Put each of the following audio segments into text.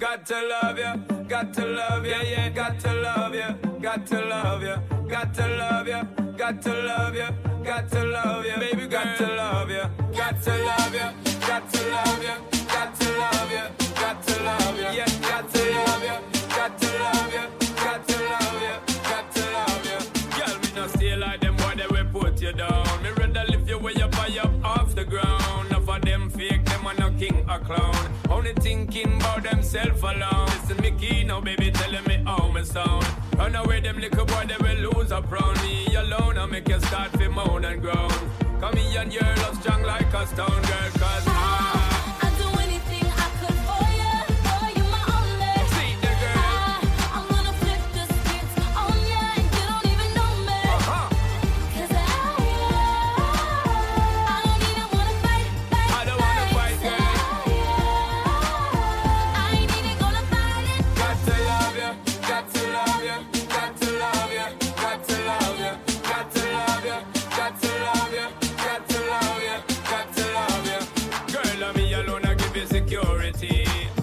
Got to love you, got to love you, yeah, got to love you, got to love you, got to love you, got to love you, got to love you, baby, got to love you, got to love you, got to love you, got to love you, got to love you, yeah, got to love you, got to love you, got to love you, got to love you. Girl, me no stay like them boy that will put you down. Me rather lift you way up high up off the ground. Them fake, them are no king or clown. Only thinking about themself alone. Listen, Mickey, now baby, telling me how me sound. Run away, them little boy, they will lose a brown. Me alone, I make you start to moan and groan. Come here and you're love strong like a stone, girl, cause I'll do anything I could for you. Oh, you my only. See the girl. I'm gonna flip the script on you, and you don't even know me. Cause I don't even wanna fight. Security.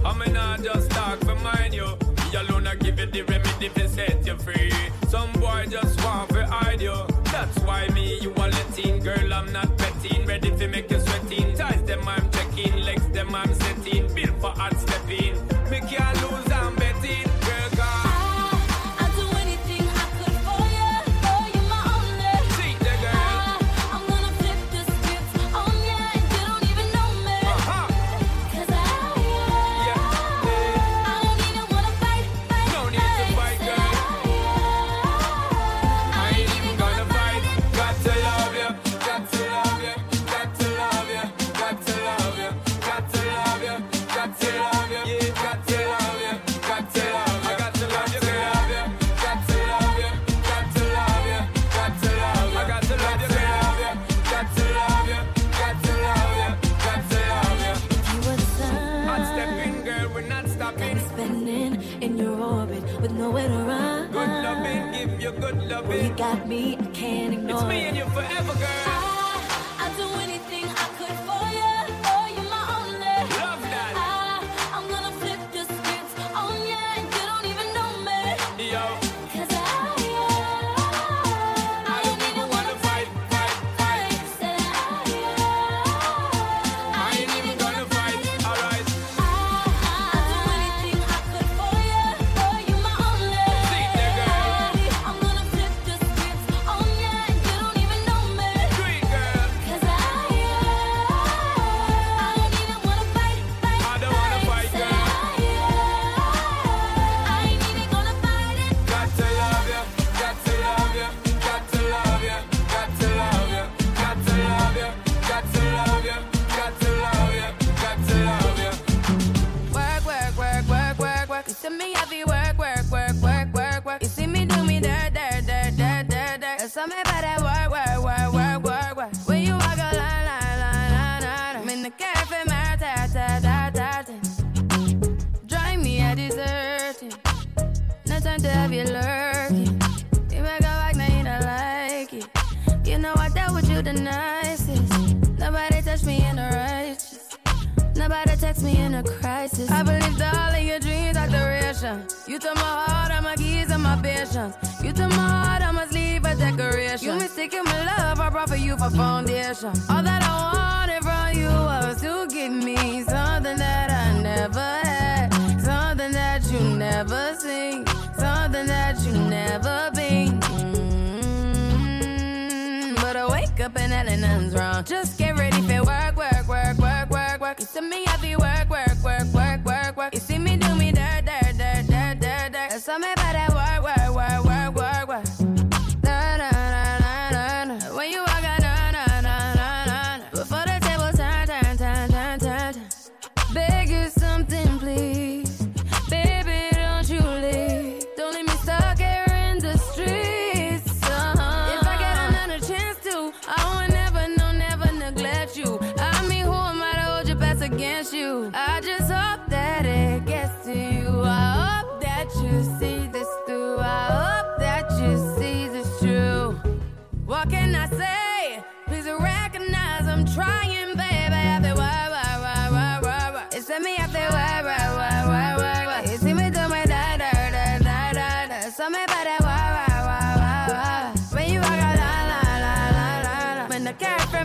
I mean, I just talk for mine, you. Me alone, I give you the remedy to set you free. Some boy just want to hide you. That's why me, you are letting. Girl, I'm not betting. Ready to make you sweating. Ties them, I'm checking. Legs them, I'm setting. Built for hard stepping. Me can't lose, I'm betting. Girl, God. Got me, I can't ignore. It's me and you forever, girl. I'll do anything I could for you. Oh, you're my only. Love that. I'm gonna flip the script on you, and you don't even know me. Yo. Cause I don't even wanna fight. Said I ain't even gonna fight. Alright. I'll do anything I could for you. Oh, you're my only. See that, girl. I'm gonna I believed all of your dreams are duration. You took my heart, all my keys, and my patience. You took my heart, I must leave a decoration. You mistaken my love, I brought for you for foundation. All that I wanted from you was to give me something that I never had, something that you never seen, something that you never been. But I wake up and that ain't nothing's wrong. Just get ready for work. You see me, I be work. You see me do me dirt. That's all me about that work. Da-da-da-da-da. When you walk out, da-da-da-da-da. Before the table turn. Beg you something, please. Baby, don't you leave. Don't leave me stuck here in the streets. If I get another chance to, I will never neglect you. I mean, who am I to hold your best against you?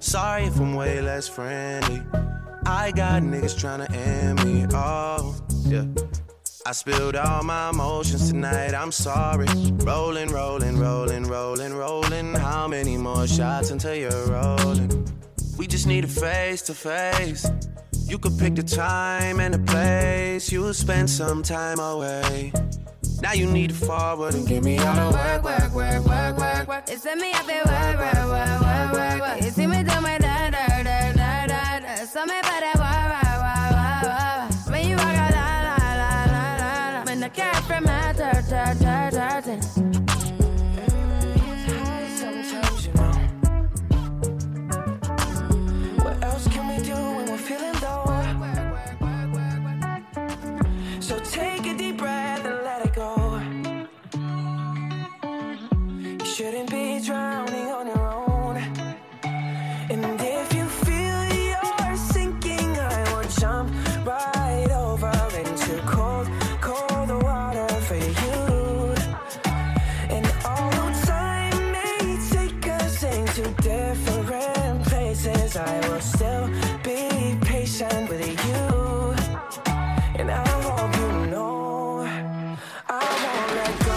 Sorry if I'm way less friendly. I got niggas tryna end me off, yeah. I spilled all my emotions tonight, I'm sorry. Rolling. How many more shots until you're rolling? We just need a face-to-face. You could pick the time and the place. You'll spend some time away. Now you need to forward and give me all the work. It's send me up there, work. You see me do my da-da-da-da-da-da. So me by that work. When you walk out, la-la-la-la-la. When I care for my turn. Shouldn't be drowning on your own. And if you feel you're sinking, I will jump right over into cold water for you. And although time may take us into different places, I will still be patient with you. And I hope you know I won't let go.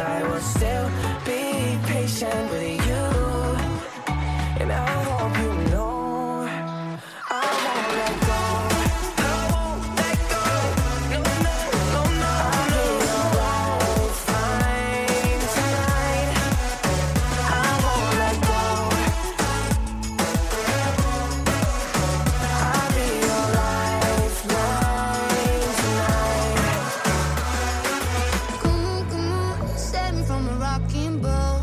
I will still be patient with you, and I hope you know I won't let go. I won't let go. No. I'll be alright, fine tonight. I won't let go. I'll be alright, fine tonight. Come on. Set me from a rocking boat.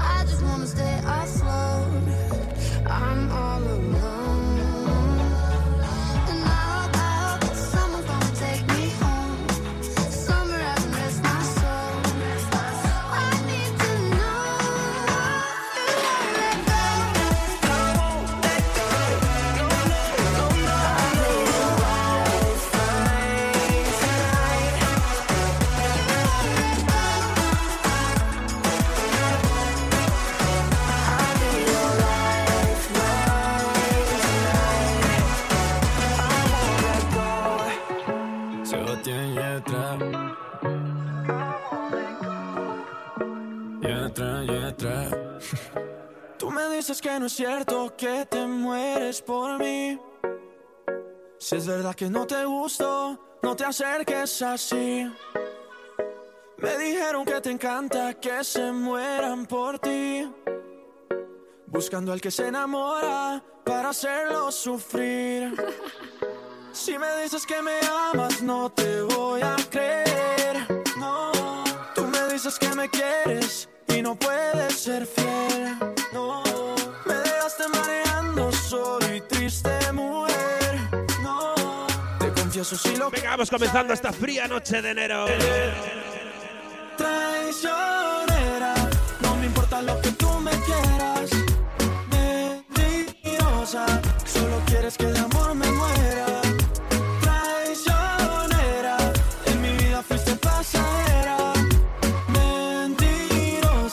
I just wanna stay afloat. I'm all alone, and I hope that someone's gonna take me home. Somewhere I can rest my soul. I need to know you won't let go. I won't let go. No. I'll be alright, fine tonight. You won't let go. I'll be your lifeline. I won't let go. Se batía y atrás. Y atrás. Tú me dices que no es cierto, que te mueres por mí. Si es verdad que no te gusto, no te acerques así. Me dijeron que te encanta que se mueran por ti, buscando al que se enamora para hacerlo sufrir. Si me dices que me amas, no te voy a creer. No, tú me dices que me quieres y no puedes ser fiel. No, me dejaste mareando solo y triste, mujer. No, te confieso si lo Venga, vamos comenzando esta fría noche de enero. Traicionera, no me importa lo que tú me quieras. Mentirosa, solo quieres que el amor me muera. Traicionera, en mi vida fuiste pasajera. Mentirosa.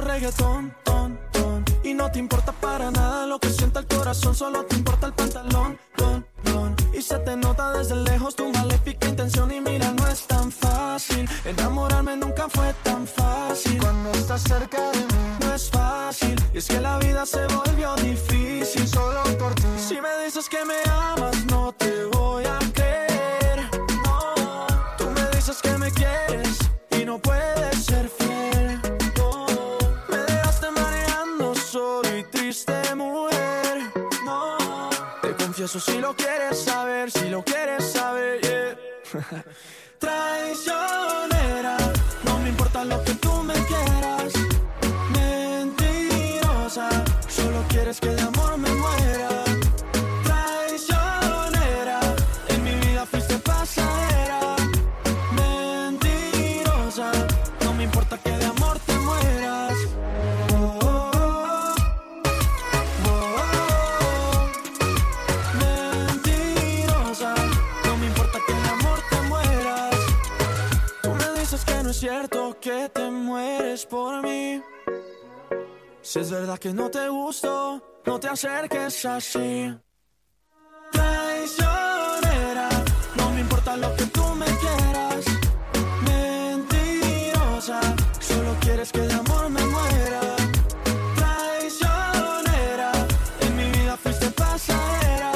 escuchando reggaetón, ton, ton. Y no te importa para nada lo que sienta el corazón, solo te importa el pantalón, ton, ton. Y se te nota desde lejos tu maléfica intención. Y mira, no es tan fácil, enamorarme nunca fue tan fácil. Cuando estás cerca de mí, no es fácil. Y es que la vida se volvió difícil solo por ti. Si me dices que me amas, no te voy a creer, no. Tú me dices que me quieres y no puedes ser fiel. No. Me dejaste mareando solo y triste, mujer. No. Te confieso si lo quieres saber, si lo quieres saber, yeah. Traicionera, no me importa lo que tú me quieras. Mentirosa, solo quieres que de amor me muera. Traicionera, en mi vida fuiste pasajera. Mentirosa, no me importa que de amor te mueras. Oh, oh, oh. Oh, oh, oh. Mentirosa, no me importa que de amor te mueras. Tú me dices que no es cierto, que te mueres por mí. Si es verdad que no te gusto, no te acerques así. Traicionera, no me importa lo que tú me quieras. Mentirosa, solo quieres que de amor me muera. Traicionera, en mi vida fuiste pasajera.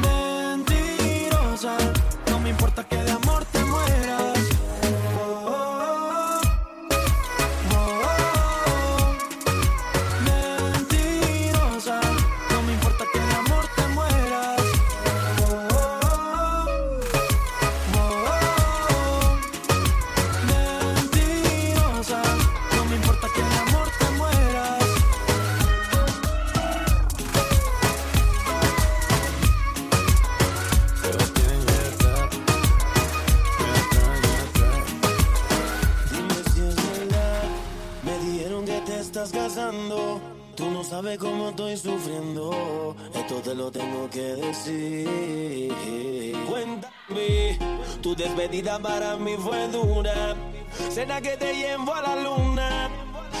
Mentirosa, no me importa que de amor te mueras. Tú no sabes cómo estoy sufriendo, esto te lo tengo que decir. Cuéntame, tu despedida para mí fue dura. Cena que te llevo a la luna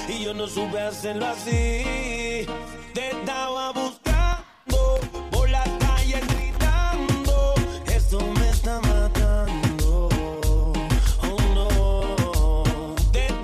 y yo no supe hacerlo así. Te estaba buscando por la calle gritando, eso me está matando. Pero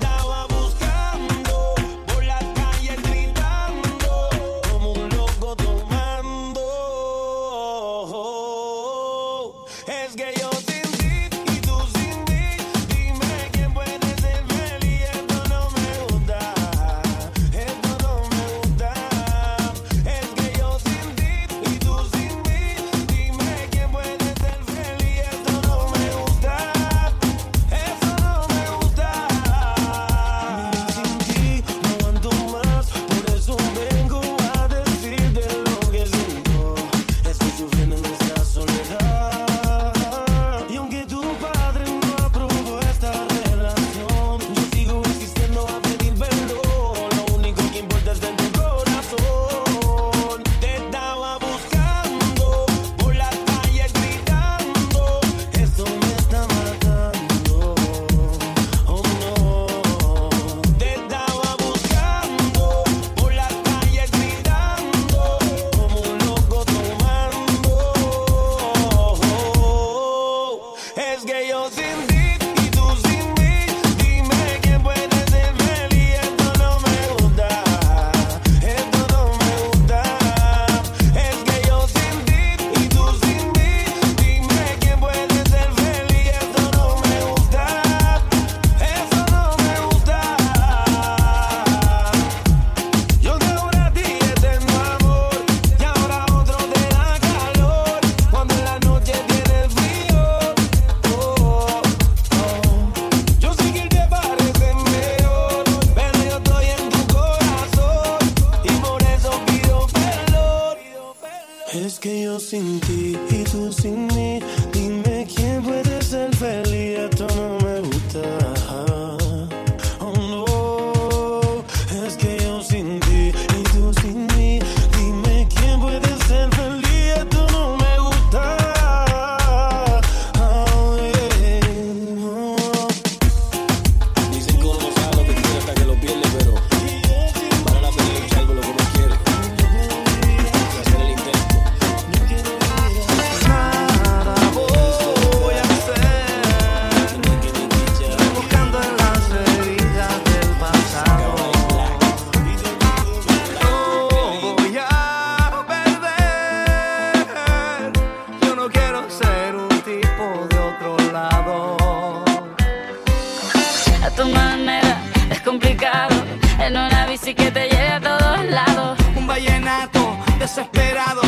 desesperado,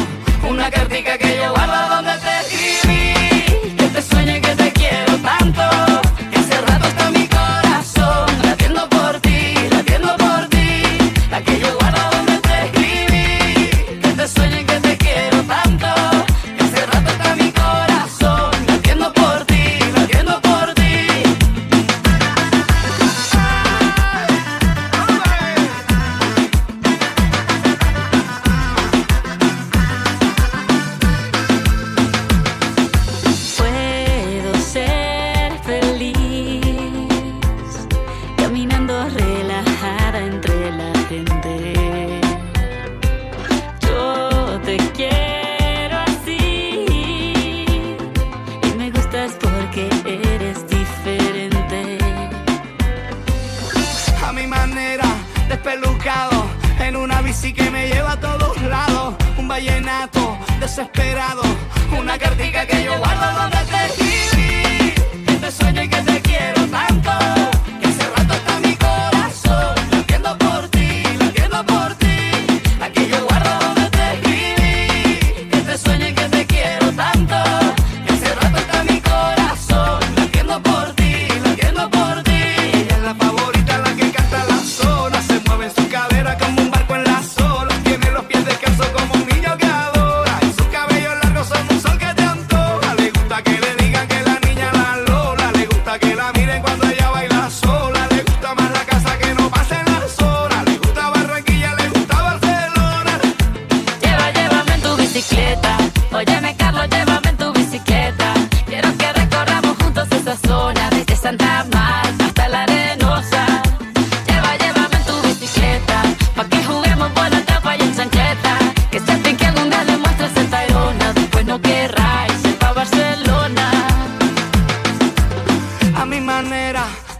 una cartica que yo guardo donde te escribí, que te sueñe que te quiero tanto, que hace rato está mi corazón latiendo por ti, latiendo por ti, la que yo guardo donde te escribí, que te sueñe que te quiero tanto, que hace rato está mi corazón latiendo por ti, latiendo por ti. Despelucado en una bici que me lleva a todos lados, un vallenato desesperado, una cartica que yo guardo donde te escribí, que te sueño y que te quiero tanto, que hace rato está mi corazón latiendo por ti, latiendo por ti, la que yo guardo donde te escribí, que te sueño y que te quiero tanto, que hace rato está mi corazón latiendo por ti, latiendo por ti. Ella es la favorita, la que canta la sola, mueve su cadera como un barco en las olas, tiene los pies descalzos como un niño que adora, y sus cabellos largos son un sol que te antoja, le gusta que le digan que la niña la lola, le gusta que la miren cuando ella baila sola, le gusta más la casa que no pasen las horas, le gusta Barranquilla, le gusta Barcelona. Llévame en tu bicicleta, óyeme Carlos, llévame en tu bicicleta, quiero que recorramos juntos esa zona, desde Santa Marta hasta la Arenosa.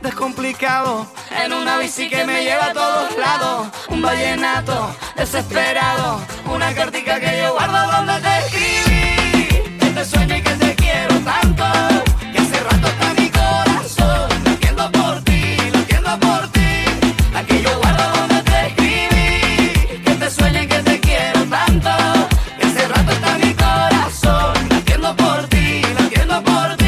Descomplicado, en una bici que me lleva a todos lados, un vallenato desesperado, una cartica que yo guardo donde te escribí, que te sueño y que te quiero tanto, que hace rato está mi corazón latiendo por ti, latiendo por ti, la que yo guardo donde te escribí, que te sueño y que te quiero tanto, que hace rato está mi corazón latiendo por ti, latiendo por ti.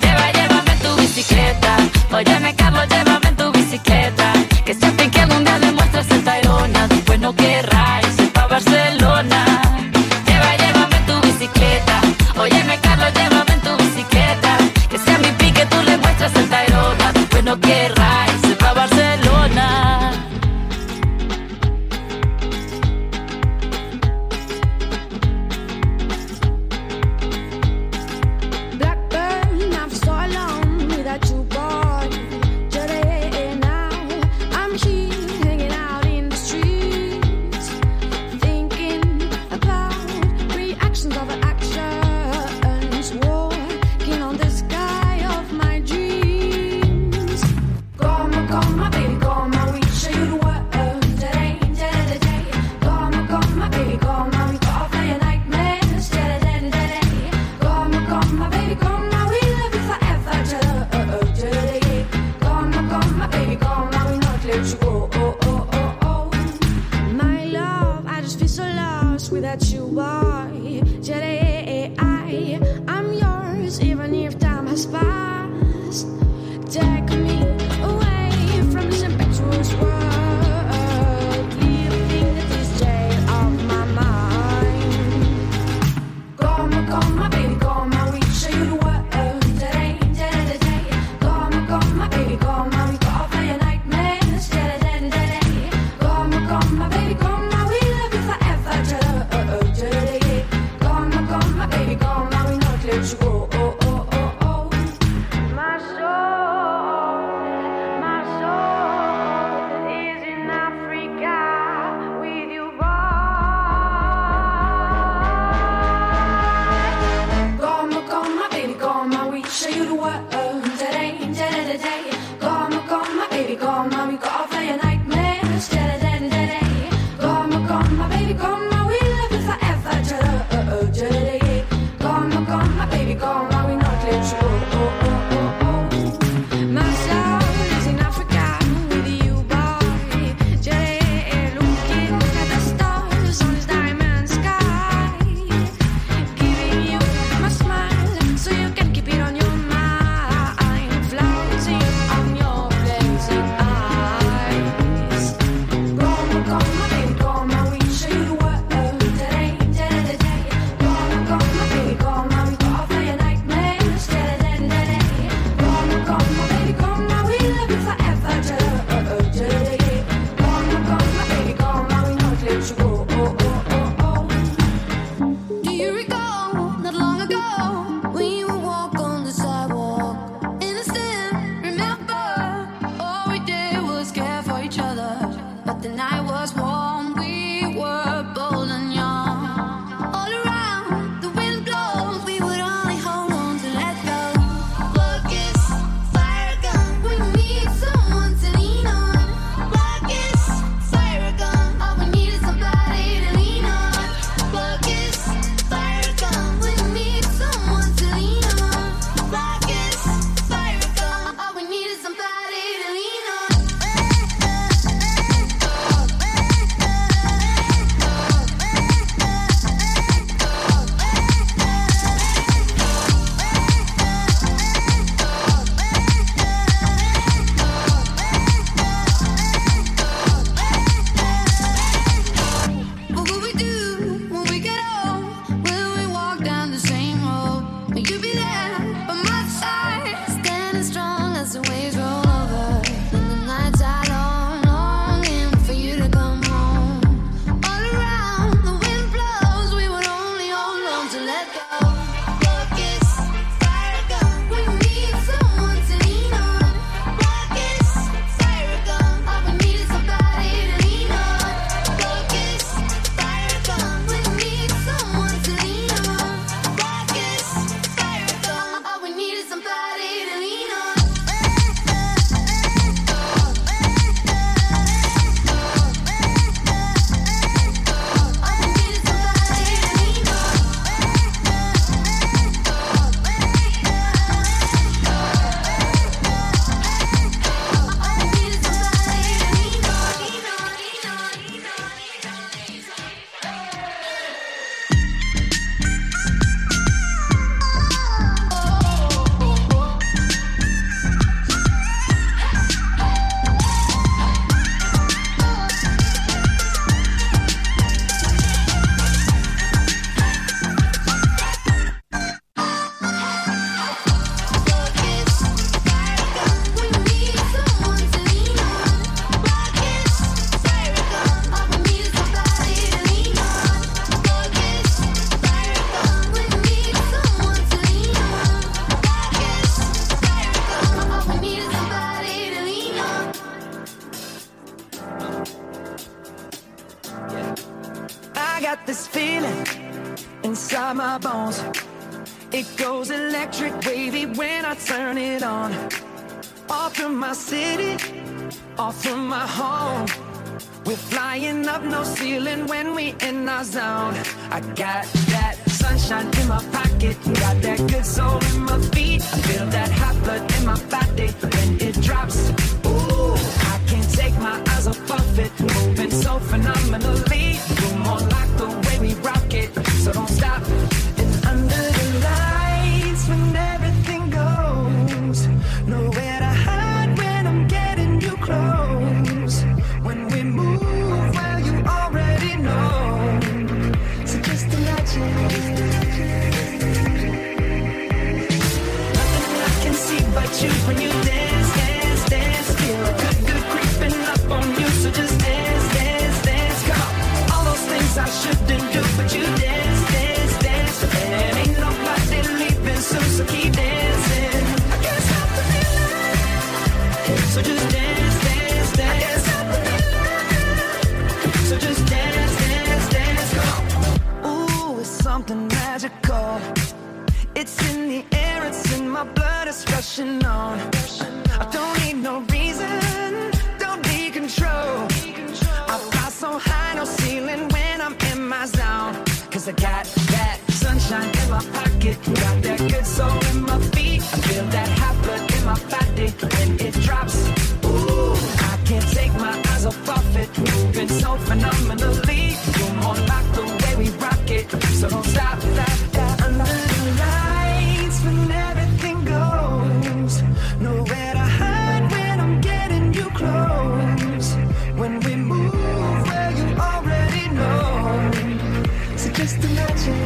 Llévame en tu bicicleta, óyeme Carlos, llévame en tu bicicleta, que siempre que algún día le muestres el Tayrona, después no querrá irse pa' Barcelona. Llévame en tu bicicleta, óyeme Carlos, llévame en tu bicicleta, que sea mi pique tú le muestras el Tayrona, después no querrá irse pa' Barcelona. Blackburn, I'm so alone without you. Come, my baby, come, now we love you forever. I got this feeling inside my bones. It goes electric wavy when I turn it on. Off from my city, off from my home. We're flying up, no ceiling when we in our zone. I got that sunshine in my pocket, got that good soul in my feet. I feel that hot blood in my body when it drops. Ooh, I can't take my eyes off of it, moving so phenomenally. You're more like the way we rock it, so don't stop. And under the lights when everything goes, nowhere to hide when I'm getting you close. When we move, well you already know, so just imagine. Nothing I can see but you when you dance, dance, dance. Feel a good, good creeping up on you, so just dance, dance, dance. Come, all those things I shouldn't do, but you dance, dance, dance. And ain't nobody leaving soon, so keep dancing. I can't stop the feeling, so just dance, dance, dance. I can't stop the feeling. So just dance, dance, dance, go. Ooh, it's something magical. It's in the air, it's in my blood, it's rushing on. I don't need no reason, don't be control. I fly so high, no ceiling when I'm in my zone. Cause I got that sunshine in my pocket, got that good soul in my feet. I feel that hot blood in my body when it drops. Ooh, I can't take my eyes off of it, moving so phenomenally. You're more like the way we rock it, so don't stop that. Under the lights when everything goes, nowhere to hide when I'm getting you close. When we move, well you already know, so just imagine.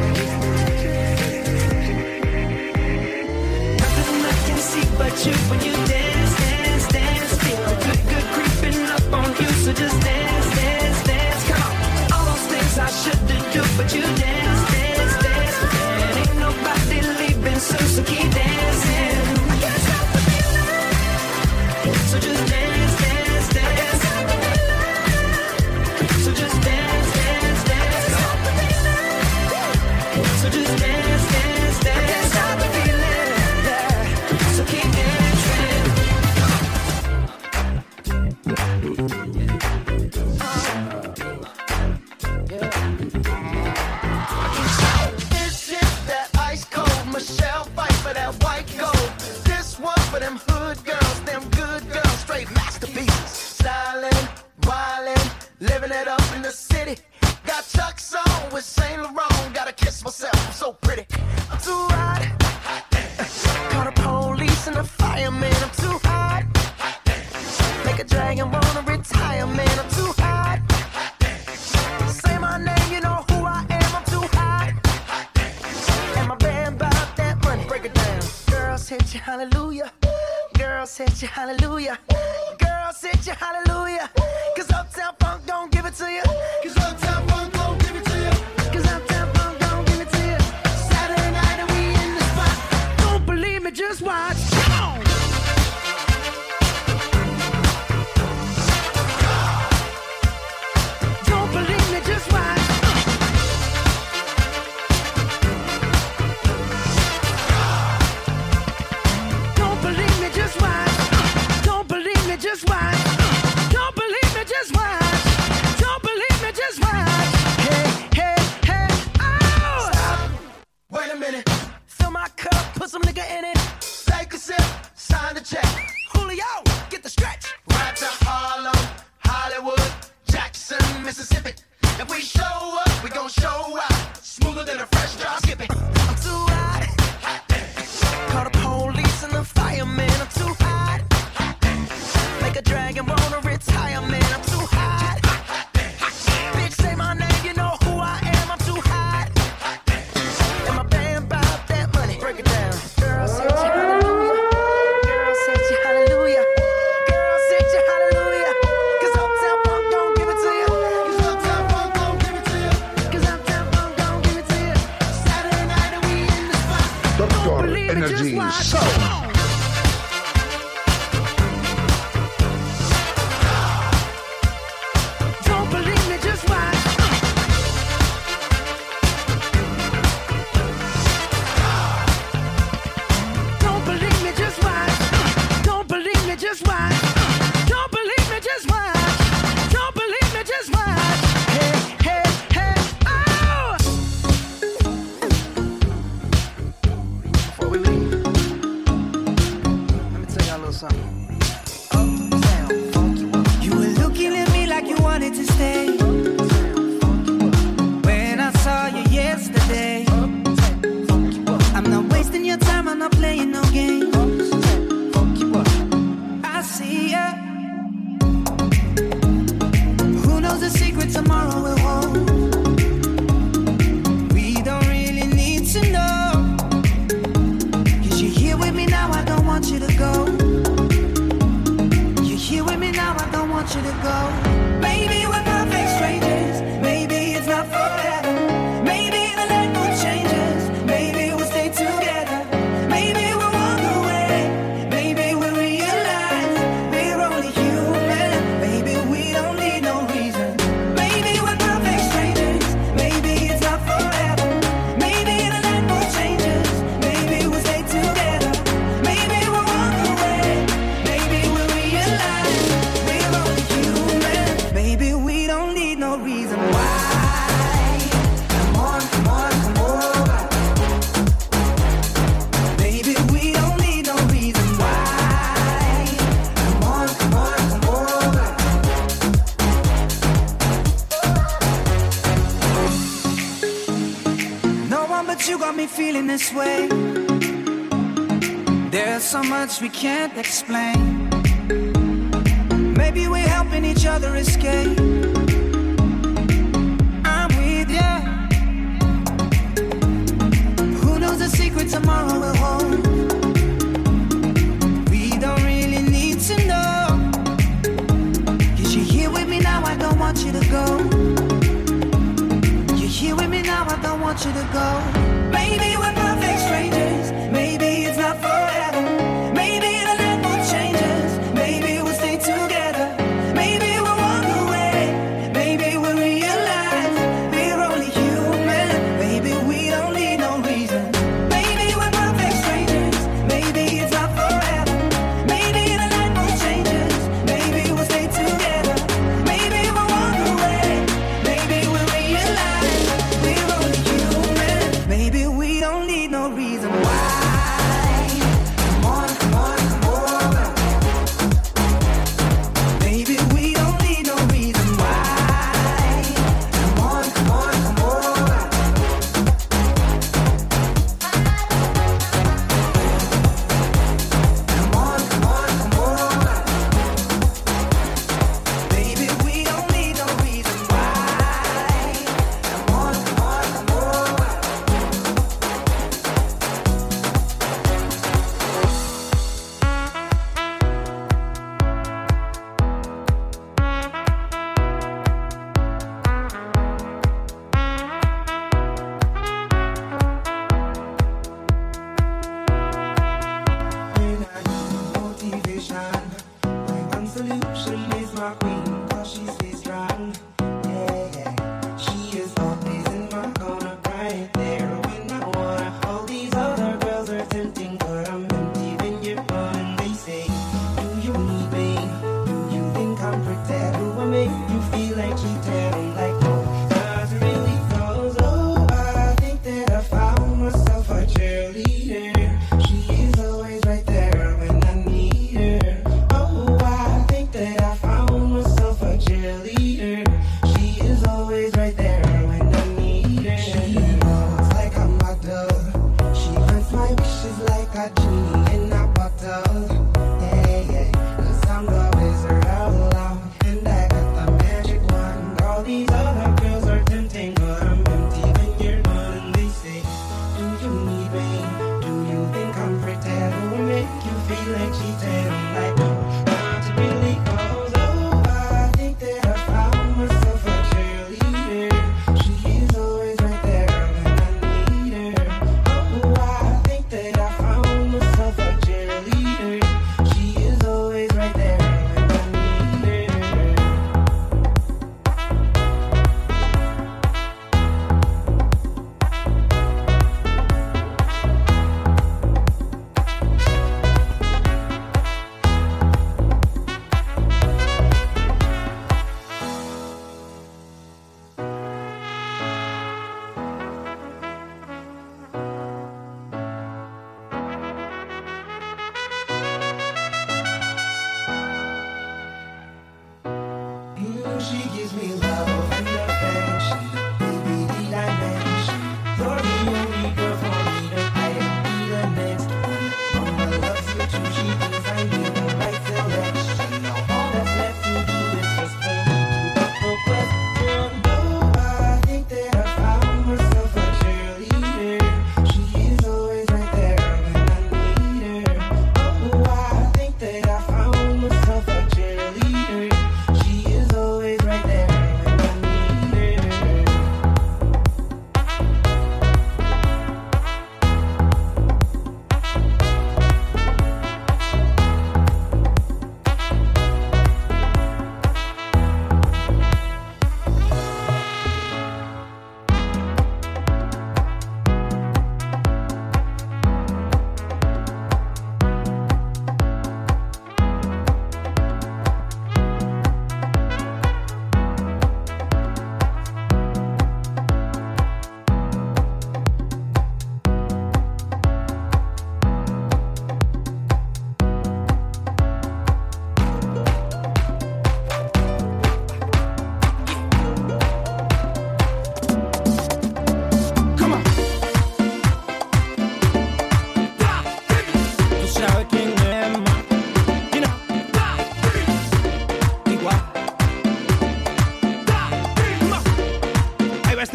Nothing I can see but you when you dance, dance, dance. Feel a good, good creeping up on you, so just dance, dance, dance. Come on, all those things I shouldn't do, but you dance, dance, dance. And ain't nobody leaving soon, so keep dancing. I can't stop the feeling, so just dance, dance, dance. I can't stop the feeling, so just dance, dance, dance. I can't stop the feeling, so just dance, dance, dance. I can't stop the feeling, yeah, so keep dancing. me feeling this way. There's so much we can't explain. Maybe we're helping each other escape. I'm with ya. Who knows the secret tomorrow will hold? We don't really need to know. 'Cause you're here with me now, I don't want you to go. You're here with me now, I don't want you to go. Maybe we're perfect strangers. Maybe it's not forever.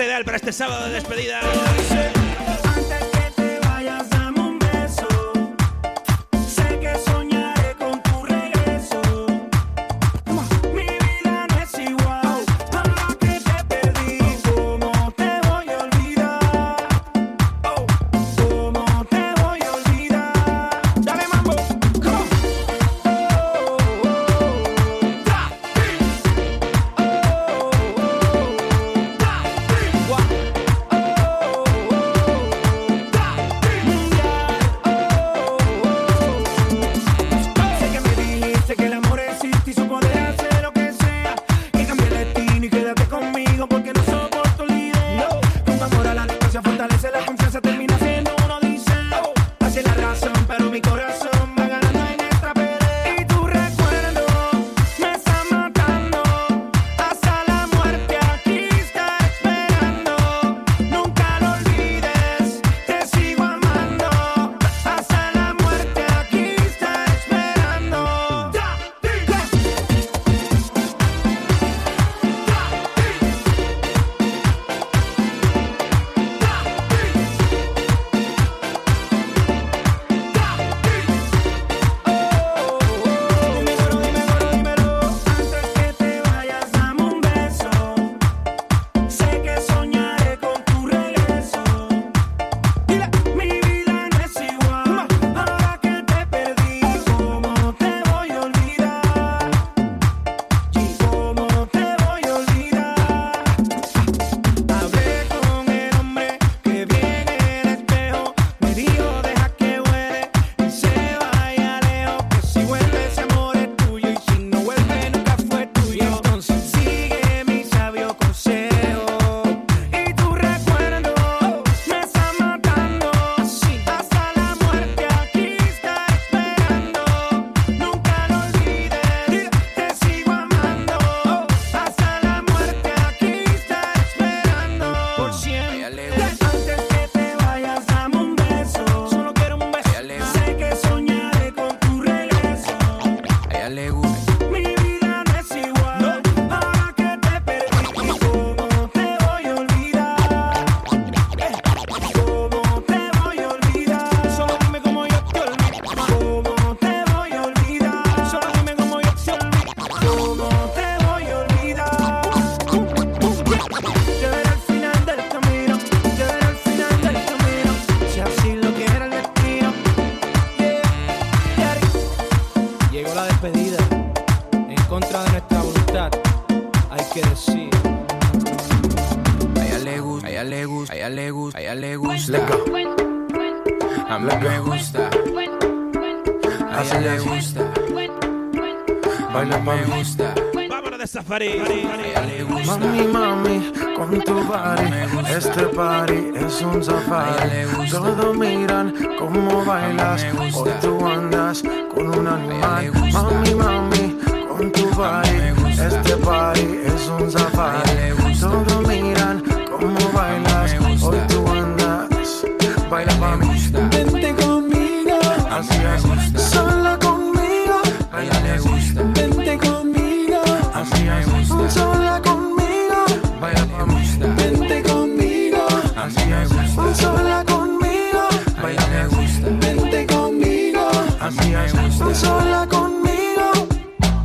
ideal para este sábado de despedida. Todos miran cómo bailas, hoy tú andas con un animal. Mami, mami, con tu body, este party es un safari. Todos miran cómo bailas, hoy tú andas, baila mami. Vente conmigo, así es, sola conmigo, a ella le gusta. Vente conmigo, así es, sola conmigo, baila mami. Vente conmigo, así es, sola conmigo. Sola conmigo.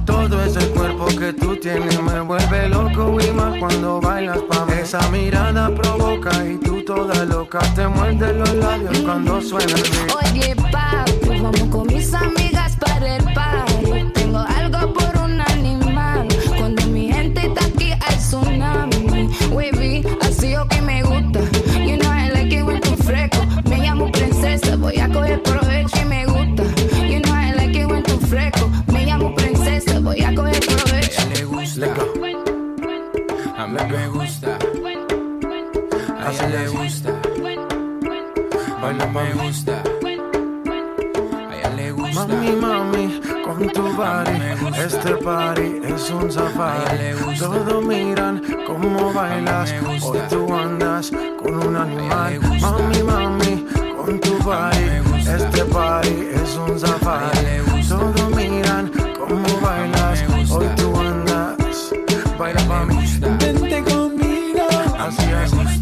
Todo ese cuerpo que tú tienes me vuelve loco y más cuando bailas pa' mí. Esa mirada provoca y tú toda loca te muerdes los labios cuando suena el beat. Oye papi, vamos con mis amigas para el party. Tengo algo por un animal. Cuando mi gente está aquí hay tsunami. Wavy, así yo que me gusta. You know I like it when tú fresco. Me llamo princesa, voy a coger provecho y me gusta. Me llamo princesa, voy a coger provecho. A ella le gusta, a mí me gusta. A ella le gusta, baila me gusta. A ella le gusta. Mami, mami, con tu body, este party es un safari. Todos miran cómo bailas, hoy tú andas con un animal. Mami, mami, con tu body, este party es un safari. Todos miran cómo bailas, hoy tú andas, baila pa' mí. Vente conmigo, así es.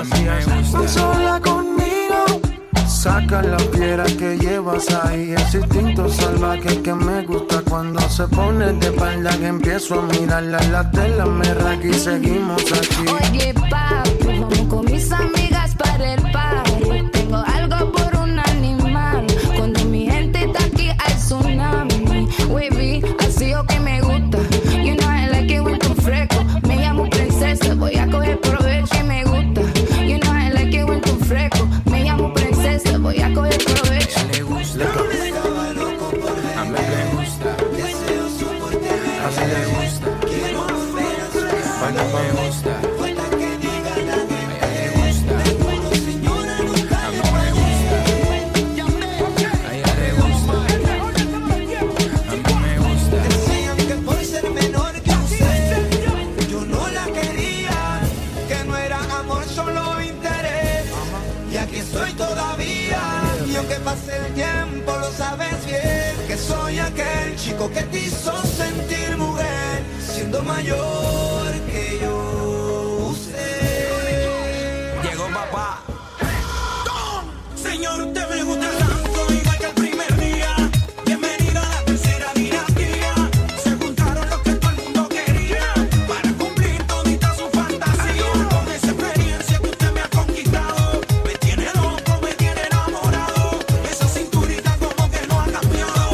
Estás sola conmigo, saca la fiera que llevas ahí. Ese instinto salvaje que me gusta cuando se pone de espalda, que empiezo a mirarla en la tela, me raca y seguimos aquí. Oye, papi, vamos con mis amigas para el party. Tengo algo por un animal. Cuando mi gente está aquí hay tsunami. Wavy, así o que me gusta. You know I like it when tu fresco. Me llamo princesa, voy a coger provecho. Que me gusta. You know I like it when tu fresco. Me llamo princesa, voy a coger provecho. Le gusta. Estaba loco por verte. A mí le gusta. Deseo su cortejo. A mí le gusta. Quiero ver a su casa. Cuando me gusta. Que te hizo sentir mujer siendo mayor que yo usted. Llegó papá. ¡Don! Señor, usted me gusta tanto igual que el primer día. Bienvenido a la tercera dinastía. Se juntaron los que todo el mundo quería para cumplir todita su fantasía. Con esa experiencia que usted me ha conquistado, me tiene loco, me tiene enamorado. Esa cinturita como que no ha cambiado.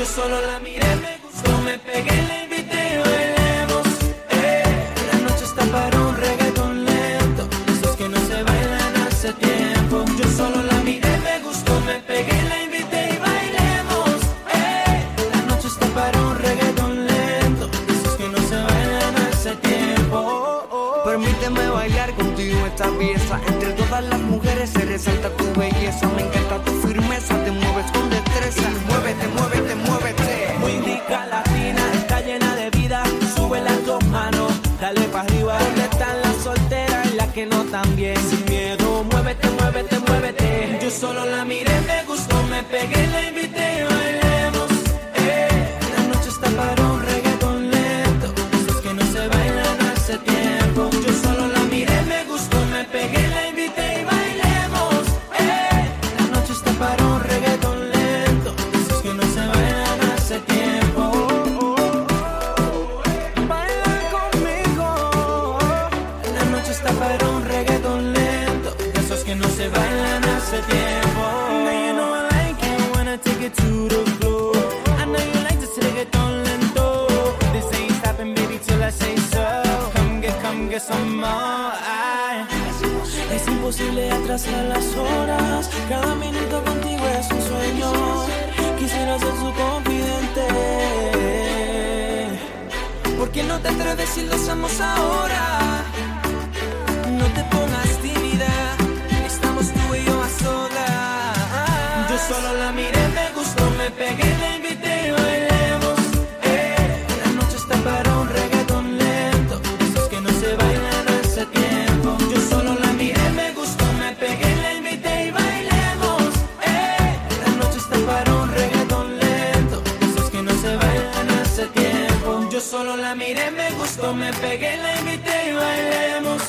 Yo solo la miré, me gustó, me pegué, le invité, bailemos. La noche está para un reggaetón lento, esos que no se bailan hace tiempo. Yo solo la miré, me gustó, me pegué, le invité y bailemos. La noche está para un reggaetón lento, esos que no se bailan hace tiempo. Permíteme bailar contigo esta pieza. Entre todas las mujeres se resalta tu belleza. Me encanta tu firmeza, te mueves con destreza. Y muévete, muévete, muévete. Muy rica latina, está llena de vida. Sube las dos manos, dale pa' arriba. ¿Dónde están las solteras y las que no tan bien? Sin miedo, muévete, muévete, muévete. Yo solo la miré, me gustó, me pegué, la invité, bailemos. La noche está para un reggaetón lento, esos que no se bailan hace tiempo. Yo solo la miré, me gustó, me pegué, la invité y bailemos. La noche está para un reggaetón lento. Es imposible atrasar las horas. Cada minuto contigo es un sueño. Quisiera ser su confidente. ¿Por qué no te atreves si lo hacemos ahora? No te pongas tímida. Estamos tú y yo a solas. Yo solo la miré, me gustó, me pegué, la invité y bailemos. La noche está para un reggaetón lento, esos que no se bailan hace tiempo. Yo solo la miré, me gustó, me pegué, la invité y bailemos. La noche está para un reggaetón lento, esos que no se bailan hace tiempo. Yo solo la miré, me gustó, me pegué, la invité y bailemos.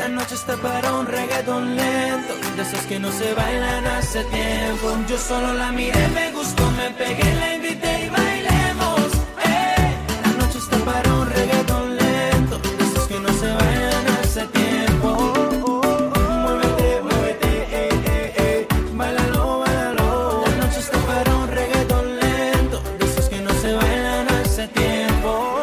La noche está para un reggaetón lento, de esos que no se bailan hace tiempo. Yo solo la miré, me gustó, me pegué, la invité y bailemos. La noche está para un reggaetón lento, de esos que no se bailan hace tiempo. Muévete, muévete, bailalo, bailalo. La noche está para un reggaetón lento, de esos que no se bailan hace tiempo.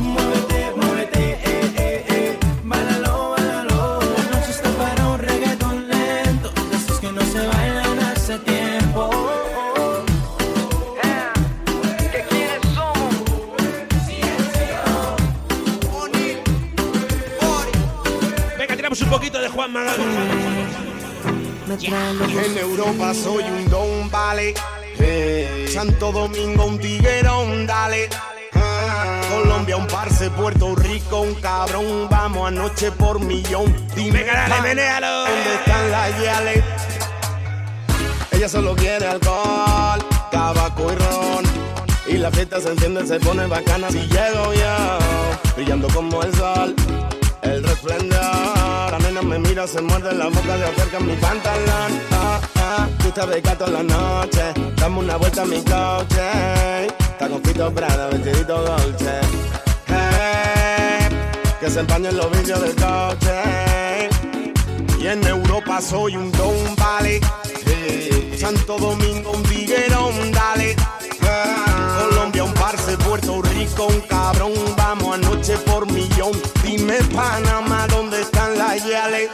Muévete, muévete, bailalo, bailalo. La noche está para un reggaetón lento, de esos que no se bailan hace tiempo. ¿Qué quieres somos? Venga, tiramos un poquito de Juan Magán. En Europa soy un don, vale. Santo Domingo un tiguerón, dale. Colombia un parce, Puerto Rico un cabrón. Vamos anoche por millón. Dime, venga, dale, menéalo. ¿Dónde están las yales? Ella solo quiere alcohol, tabaco y ron. Y la fiesta se enciende, se pone bacana. Si llego yo, brillando como el sol, el resplendor. La nena me mira, se muerde la boca, se acerca mi pantalón. Ah, ah, tú estás de gato en la noche. Dame una vuelta a mi coche. Taconcito Prada, vestidito Dolce. Hey, que se empañen los vicios del coche. Y en Europa soy un don, vale. Santo Domingo un tiguerón, dale. Colombia un parce, Puerto Rico un cabrón. Vamos anoche por millón. Dime Panamá, ¿dónde están las yales?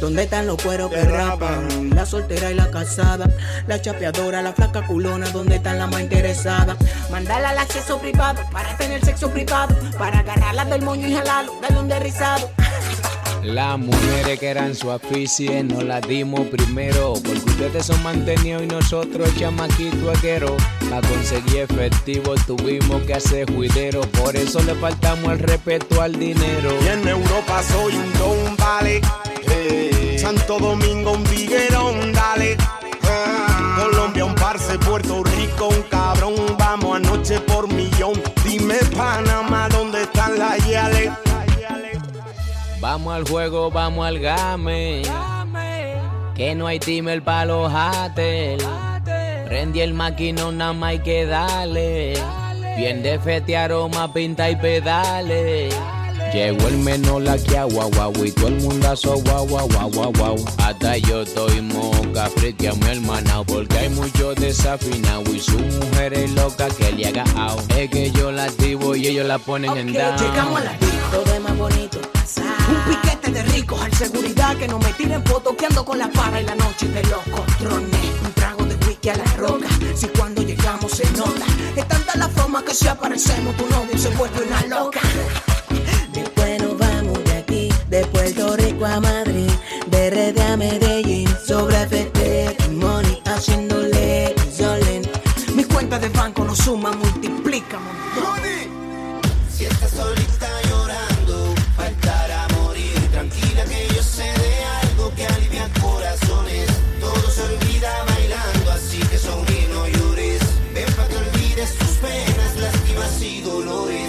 ¿Dónde están los cueros que rapan? La soltera y la casada, la chapeadora, la flaca culona, ¿dónde están las más interesadas? Mandala al acceso privado, para tener sexo privado, para agarrarla del moño y jalarlo, darle un derrizado. Las mujeres que eran su afición nos las dimos primero, porque ustedes son mantenidos y nosotros chamaquitos agueros. Para conseguir efectivo tuvimos que hacer juidero, por eso le faltamos el respeto al dinero. Y en Europa soy un don, vale. Santo Domingo un tiguerón, dale. Colombia un parce, Puerto Rico un cabrón. Vamos anoche por millón. Dime Panamá, ¿dónde están las yales? Vamos al juego, vamos al game, que no hay timer pa' los haters. Prendí el maquinón, nada más hay que darle. Bien de fete, aroma, pinta y pedales. Llegó el menolaquia, guau, guau, y todo el mundazo, guau, guau, guau, guau. Hasta yo estoy moca, friquea mi hermana, porque hay mucho desafinado y su mujer es loca que le haga ao. Es que yo la activo y ellos la ponen en down. Llegamos a la disco, todo es más bonito. Un piquete de ricos, al seguridad que no me tiren fotos, que ando con la para y la noche de los controles. Un trago de whisky a la roca, si cuando llegamos se nota. Es tanta la forma que si aparecemos tu novio se vuelve una loca. Después nos vamos de aquí, de Puerto Rico a Madrid, de Rede a Medellín, sobre FT, money, haciéndole solén. Mis cuentas de banco no suman, multiplican. Si estás solita llorando, faltar a morir, tranquila que yo sé de algo que alivia corazones. Todo se olvida bailando, así que sobrino llores. Ven pa' que olvides tus penas, lástimas y dolores.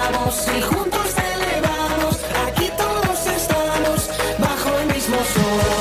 cantamos y juntos elevamos, aquí todos estamos bajo el mismo sol.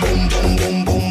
Boom, boom, boom.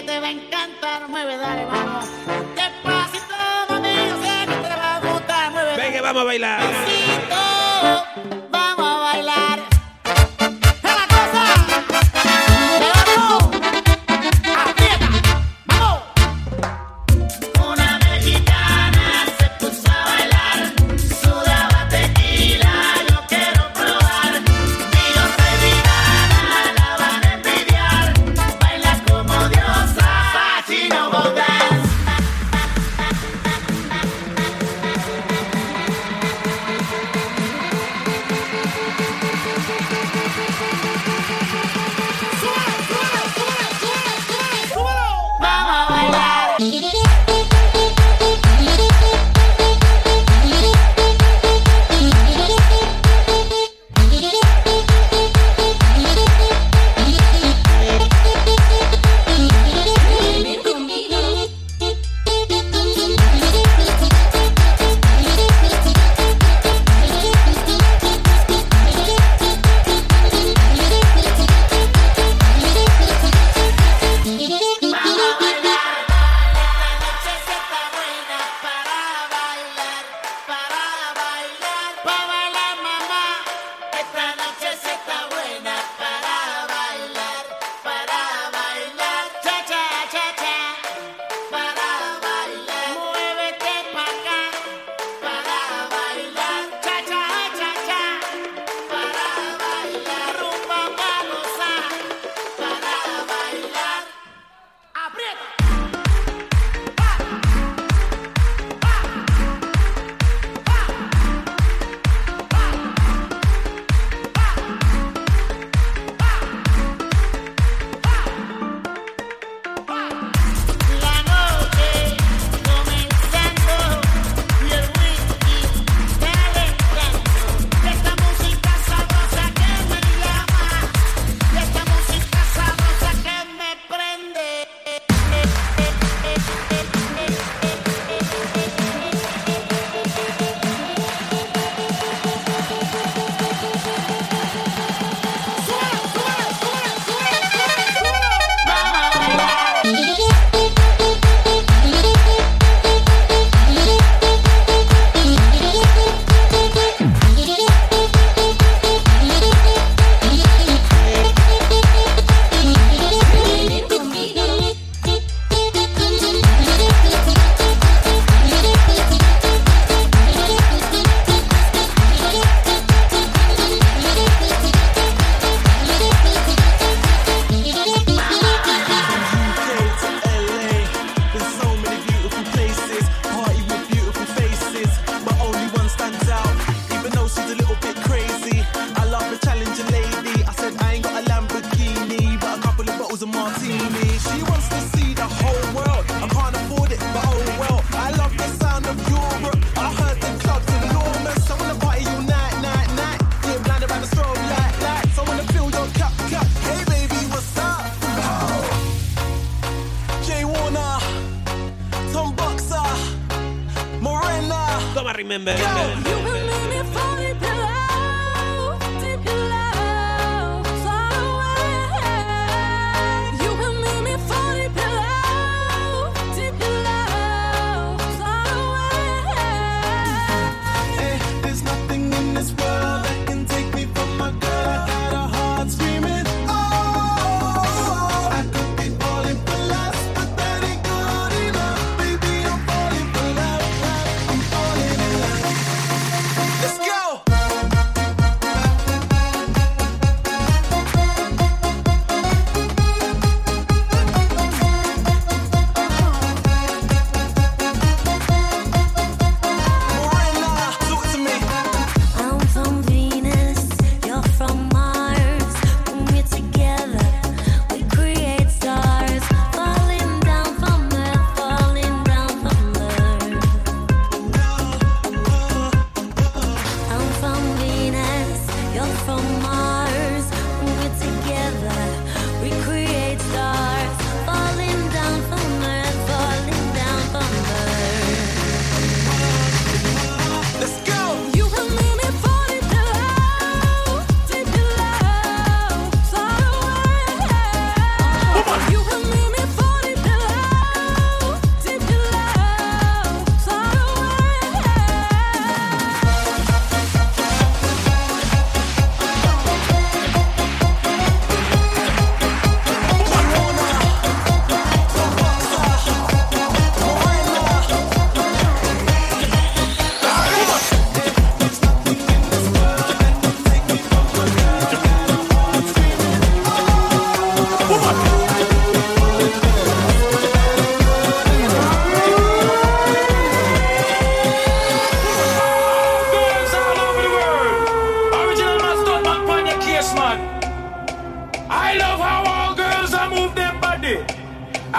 que te va a encantar. Mueve, dale, vamos. Despacito, mami, yo sé que te va a gustar. Mueve, ven que vamos a bailar. Despacito, vamos a bailar. ¡Es la cosa! ¡Levantó! ¡Aprieta! ¡Vamos! Una mexicana se puso a bailar. Sudaba tequila, yo quiero probar. Si yo soy vegana, la van a envidiar. Baila como diosa, Pachino Bogas.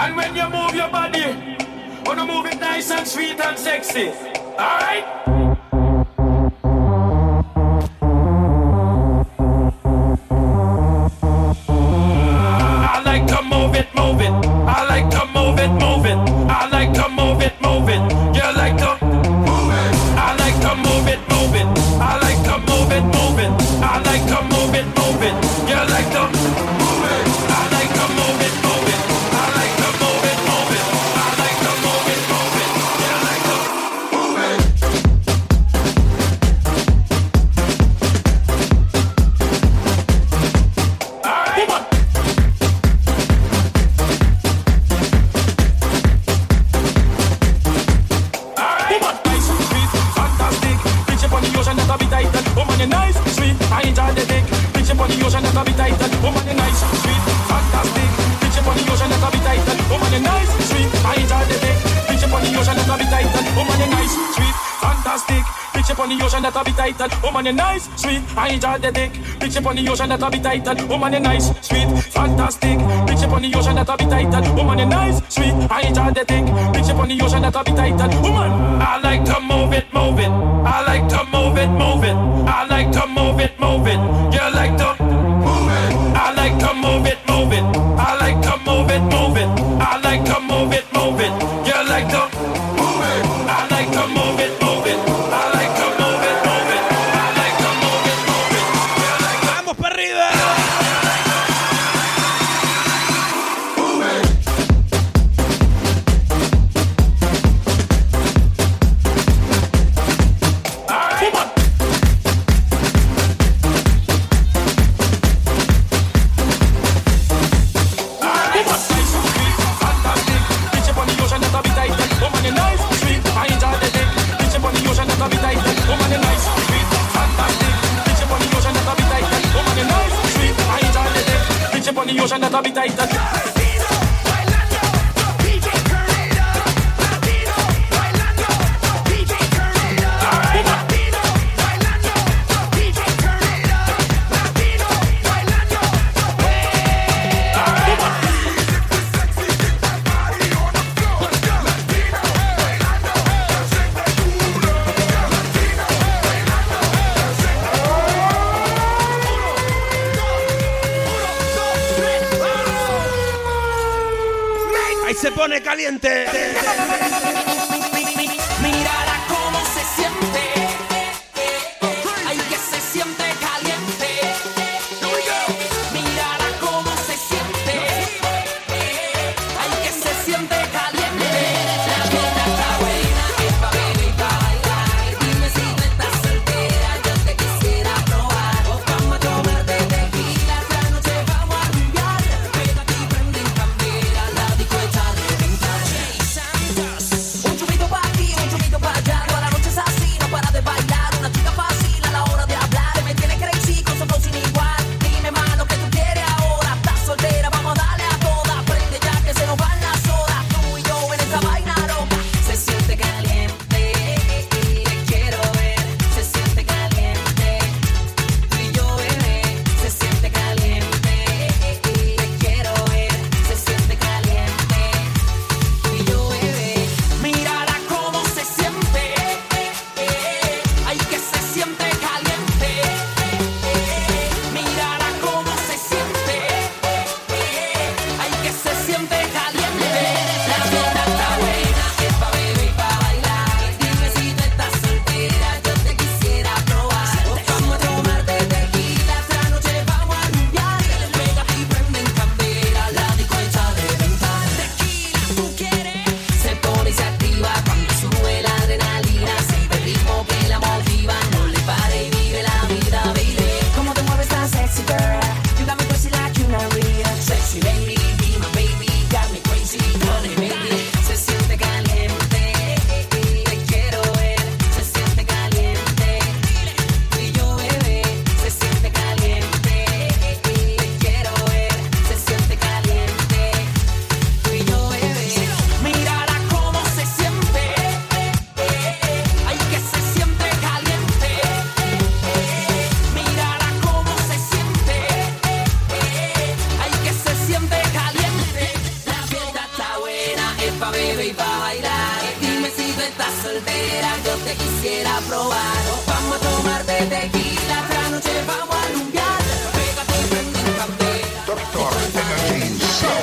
And when you move your body, wanna move it nice and sweet and sexy. Alright? Woman, you're nice, sweet, I enjoy the dick. Pitch up on the ocean, that'll be tight. Woman, you're nice, sweet, fantastic. Pitch up on the ocean, that'll be tight. Woman, you're nice, sweet, I enjoy the dick. Pitch up on the ocean, that'll be tight. Woman, I like to move it, move it. I like to move it, move it. I like to move it, move it. You like to move it. I like to move it, move it. I like to move it, move it. I like to move it, move it. You like to move it. I like to move it, move it. I like to move it. una bebé y pa' bailar. Dime si tú estás soltera, yo te quisiera probar. Nos vamos a tomar de tequila, la noche vamos a lumbiar. Pégate y prende en campera. Doctor Energy Show.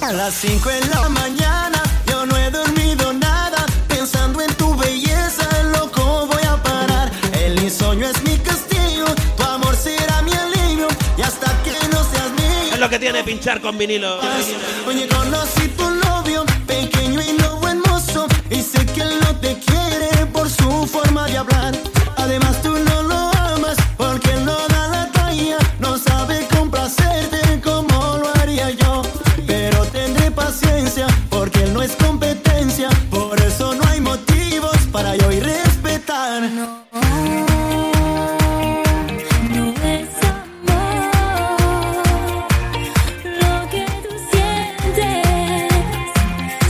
A las 5 en la mañana, yo no he dormido nada, pensando en tu belleza, loco voy a parar. El insomnio es mi castigo, tu amor será mi alivio, y hasta que no seas mío. Es lo que tiene pinchar con vinilo. Oye, conocí tu novio, pequeño y lobo hermoso, y sé que él no te quiere por su forma de hablar. Además tú no lo amas, porque él no da la talla, no sabe complacerte como lo haría yo. Pero tendré paciencia, porque él no es competencia. Por eso no hay motivos para yo irrespetar. No, no es amor lo que tú sientes.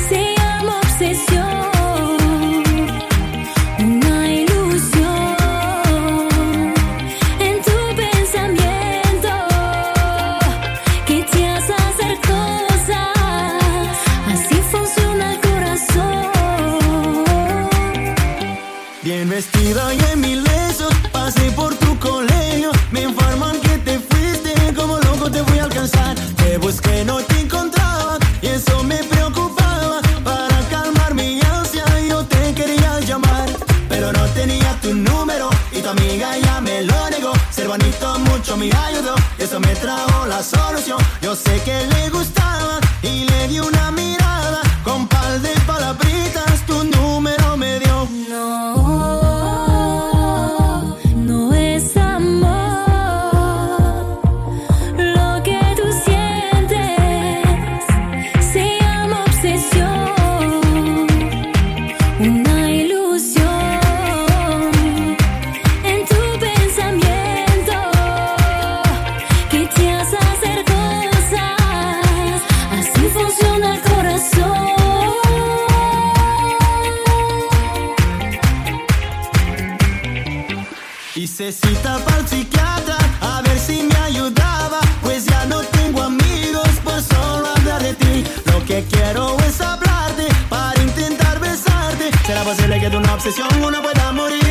Se llama obsesión, una ilusión en tu pensamiento que te hace hacer cosas. Así funciona el corazón. Bien vestida y en mil besos, pasé por tu colegio. Me informan que te fuiste, como loco te voy a alcanzar. Te busqué, no te encontraba, y eso me preocupaba. Para calmar mi ansia yo te quería llamar, pero no tenía tu número y tu amiga ya me lo negó. Ser bonito mucho me ayudó, eso me trajo la solución. Yo sé que le gustaba y le di una mirada, con par de palabritas tu número me dio. No, no es amor lo que tú sientes, se llama obsesión, una ilusión en tu pensamiento que te hace hacer cosas. Así funciona el corazón. Hice cita para el psiquiatra a ver si me ayudaba, pues ya no tengo amigos por solo hablar de ti. Lo que quiero es hablarte para intentar besarte. ¿Será posible que de una obsesión uno pueda morir?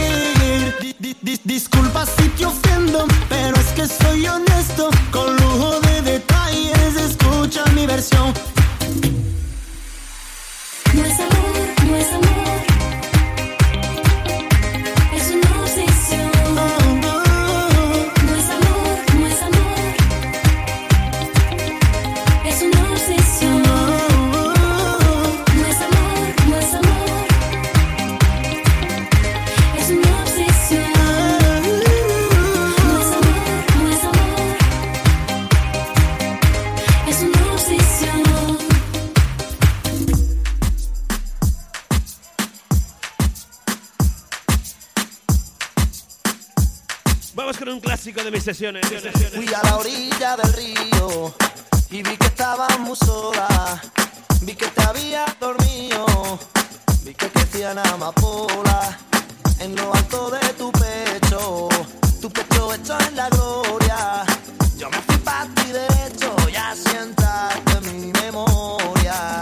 Disculpa si te ofendo, pero es que soy honesto, con lujo de detalles, escucha mi versión. No es amor, no es amor, es una obsesión. No es amor, no es amor, es una obsesión. No es amor, no es amor, es una obsesión. No es amor, no es amor, es una obsesión. Vamos con un clásico de mis sesiones. Fui a la orilla del río y vi que estabas muy sola. Vi que te habías dormido. Vi que crecían amapola en lo alto de tu pecho. Tu pecho hecho en la gloria. Yo me fui para ti derecho y asientaste en mi memoria.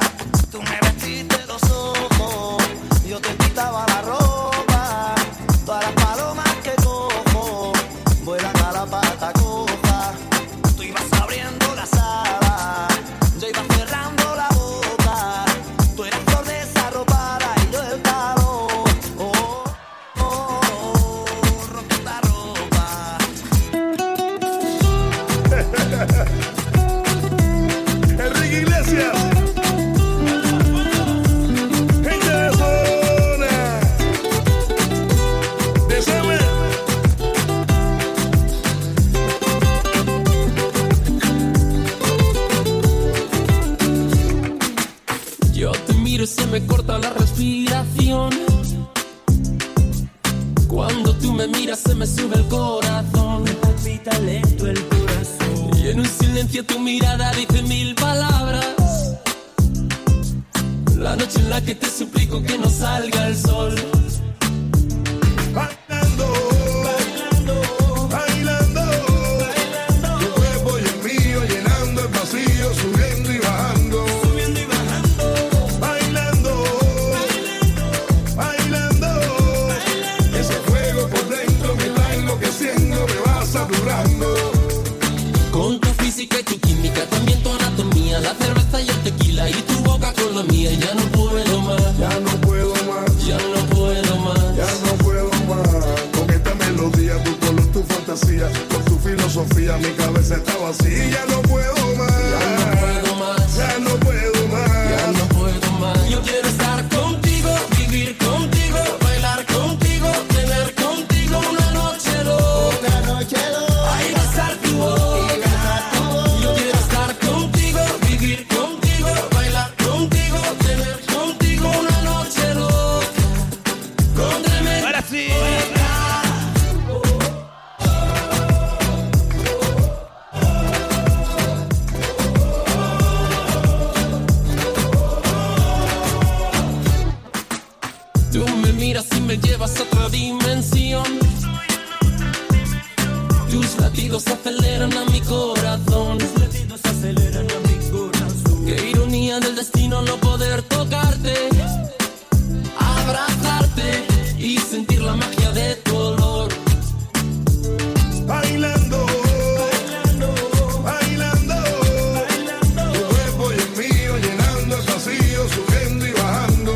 Tú me vestiste los ojos, yo te quitaba la ropa. Todas las palomas que cojo vuelan a la pata coja. Tú ibas abriendo las alas, yo iba cerrando la boca. Tú eras flor desarropada y yo el calor. Oh, oh, oh. Yo te miro y se me corta la respiración. Cuando tú me miras se me sube el corazón. Me palpita lento el corazón. Y en un silencio tu mirada dice mil palabras. La noche en la que te suplico que no salga el sol. Con tu filosofía mi cabeza está vacía y ya no puedo más. Ya no puedo más. Ya no puedo más. Ya no puedo más. Yo quiero estar contigo, vivir contigo, bailar contigo, tener contigo una noche loca. Una noche loca. Ahí besar tu boca. Yo quiero estar contigo, vivir contigo, bailar contigo, tener contigo una noche loca. Con tremendo. Ahora sí. Me llevas a otra dimensión. Tus latidos aceleran a mi corazón. Qué ironía del destino no poder tocarte, abrazarte y sentir la magia de tu olor. Bailando, bailando, bailando, bailando. Tu cuerpo y el mío llenando el vacío, subiendo y bajando.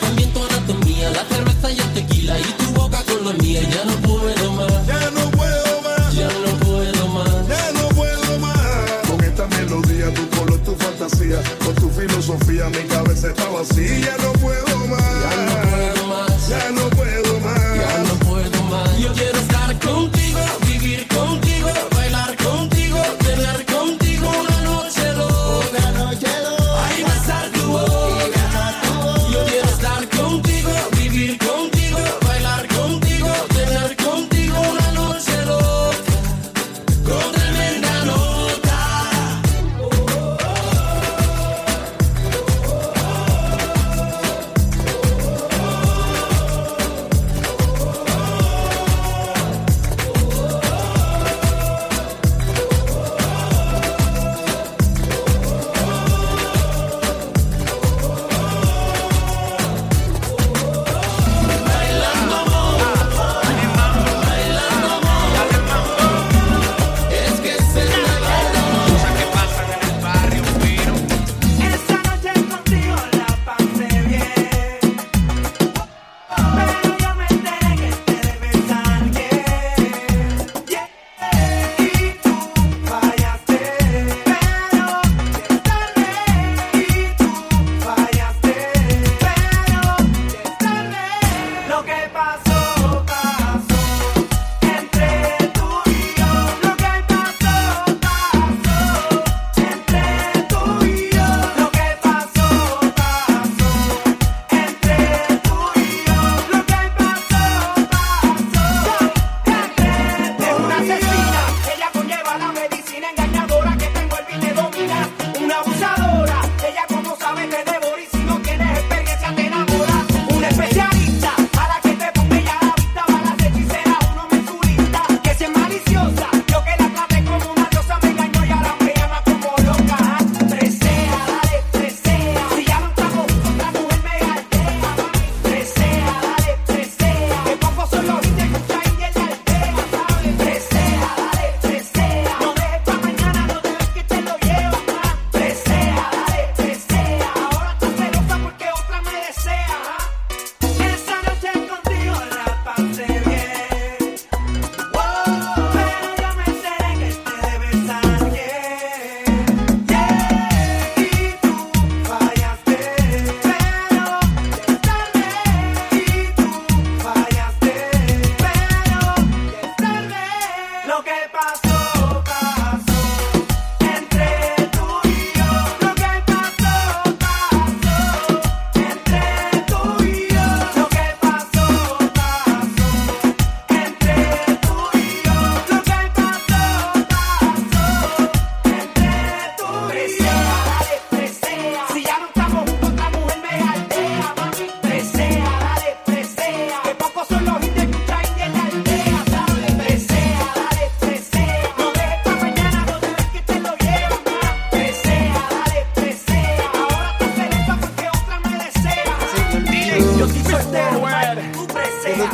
También tu anatomía, la cerveza y el tequila y tu boca con la mía. Ya no puedo más. Ya no puedo más. Ya no puedo más. Ya no puedo más. Con esta melodía, tu color, tu fantasía, con tu filosofía mi cabeza está vacía. Ya no puedo más. Ya no puedo más. Ya no puedo más. Ya no puedo más. Yo quiero estar contigo, vivir contigo, bailar contigo, tener contigo una noche loca. Una noche loca. Ahí besar tu boca. Contigo, vivir contigo, bailar contigo, tener contigo una noche loca, con tremenda nota.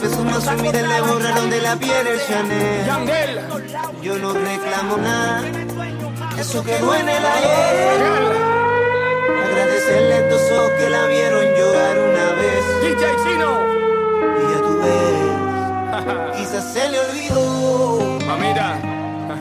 peso más y le borraron de la piel el Chanel. Yo no reclamo nada, eso quedó en el ayer. Agradecerle a estos ojos que la vieron llorar una vez. DJ Chino. Y ya tú ves, quizás se le olvidó. Mamita.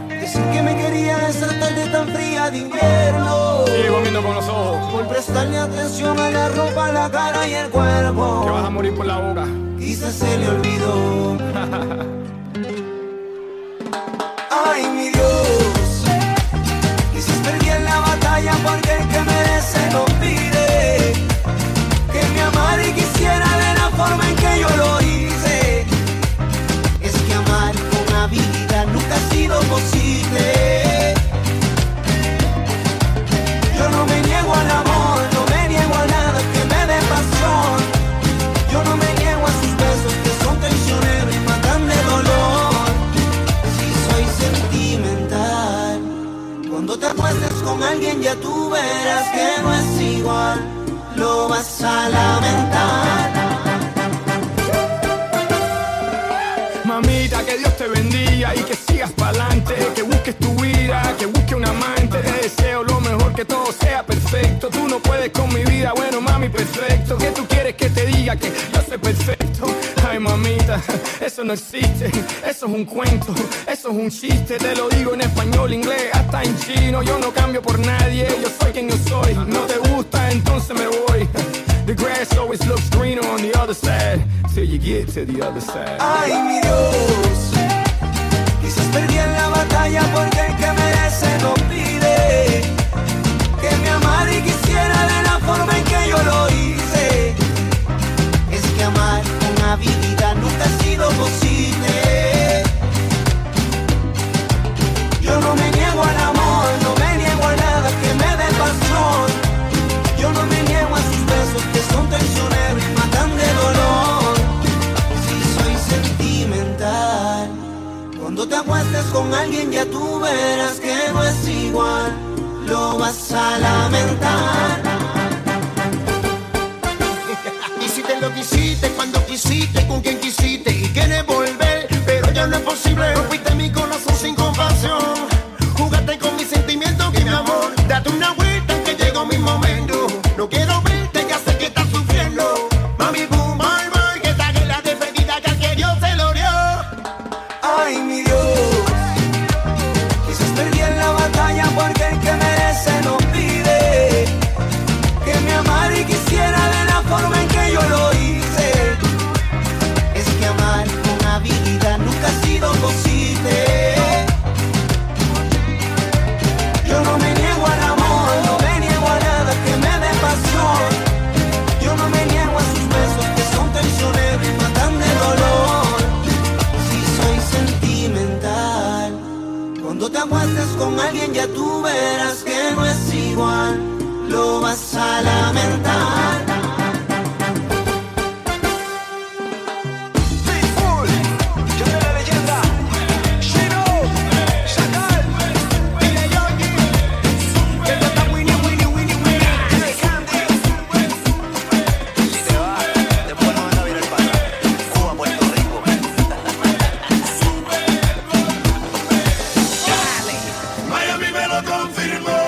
Decir que me quería esa tarde tan fría de invierno. Sigue comiendo con los ojos. Por prestarle atención a la ropa, la cara y el cuerpo. Que vas a morir por la boca. Quizás se le olvidó. Ay, mi Dios. Quizás perdí en la batalla porque el que merece no pide. Que me amara y quisiera de la forma en que yo lo hice. Es que amar con habilidad nunca ha sido posible. Yo no me niego al amor, no me niego a nada que me dé pasión. Yo no me niego a sus besos que son traicioneros y matan de dolor. Si soy sentimental, cuando te acuestes con alguien ya tú verás que no es igual. Lo vas a lamentar. Mamita, que Dios te bendiga y que sigas pa'lante. Que busques tu vida, que busques un amante. Te deseo lo mejor, que todo sea perfecto. Tú no puedes con mi vida, bueno mami, perfecto. ¿Qué tú quieres que te diga? Que yo soy perfecto. Ay mamita, eso no existe, eso es un cuento, eso es un chiste. Te lo digo en español, inglés, hasta en chino. Yo no cambio por nadie, yo soy quien yo soy. No te gusta, entonces me voy. The grass always looks greener on the other side, till you get to the other side. Ay, mi Dios, quizás perdí en la batalla porque el que merece no pide. Que me amara y quisiera de la forma en que yo lo hice. Es que amar con habilidad nunca ha sido posible. Yo no me niego al amor, no me niego a nada que me dé pasión. Yo no me niego a sus besos que son traicioneros y matan de dolor. Si soy sentimental, cuando te acuestes con alguien ya tú verás que no es igual. Lo vas a lamentar. Hiciste lo que hiciste, cuando quisiste, con quien quisiste y quieres volver, pero ya no es posible. Rompiste mi corazón sin compasión, jugaste con mis sentimientos y mi amor. Date una vuelta que llegó mi momento. No quiero verte, ya sé que estás sufriendo. Mami, boom, bye, bye, que tragué la despedida que al que Dios se lo dio. Ay, mi Dios, quizás perdí en la batalla porque el que merece no pide. Que me amara y quisiera de la forma en que yo lo hice. Es que amar con habilidad nunca ha sido posible. Yo no me niego al amor, no me niego a nada que me dé pasión. Yo no me niego a sus besos que son traicioneros y matan de dolor. Si soy sentimental, cuando te acuestes con alguien ya tú verás que no es igual. Lo vas a lamentar. Confirmo.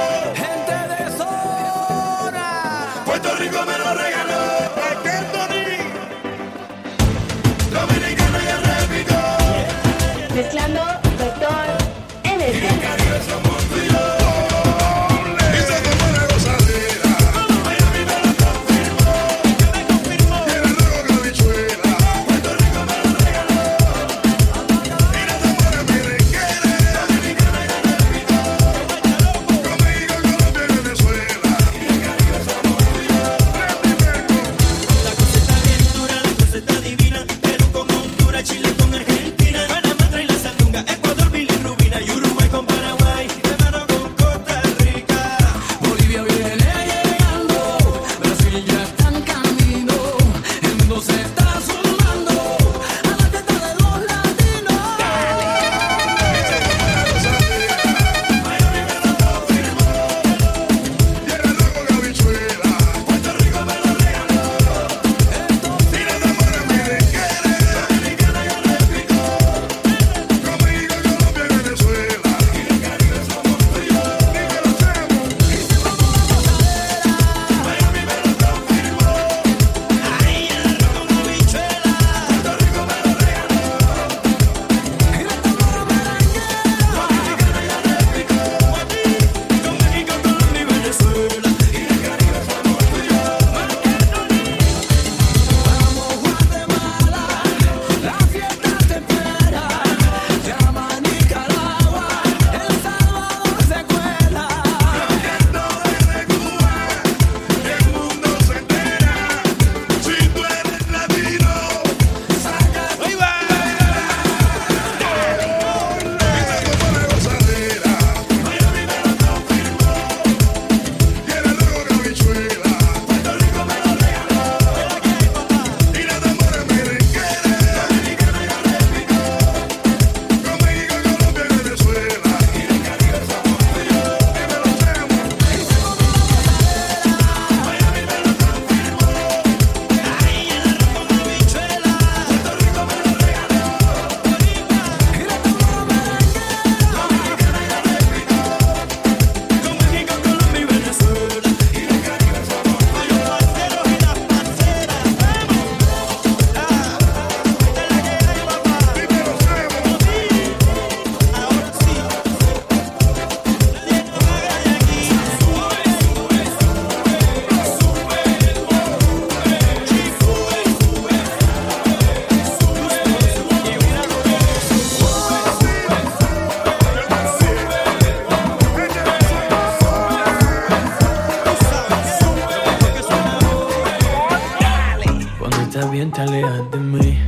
bien te alejas de mí.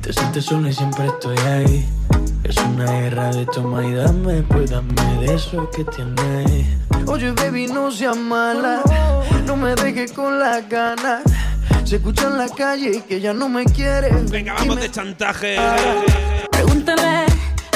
Te sientes sola y siempre estoy ahí. Es una guerra de toma y dame, pues dame de eso que tienes. Oye, baby, no seas mala, no me dejes con las ganas. Se escucha en la calle y que ya no me quieres. Venga, vamos de chantaje. Pregúntame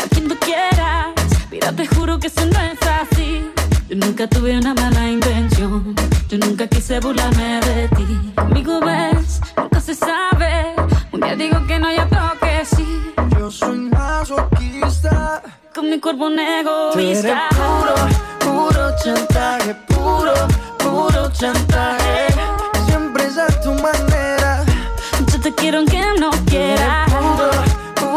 a quien tú quieras. Mira, te juro que eso no es así. Yo nunca tuve una mala intención. Yo nunca quise burlarme de ti. Conmigo ves, nunca se sabe. Un día digo que no, yo creo que sí. Yo soy masoquista. Con mi cuerpo un egoísta. Tú eres puro, puro chantaje. Puro, puro chantaje. Tu manera. Yo te quiero aunque no quieras. Puro,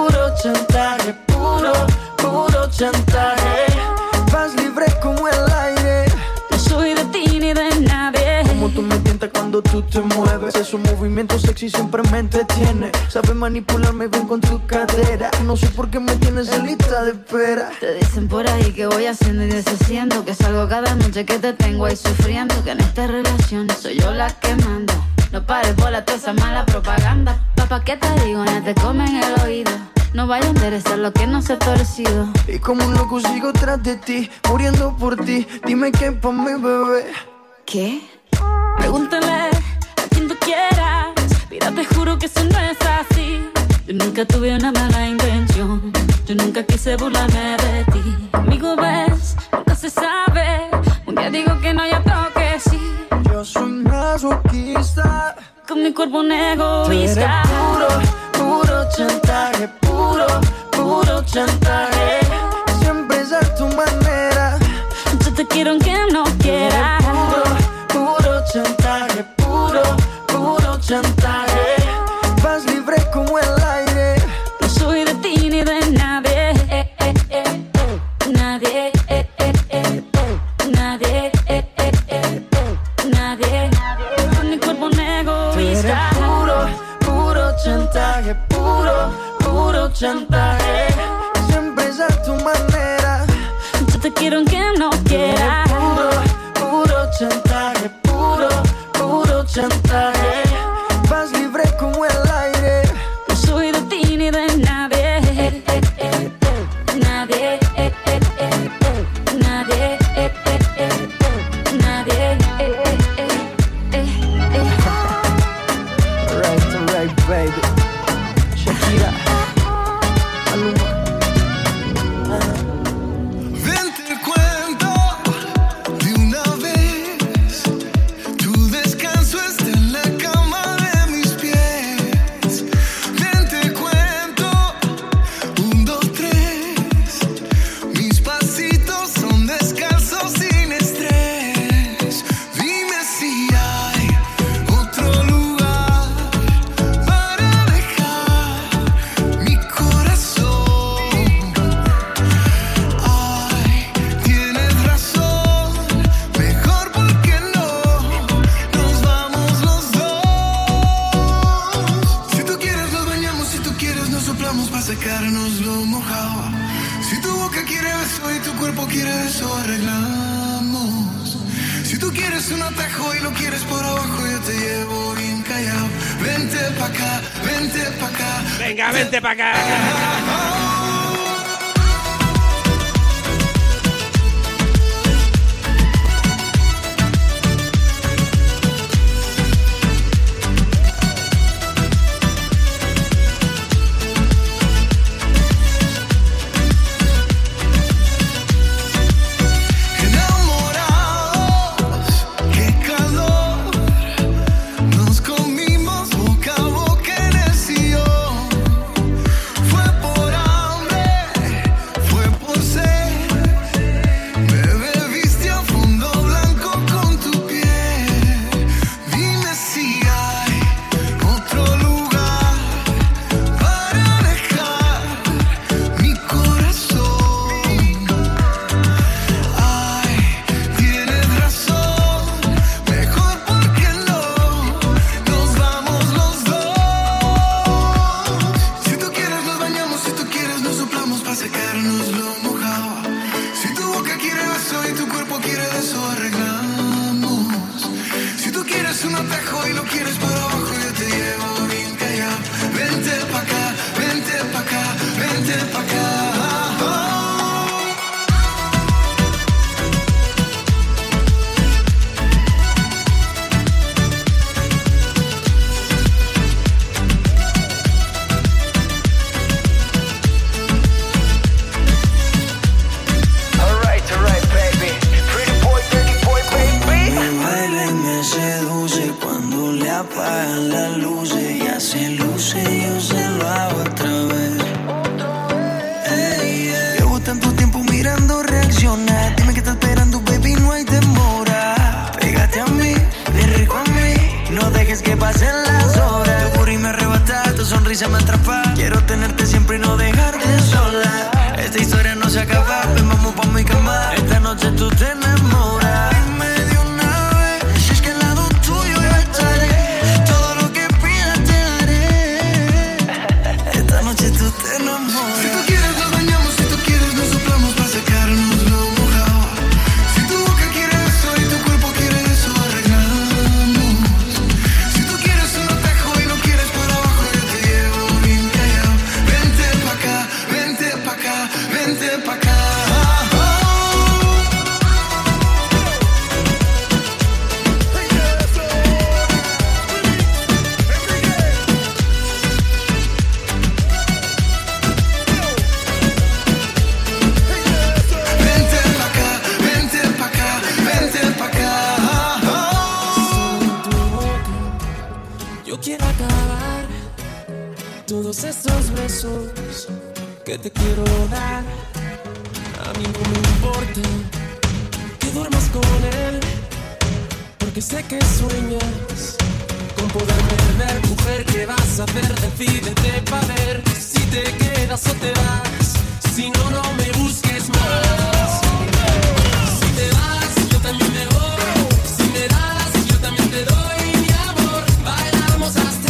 puro chantaje. Puro, puro chantaje. Vas libre como el aire. No soy de ti ni de nadie. Como tú me tientas cuando tú te mueves. Esos movimientos sexy siempre me entretiene. Sabes manipularme bien con tu cadera. No sé por qué me tienes en lista de espera. Te dicen por ahí que voy haciendo y deshaciendo, que salgo cada noche que te tengo ahí sufriendo, que en esta relación soy yo la que mando. No pares bola toda esa mala propaganda. Papá, ¿qué te digo? No te comen el oído. No vaya a enderezar lo que no se ha torcido. Y como un loco sigo tras de ti, muriendo por ti. Dime qué pa' mi bebé. ¿Qué? Pregúntale a quien tú quieras. Mira, te juro que eso no es así. Yo nunca tuve una mala intención. Yo nunca quise burlarme de ti. Conmigo ves, nunca se sabe. Un día digo que no, ya creo que sí. Yo soy masoquista. Con mi cuerpo un egoísta. Tú eres puro, puro chantaje. Puro, puro chantaje. Siempre es a tu manera. Yo te quiero aunque no quieras. Puro, puro chantaje. Puro, puro chantaje. Vas libre como el aire. No soy de ti ni de nadie. Nadie. Nadie. Nadie, con mi cuerpo un egoísta. Puro, puro chantaje. Puro, puro chantaje. Siempre es a tu manera. Yo te quiero aunque no quieras. Puro, puro chantaje. Puro, puro chantaje. Vas libre como el aire. No soy de ti ni de nadie. Nadie. Nadie. Nadie. Baby, Shakira, Maluma. Ven, te cuento de una vez. Tu descanso está en la cama de mis pies. Ven, te cuento 1, 2, 3. Mis pasitos son descalzos sin estrés. Dime si hay otro lugar. Venga, vente pa' acá. Por ahí. sonrisa me atrapa. Quiero tenerte siempre y no dejarte sola. Esta historia no se acaba, ven vamos pa' mi cama. Esta noche tú te enamoras. Dime de una vez, si es que al lado tuyo yo estaré. Todo lo que pidas te haré. Esta noche tú te enamoras. Si tú quieres nos bañamos, si tú quieres nos soplamos pa' sacarnos lo mojado. Si tu boca quiere eso y tu cuerpo quiere eso, arreglamos. Si tú quieres un atajo y no quieres para abajo, yo te llevo bien callado. Vente pa' acá, vente pa' acá, vente pa' acá. Todos estos besos que te quiero dar, a mí no me importa que duermas con él, porque sé que sueñas con poder perder. Mujer, ¿qué vas a hacer? Decídete pa' ver si te quedas o te vas. Si no, no me busques más. Si te vas, yo también me voy. Si me das, yo también te doy mi amor. Bailamos hasta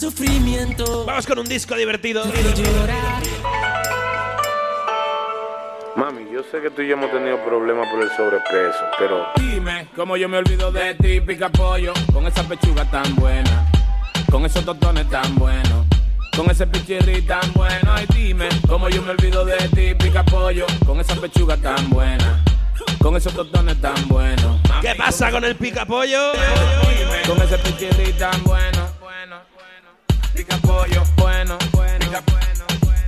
sufrimiento. Vamos con un disco divertido. Mami, yo sé que tú y yo hemos tenido problemas por el sobrepeso, pero dime cómo yo me olvido de ti, pica pollo, con esa pechuga tan buena, con esos tostones tan buenos, con ese pichirri tan bueno. Ay, dime cómo yo me olvido de ti, pica pollo, con esa pechuga tan buena, con esos tostones tan buenos. ¿Qué pasa con el pica pollo? Con ese pichirri tan bueno. Pica pollo, bueno,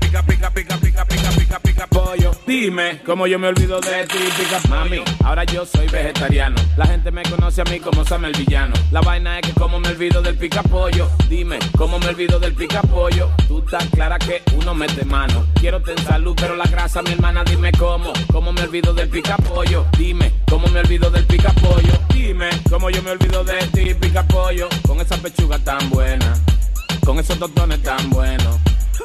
pica, pica, pica, pica, pica, pica, pica, pica pollo. Dime cómo yo me olvido de ti, pica mami. Ahora yo soy vegetariano. La gente me conoce a mí como Sam el villano. La vaina es que cómo me olvido del pica pollo. Dime cómo me olvido del pica pollo. Tú estás clara que uno mete mano. Quiero tener salud, pero la grasa, mi hermana, dime cómo. Cómo me olvido del pica pollo. Dime cómo me olvido del pica pollo. Dime cómo yo me olvido de ti, pica pollo. Con esa pechuga tan buena, con esos tostones tan buenos,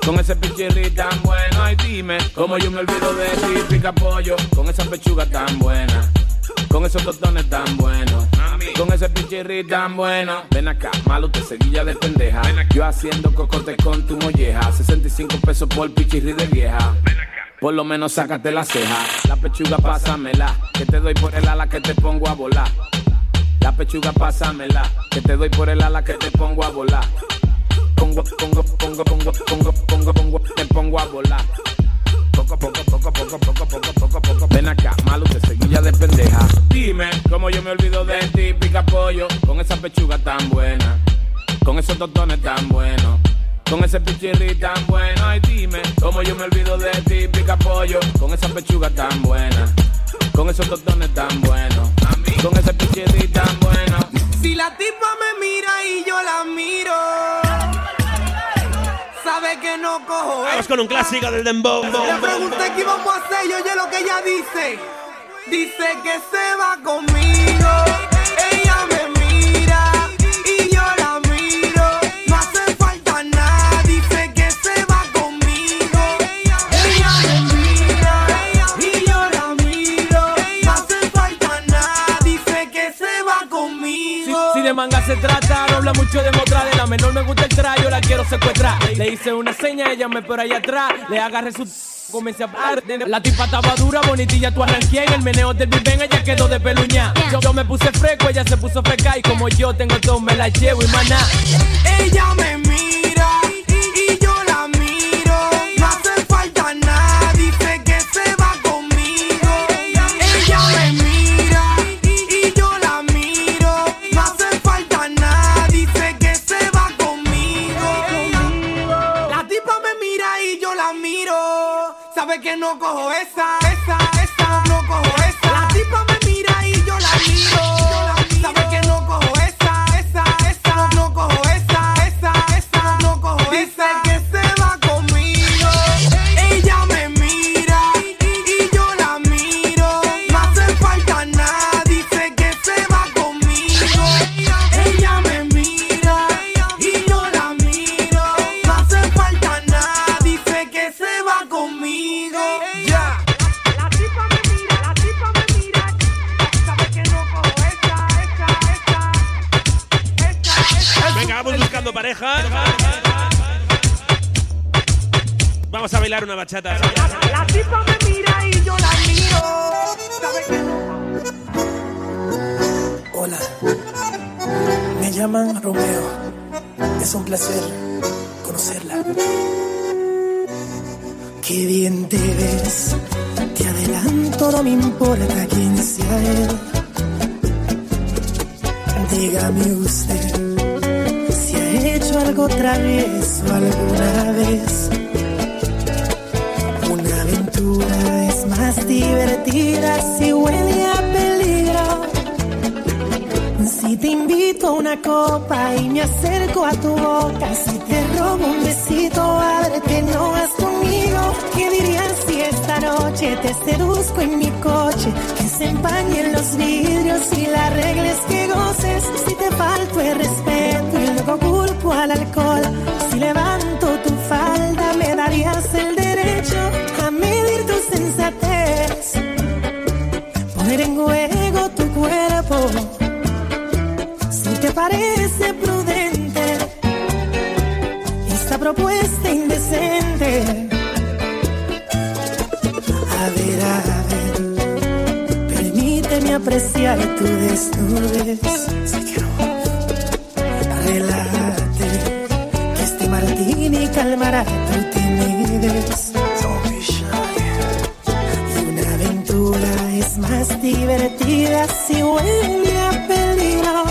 con ese pichirri tan bueno. Ay, dime cómo yo me olvido de ti, pica pollo, con esa pechuga tan buena, con esos tostones tan buenos, con ese pichirri tan bueno. Ven acá, malo, te seguilla de pendeja. Yo haciendo cocote con tu molleja, $65 por pichirri de vieja. Por lo menos sácate la ceja. La pechuga pásamela, que te doy por el ala que te pongo a volar. La pechuga pásamela, que te doy por el ala que te pongo a volar. Te pongo a volar. Poco. Ven acá, Malu, te seguilla de pendeja. Dime cómo yo me olvido de ti, pica pollo. Con esa pechuga tan buena, con esos tostones tan buenos, con ese pichirri tan bueno. Ay, dime cómo yo me olvido de ti, pica pollo. Con esa pechuga tan buena, con esos tostones tan buenos, con ese pichirri tan bueno. Si la tipa me mira y yo la miro, sabe que no cojo. Vamos con un clásico del dembow. Le pregunté qué íbamos a hacer y oye lo que ella dice. Dice que se va conmigo. Ella me mira y yo la miro. No hace falta nada. Dice que se va conmigo. Ella me mira y yo la miro. No hace falta nada. Dice que se va conmigo. Si de manga se trata, no habla mucho de motra. De la menor me gusta el trayo, la quiero secuestrar. Le hice una seña, ella me por allá atrás. Le agarré su... comencé a hablar. La tipa estaba dura, bonitilla, tú arranqué. En el meneo del Big Bang ella quedó de peluña. Yo me puse fresco, ella se puso fresca. Y como yo tengo todo, me la llevo y maná. Ella me mira y yo la miro. No hace falta nada, dice que se va conmigo. Ella me mira y yo la miro. No hace falta nada, dice que se va conmigo. La tipa me mira y yo la miro. Sabe que no cojo esa, no cojo esa. La tipa me mira y yo la miro. Sabe que no cojo esa, no cojo esa, no cojo esa. Dice que se va conmigo. Ella me mira y yo la miro. No hace falta nada, dice que se va conmigo. Ella me mira y yo la miro. No hace falta nada, dice que se va conmigo. Ya. La tipa me mira, sabe que no cojo esa. Venga, vamos buscando pareja. Vamos a bailar una bachata. La tipa me mira y yo la miro. Sabe que no. Hola, me llaman Romeo. Es un placer conocerla. Qué bien te ves, te adelanto, no me importa quién sea él. Dígame usted, si ha hecho algo travieso alguna vez. Una aventura es más divertida si huele a peligro. Si te invito a una copa y me acerco a tu boca, si te robo un besito, ábrete, no vas conmigo. ¿Qué dirías si esta noche te seduzco en mi coche? Que se empañen los vidrios y la regla es que goces. Si te falto el respeto y luego culpo al alcohol, si levanto tu falda me darías el derecho a medir tu sensatez, poner en juego tu cuerpo. Si te parece prudente esta propuesta indecente. A ver, permíteme apreciar tu desnudez. Relájate, que este martini calmará tu timidez. Y una aventura es más divertida si huele a peligro.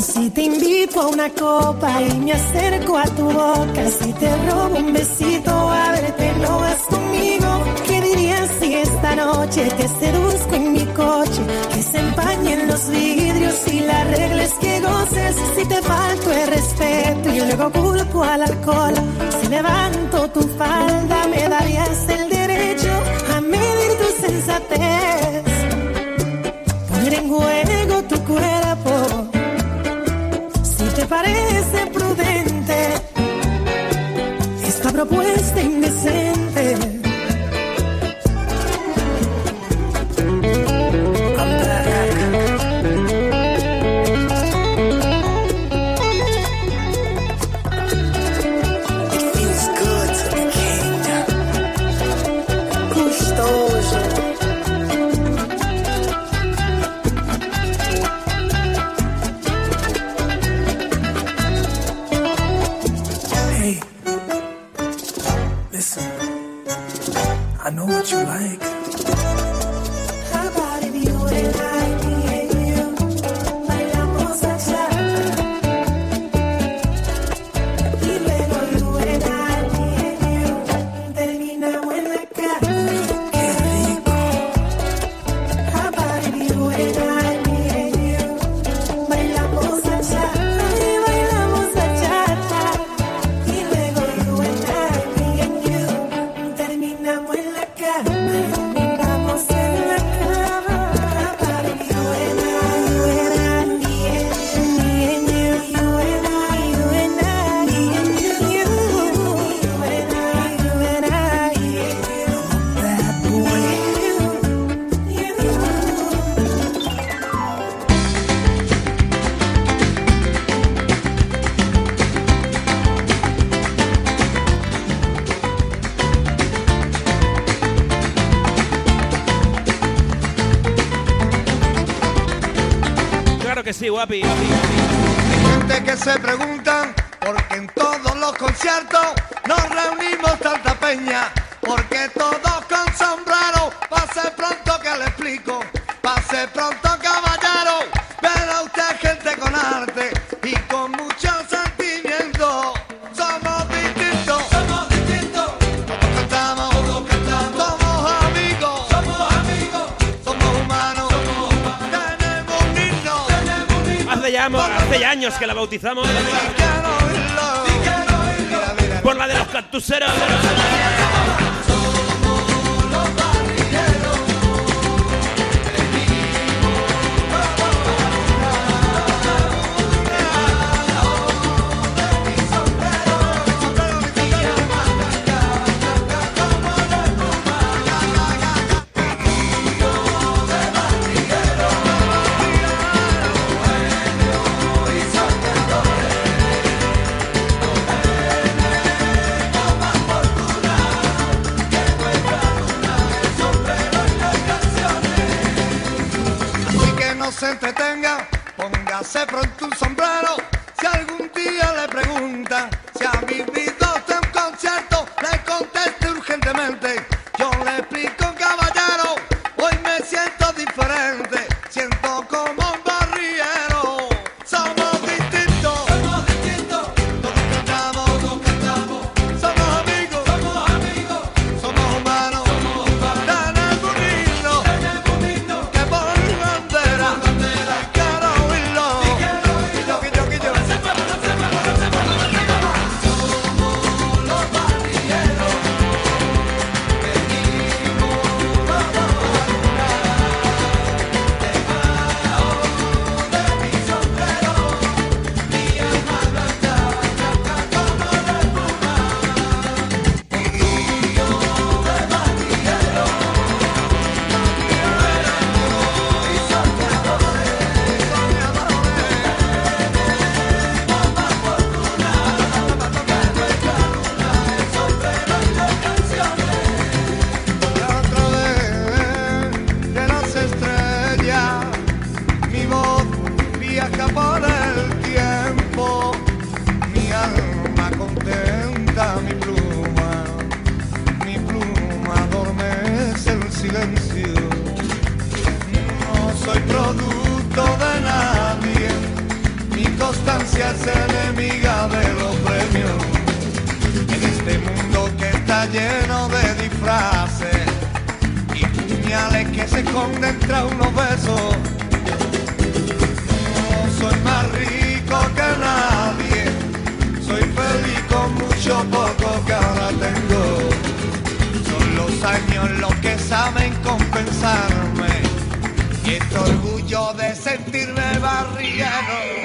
Si te invito a una copa y me acerco a tu boca, si te robo un besito, ábrete, no vas conmigo. ¿Qué dirías si esta noche te seduzco en mi coche? Que se empañen los vidrios y la regla es que goces. Si te falto el respeto y luego culpo al alcohol, si levanto tu falda me darías el derecho a medir tu sensatez, poner en juego tu cuerpo. ¿Te parece prudente esta propuesta indecente? It feels good to be king. sí, guapi, guapi, guapi. Hay gente que se pregunta por qué en todos los conciertos nos reunimos tanta peña, porque todos con sombrero. Pase pronto que le explico, pase pronto caballero. Verá usted gente con arte y con mucho sentimiento. Somos distintos, somos distintos. Todos cantamos, somos amigos, somos humanos, tenemos un himno, tenemos un himno. Hace ya años que la bautizamos. Por la de los cantuceros. Se entretenga, póngase pronto un sombrero. Si algún día le preguntan si ha vivido usted un concierto, le conteste urgentemente. Yo le explico, caballero, hoy me siento diferente, siento como un barriero. Somos distintos, somos distintos. Todos cantamos, somos amigos, somos amigos. Somos humanos, somos humanos. Tenemos un himno que por bandera. Es enemiga de los premios. En este mundo que está lleno de disfraces y puñales que se esconden tras unos besos. No soy más rico que nadie, soy feliz con mucho poco que ahora tengo. Son los años los que saben compensarme y este orgullo de sentirme barriero.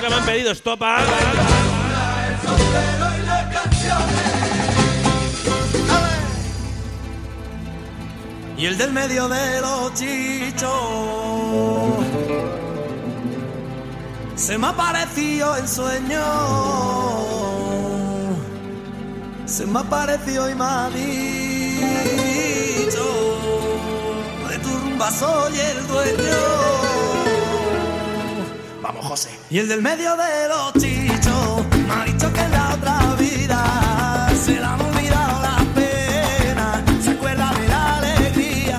Que me han pedido estopa. Y el del medio de los chichos se me apareció en sueño, se me apareció y me ha dicho de tu rumba soy el dueño. Vamos, José. Y el del medio de los chichos me ha dicho que en la otra vida se la han olvidado las penas, se acuerda de la alegría,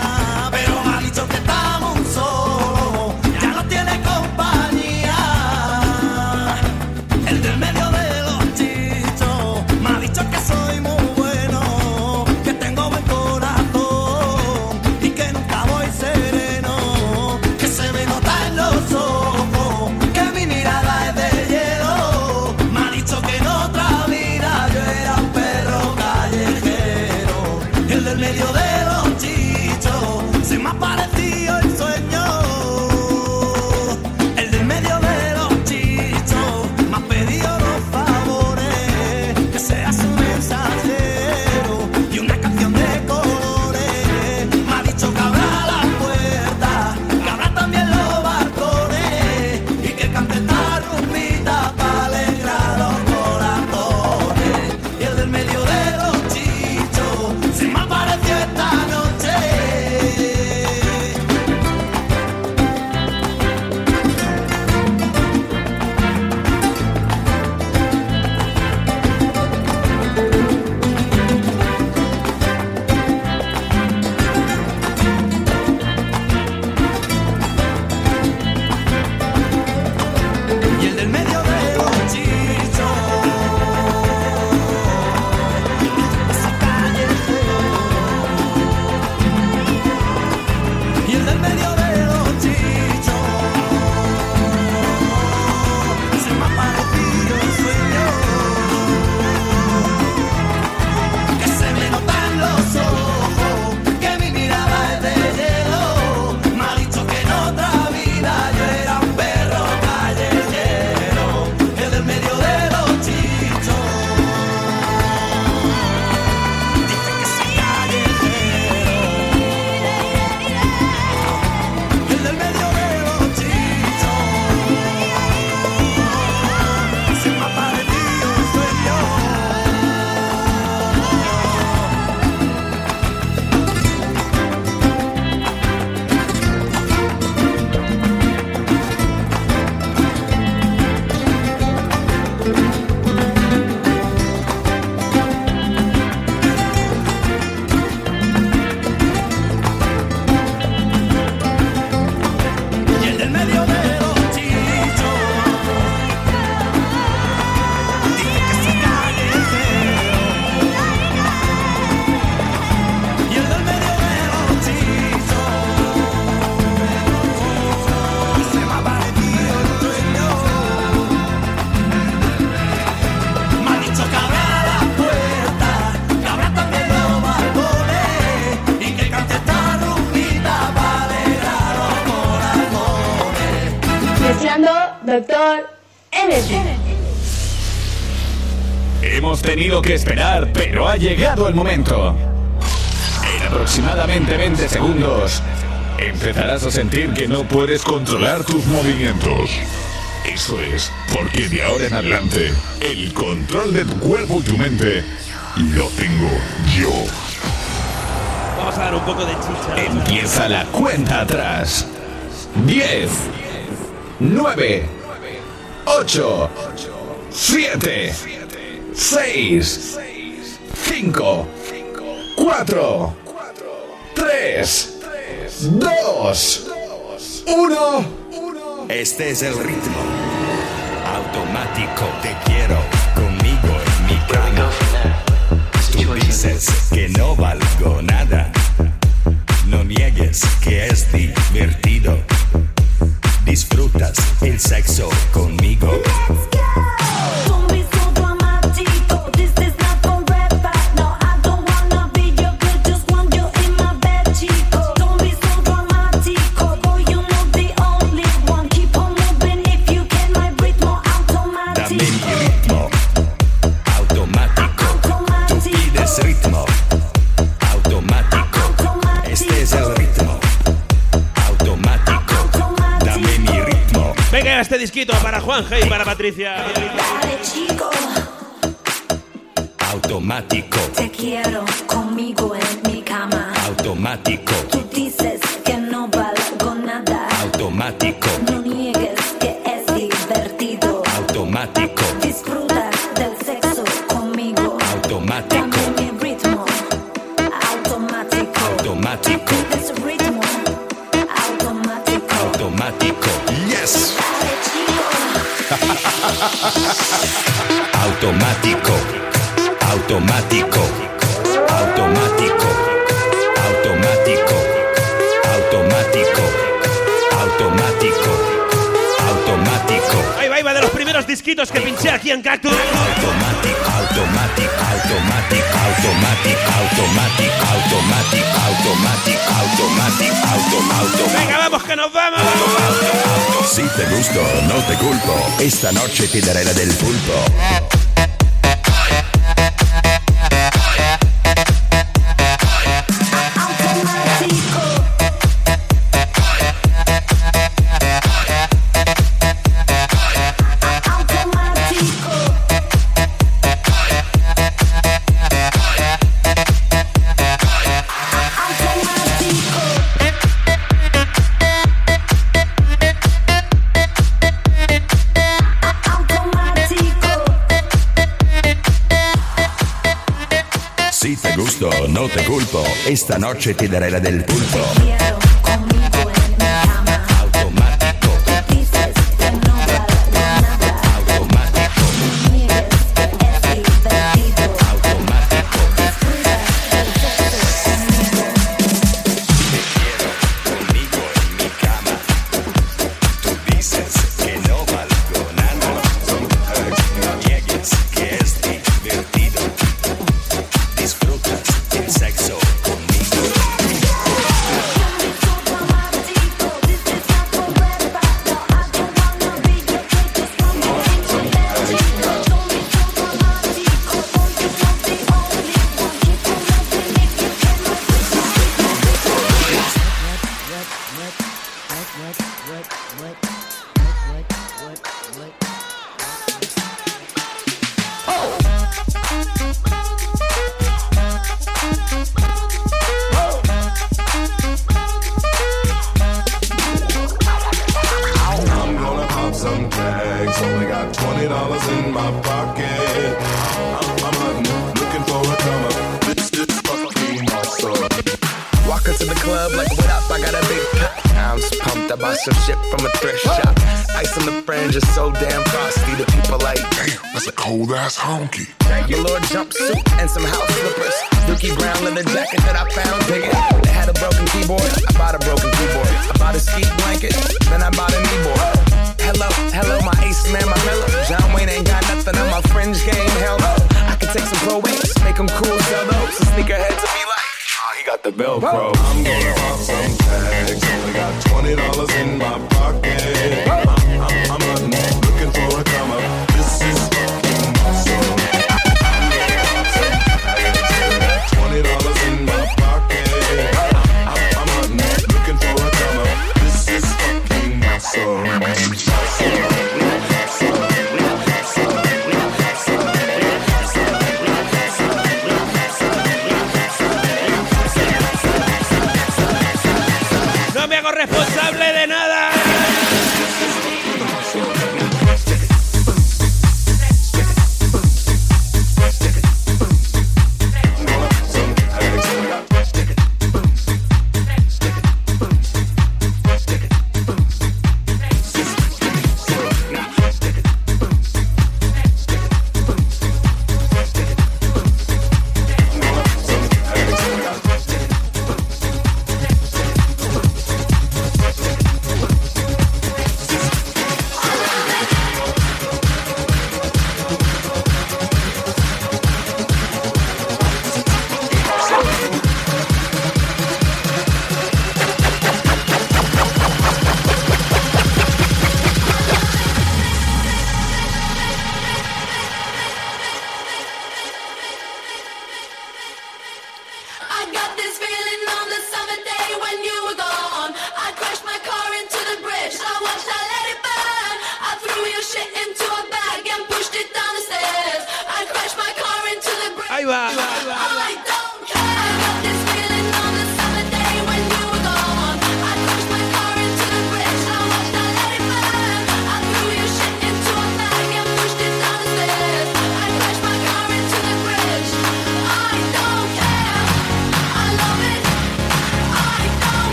pero me ha dicho que estamos solos, ya no tiene compañía. El del medio de los chichos me ha dicho que soy muy bueno, que tengo buen corazón y que nunca voy sereno, que se me nota en los ojos. El del medio de los chichos. Doctor Energy. Hemos tenido que esperar, pero ha llegado el momento. En aproximadamente 20 segundos empezarás a sentir que no puedes controlar tus movimientos. Eso es porque de ahora en adelante el control de tu cuerpo y tu mente lo tengo yo. Vamos a dar un poco de chicha. Empieza la cuenta atrás. 10, 9, 8, 7, 6, 5, 4, 3, 2, 1. Este es el ritmo automático. Te quiero conmigo en mi cama. Tú dices que no valgo nada. No niegues que es divertido. Disfrutas el sexo conmigo. Let's go. Zombies so dramático. This is not for rap back. No, I don't wanna be your girl. Just want you in my bed, chico. Zombies so dramático. Boy, you know the only one. Keep on moving if you can. My ritmo automático. Dame mi ritmo automático. Automático. Tú pides ritmo automático. Automático. Este es el ritmo. Venga, este disquito para Juanja y para Patricia. Dale, chico. Automático. Te quiero conmigo en mi cama. Automático. Tú dices que no valgo nada. Automático. No niegues que es divertido. Automático. Disfruta del sexo conmigo. Automático. Dame mi ritmo. Automático. Automático. This ritmo. Automático. Automático. Yes. Automático, automático, automático, automático, automático, automático, automático. Ahí va, de los primeros disquitos que pinché aquí en Cactus. Automático, automático, automático, automático, automático, automático, automático, automático, automático. Venga, vamos que nos vamos. Si te gusto, no te culpo. Esta noche te daré la del pulpo. No te culpo, esta noche te daré la del pulpo.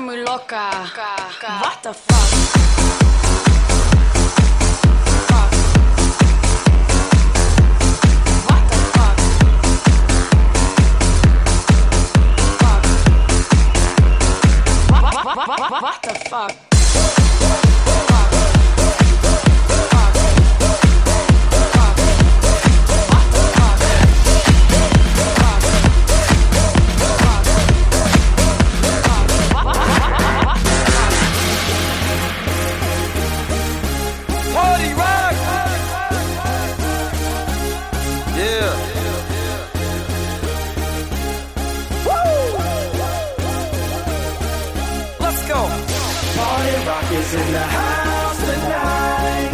está muy loca. What the fuck? What the fuck? Party rock! Yeah. Rockers in the house tonight.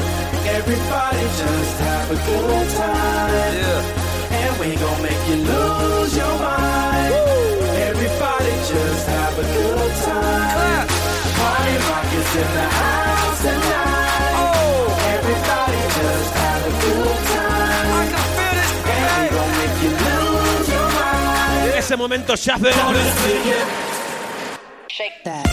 Everybody just have a good time. Yeah. And we gon' make you lose your mind. Woo. Everybody just have a good time. Clap. Party rockers in the house tonight. Oh. Everybody just have a good time. I can feel this. And we gon' make you lose your mind. En ese momento se hace Shake that.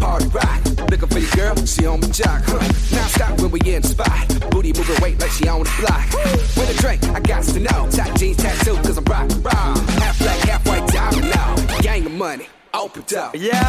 Party rock, looking for your girl, she on my jock, huh? Now stop when we in the spot, booty moving weight like she on the block. With a drink, I got to know, tight jeans tattoo, cause I'm rock and roll. Half black, half white, diamond now, gang of money, opened up. Yo,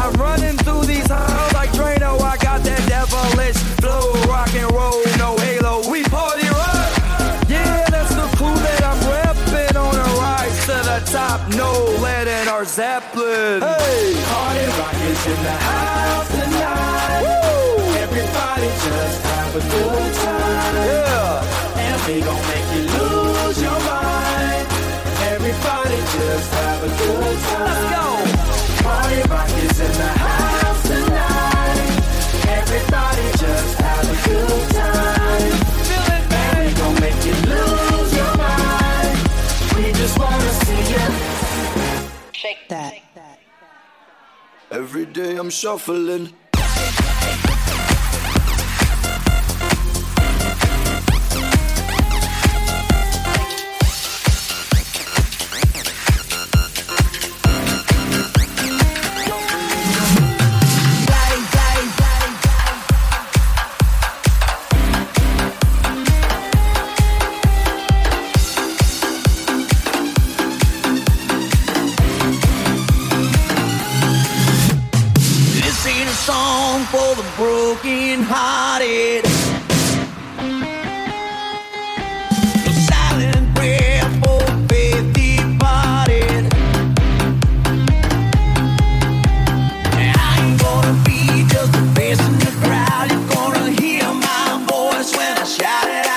I'm running through these halls like Drano, I got that devilish flow, rock and roll, no halo, we party rock. Yeah, that's the clue that I'm reppin' on a rise to the top, no lead in our Zeppelin. Hey, party rock. In the house tonight. Woo! Everybody just have a good time. Yeah. And we gon' make you lose your mind. Everybody just have a good time. Let's go. Party rock is in the house tonight. Everybody just have a good time. Feel it, baby. And we gon' make you lose your mind. We just wanna see you. Shake that. Every day I'm shuffling. For the broken hearted, a silent prayer for faith departed. I ain't gonna be just a face in the crowd. You're gonna hear my voice when I shout it out.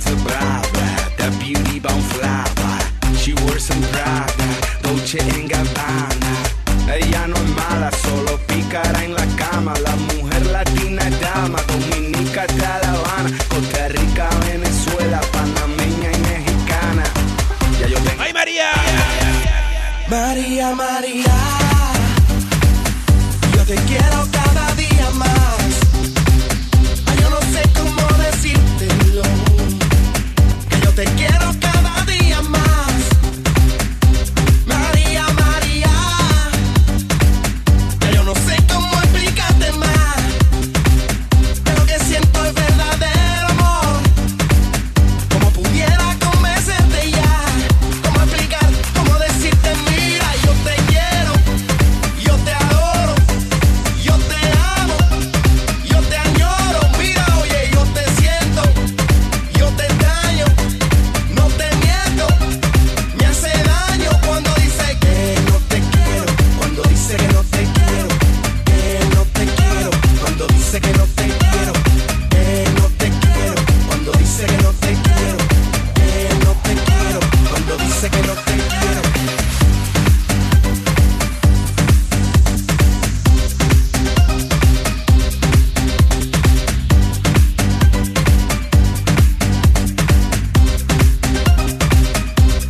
that's a Prada, that beauty bomb flava. She wore some Prada, Dolce & Gabbana. Ella no es mala, solo pícara en la cama. La mujer latina es dama, dominica hasta La Habana, Costa Rica, Venezuela, panameña y mexicana. Ya yo vengo. ¡Ay, María! María, María, yo te quiero cada día más. Ay, yo no sé cómo decírtelo, que yo te quiero cada día más. María, María, que yo no sé cómo explicarte más, que lo que siento es verdadero amor. Como pudiera convencerte ya, como explicar, como decirte mira, yo te quiero, yo te adoro,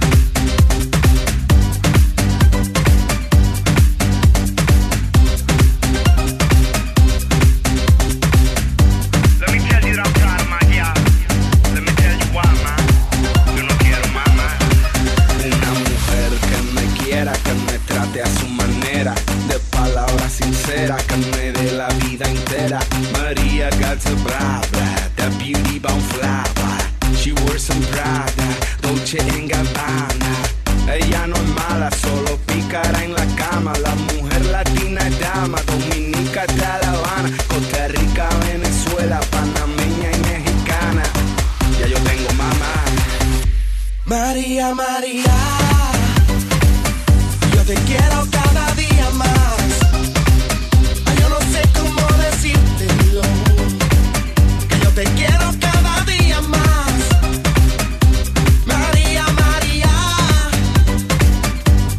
yo te amo, yo te añoro, mira, oye, yo te siento, yo te extraño, no te miento, me hace daño cuando dice que no te quiero, cuando dice que no te quiero, cuando dice que no te quiero, cuando dice que no te quiero, cuando dice que no te quiero. Let me tell you that I'm tired of my yeah. Let me tell you why, man. Yo no quiero más, man. Una mujer que me quiera, que me trate a su manera, de palabras sinceras, que me dé la vida entera. Maria got a Prada, that beauty bomb flava. She wore some Prada, Dolce & Gabbana. Ella no es mala, solo pícara en la cama. La mujer latina es dama, dominica hasta La Habana, Costa Rica, Venezuela, panameña y mexicana. Ya yo tengo mamá. María, María, yo te quiero cada día más. Ay, yo no sé cómo decírtelo, que yo te quiero cada día más. María, María,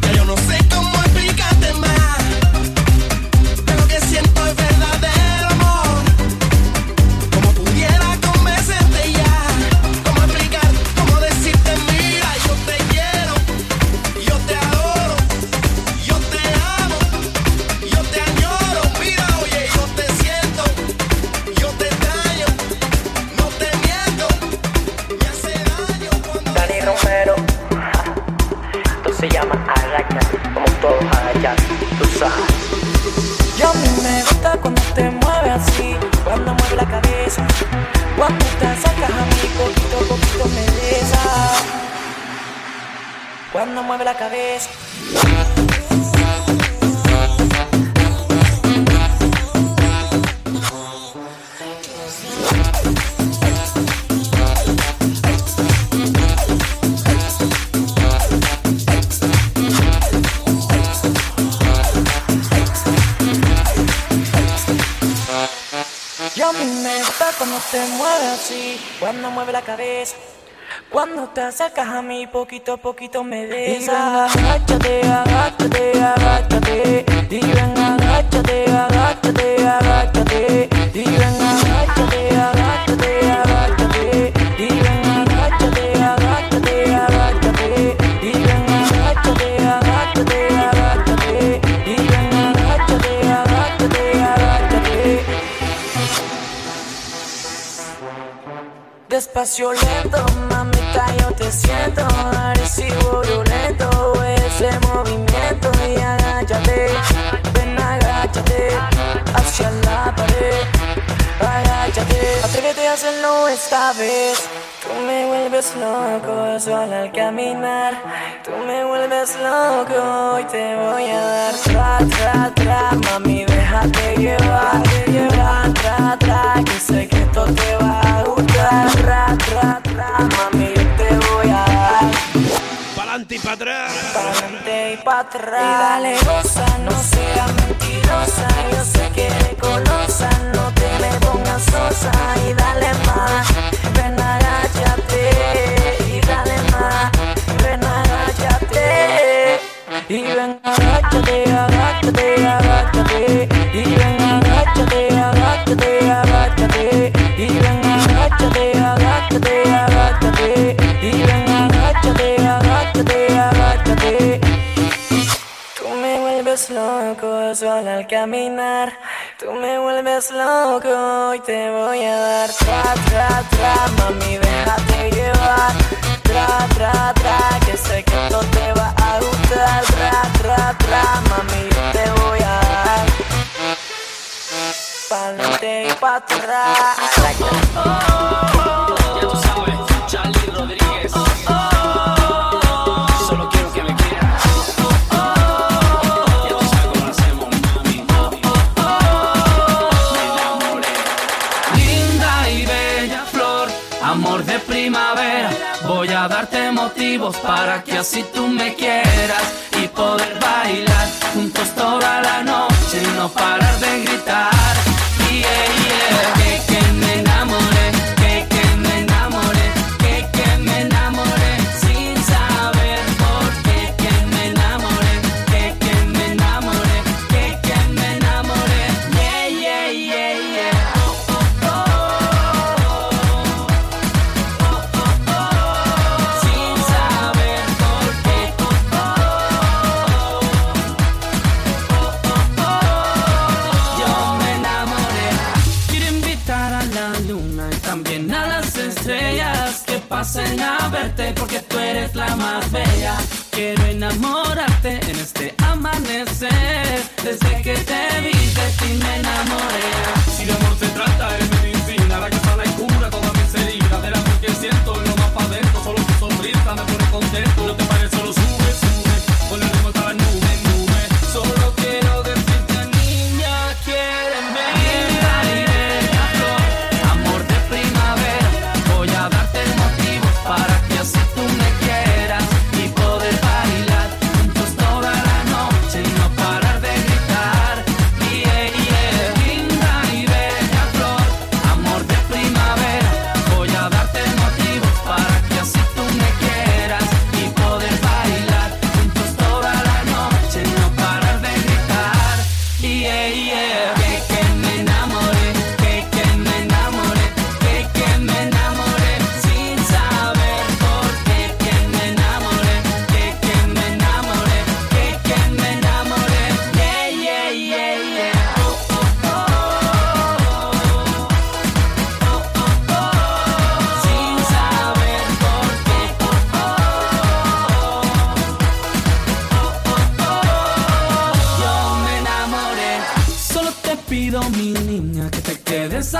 que yo no sé cómo explicarte más, que lo que siento es verdadero amor. Como pudiera convencerte ya, como explicar, como decirte mira, yo te quiero, yo te adoro, yo te amo, yo te añoro, mira, oye, yo te siento, yo te extraño, no te miento, me hace daño cuando Dani Romero, esto se llama Agacha, como todos agachas, tú sabes. Yo a mí me gusta cuando te mueves así, cuando mueves la cabeza, cuando te sacas a mí, poquito a poquito me besas, cuando mueve la cabeza. Yo a mí me gusta cuando te mueves así, cuando mueve la cabeza, cuando te acercas a mí, poquito a poquito me besas. Y ven, agáchate, agáchate, agáchate. Y ven, agáchate, agáchate, agáchate. Y ven, agáchate, agáchate, agáchate. Y ven, agáchate, agáchate, agáchate. Y ven, agáchate, agáchate, agáchate. Y ven, agáchate, agáchate, agáchate. Despacio lento, mamita, yo te siento, agresivo, violento, ese movimiento y agáchate, ven agáchate, hacia la pared, agáchate, atrévete a hacerlo esta vez, tú me vuelves loco solo al caminar, tú me vuelves loco y te voy a dar, tra, tra, tra, mami, déjate llevar, tra, tra, tra, que sé que esto te va a gustar, tra, tra, tra, mami, yo te voy a dar. Pa'lante y pa' atrás, pa'lante y pa' atrás. Y dale goza, no seas mentirosa, yo sé que eres golosa, no te me pongas sosa. Y dale más, ven agáchate. sol al caminar. Tú me vuelves loco y te voy a dar tra, tra, tra, mami, déjate llevar. Tra, tra, tra, que sé que esto te va a gustar. Tra, tra, tra, mami, yo te voy a dar pa'lante y pa' atrás. Oh, oh, oh. Ya tú sabes, Charlie Rodríguez. Oh, oh. Darte motivos para que así tú me quieras y poder bailar juntos toda la noche y no parar de gritar. Yeah, yeah. Que me enamoré, que me enamoré, que me enamoré sin saber por qué. Que me enamoré, que me enamoré, que me enamoré. Yeah, yeah, yeah, yeah. Oh, oh, oh, oh. Pasen a verte porque tú eres la más bella. Quiero enamorarte en este amanecer. Desde que te vi de ti me enamoré. Si de amor se trata es medicina, la que sana y cura todas mis heridas. Del amor que siento lo más pa' dentro. Solo tu sonrisa me pone contento. No te pares, solo sube, sube, con el ritmo hasta las nubes, nubes. Solo quiero decirte, niña, quiéreme.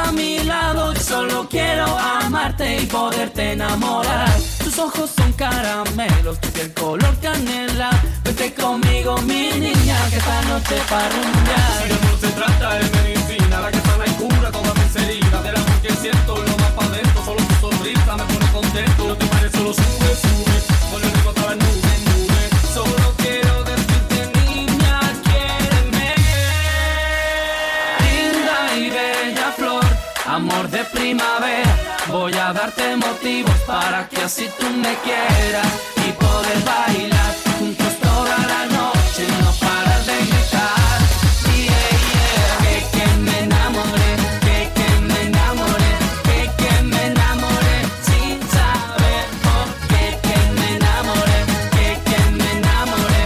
A mi lado, yo solo quiero amarte y poderte enamorar. Tus ojos son caramelos, tu piel color canela. Vete conmigo, mi niña, que esta noche pa' rumbear. Si de amor se trata es medicina, la que sana y cura todas mis heridas. Del amor que siento lo más pa' dentro, solo tu sonrisa me pone contento. No te pares, solo sube, sube, con el rico hasta las nubes, nubes. Solo quiero decirte, niña, quiéreme. Linda y bella flor, amor de primavera, voy a darte motivos para que así tú me quieras y poder bailar juntos toda la noche y no parar de gritar. Yeah, yeah, que me enamoré, que me enamoré, que me enamoré sin saber por qué. Que me enamoré, que me enamoré,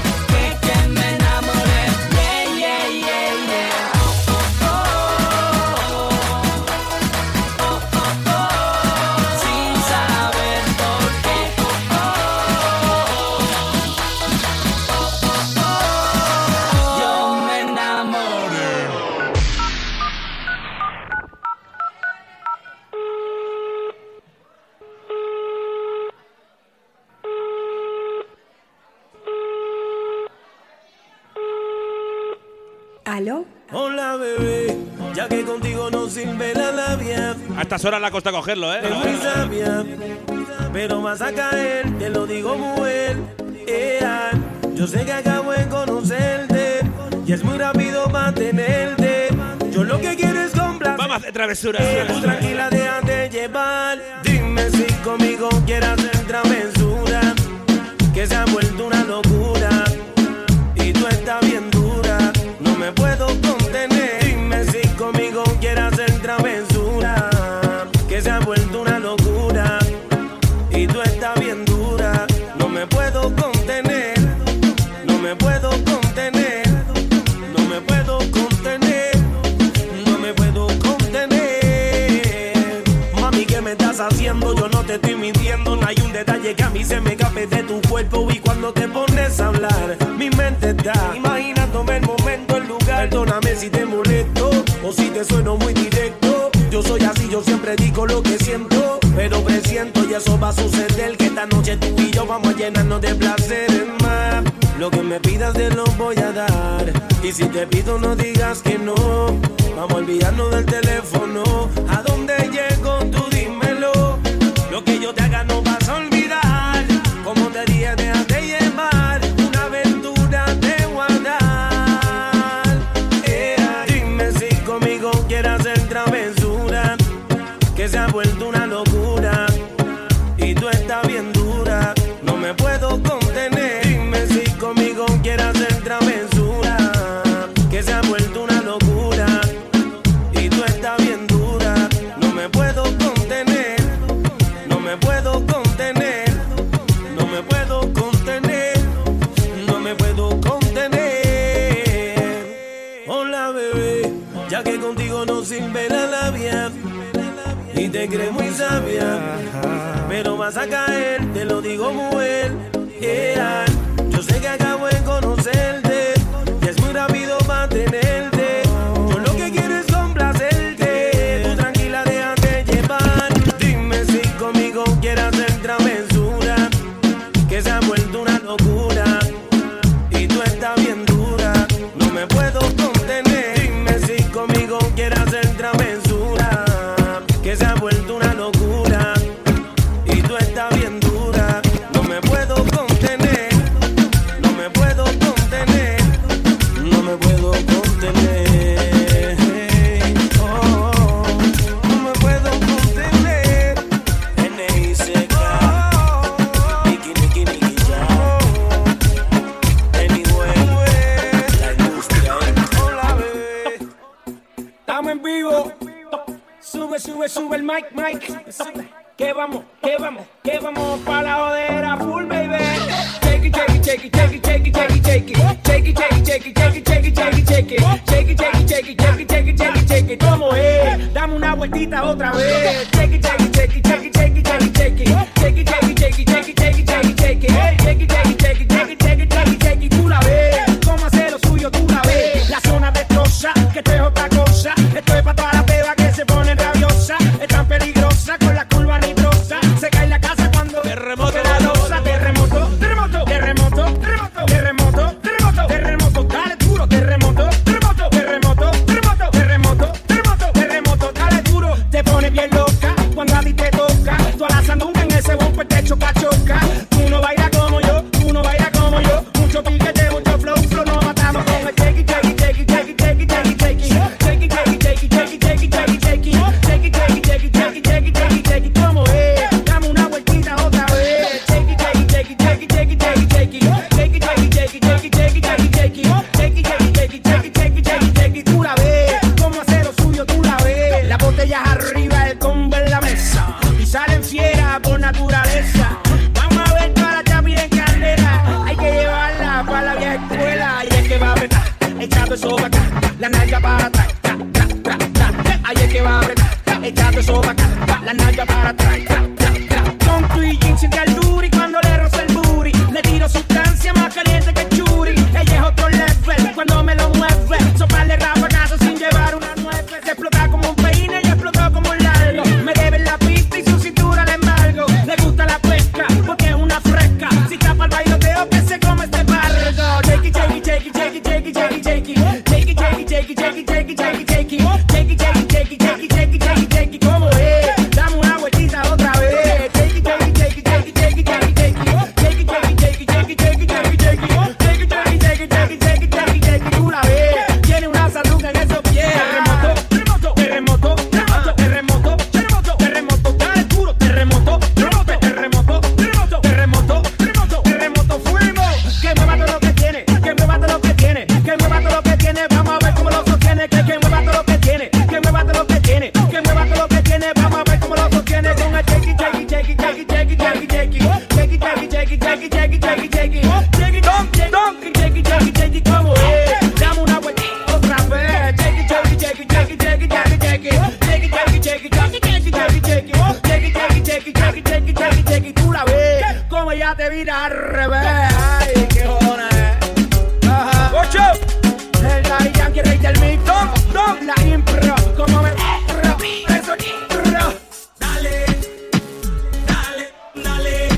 que me enamoré. Yeah, yeah, yeah, yeah. Oh, oh, oh, oh, oh. A estas horas la costa cogerlo, ¿eh? Muy sabia, pero vas a caer, te lo digo mujer. Yo sé que acabo de conocerte y es muy rápido mantenerte. Yo lo que quiero es complacer. Vamos a hacer travesuras. Tú tranquila, déjate llevar. Dime si conmigo quieres hacer travesura, que se ha vuelto una locura y tú estás bien dura. No me puedo contener. Dime si conmigo quieres hacer travesura, que se ha vuelto una locura y tú estás bien dura. No me puedo contener, no me puedo contener, no me puedo contener. te estoy mintiendo, no hay un detalle que a mí se me escape de tu cuerpo. Y cuando te pones a hablar, mi mente está imaginándome el momento, el lugar. Perdóname si te molesto o si te sueno muy directo. Yo soy así, yo siempre digo lo que siento, pero presiento y eso va a suceder, que esta noche tú y yo vamos a llenarnos de placeres más. Lo que me pidas te lo voy a dar, y si te pido no digas que no. Vamos a olvidarnos del teléfono. ¿A dónde llego? Tú dímelo. Lo que yo te haga no vas a olvidar. Como te dije, déjate llevar, una aventura te voy a dar. Dime si conmigo quieres hacer travesura, que se ha vuelto una locura y tú estás bien dura, no me puedo contener. Dime si conmigo quieres hacer travesura, que se ha vuelto una locura y tú estás bien dura, no me puedo contener, no me puedo contener, no me puedo contener, no me puedo contener. Hola bebé, ya que contigo no sirve la labia y te crees muy sabia, pero vas a caer, te lo digo mujer, yeah. Yo sé que acabo de conocerte y es muy rápido para tenerte. Yo lo que quiero es complacerte, tú tranquila déjate llevar. Dime si conmigo quieres hacer travesura, que se ha vuelto una locura y tú estás bien dura, no me puedo contener. Dime si conmigo quieres hacer travesura, que se ha vuelto una locura y tú estás bien dura, no me puedo contener, no me puedo contener, no me puedo contener, oh, no me puedo contener. N.I.C.K. Niki, Niki, Niki, ya. Anyway, la industria. Hola bebé, estamos en vivo. Sube, sube, sube el mic, mic. Que vamos pa' la jodera full, baby. Shake it, shake it, shake it, shake it, shake it, shake it, shake it, shake it, shake it, shake it, shake it, shake it, shake it, shake it, shake it, shake it, shake it, shake it. ¿Cómo es? Dame una vueltita otra vez. Shake it, shake it, shake it, shake it, shake it, shake it, shake it, shake it, shake it, shake it, shake it, shake it, shake it, shake it, shake it, shake it, shake it, shake it, shake it. Tú la ves, cómo hacer lo suyo, tú la ves. La zona destroza, que esto es otra cosa. Esto es pa' toda la peba que se pone rabiosa. Es tan peligrosa con la curva nitrosa. Se cae la casa cuando terremoto la losa. Terremoto, terremoto, terremoto, terremoto, terremoto, terremoto, terremoto, dale duro, terremoto, terremoto, terremoto, terremoto, terremoto, terremoto, terremoto, dale duro. Te pone bien loca cuando a ti te toca. Tú a la sandunga en ese bumper te choca, choca. Tú no bailas como yo, tú no bailas como yo. Mucho piquete, mucho flow, flow, nos matamos con el chequi, chequi, chequi, chequi, chequi, chequi, chequi. Que mueva todo lo que tiene, vamos a ver cómo lo sostiene, que mueva todo. gira al revés. Ay, qué jodones. Ajá. ¡Ocho! El Daddy Yankee, rey del mito. ¡Dom! La impro, como me erro. Eso chirro. Dale, dale, dale.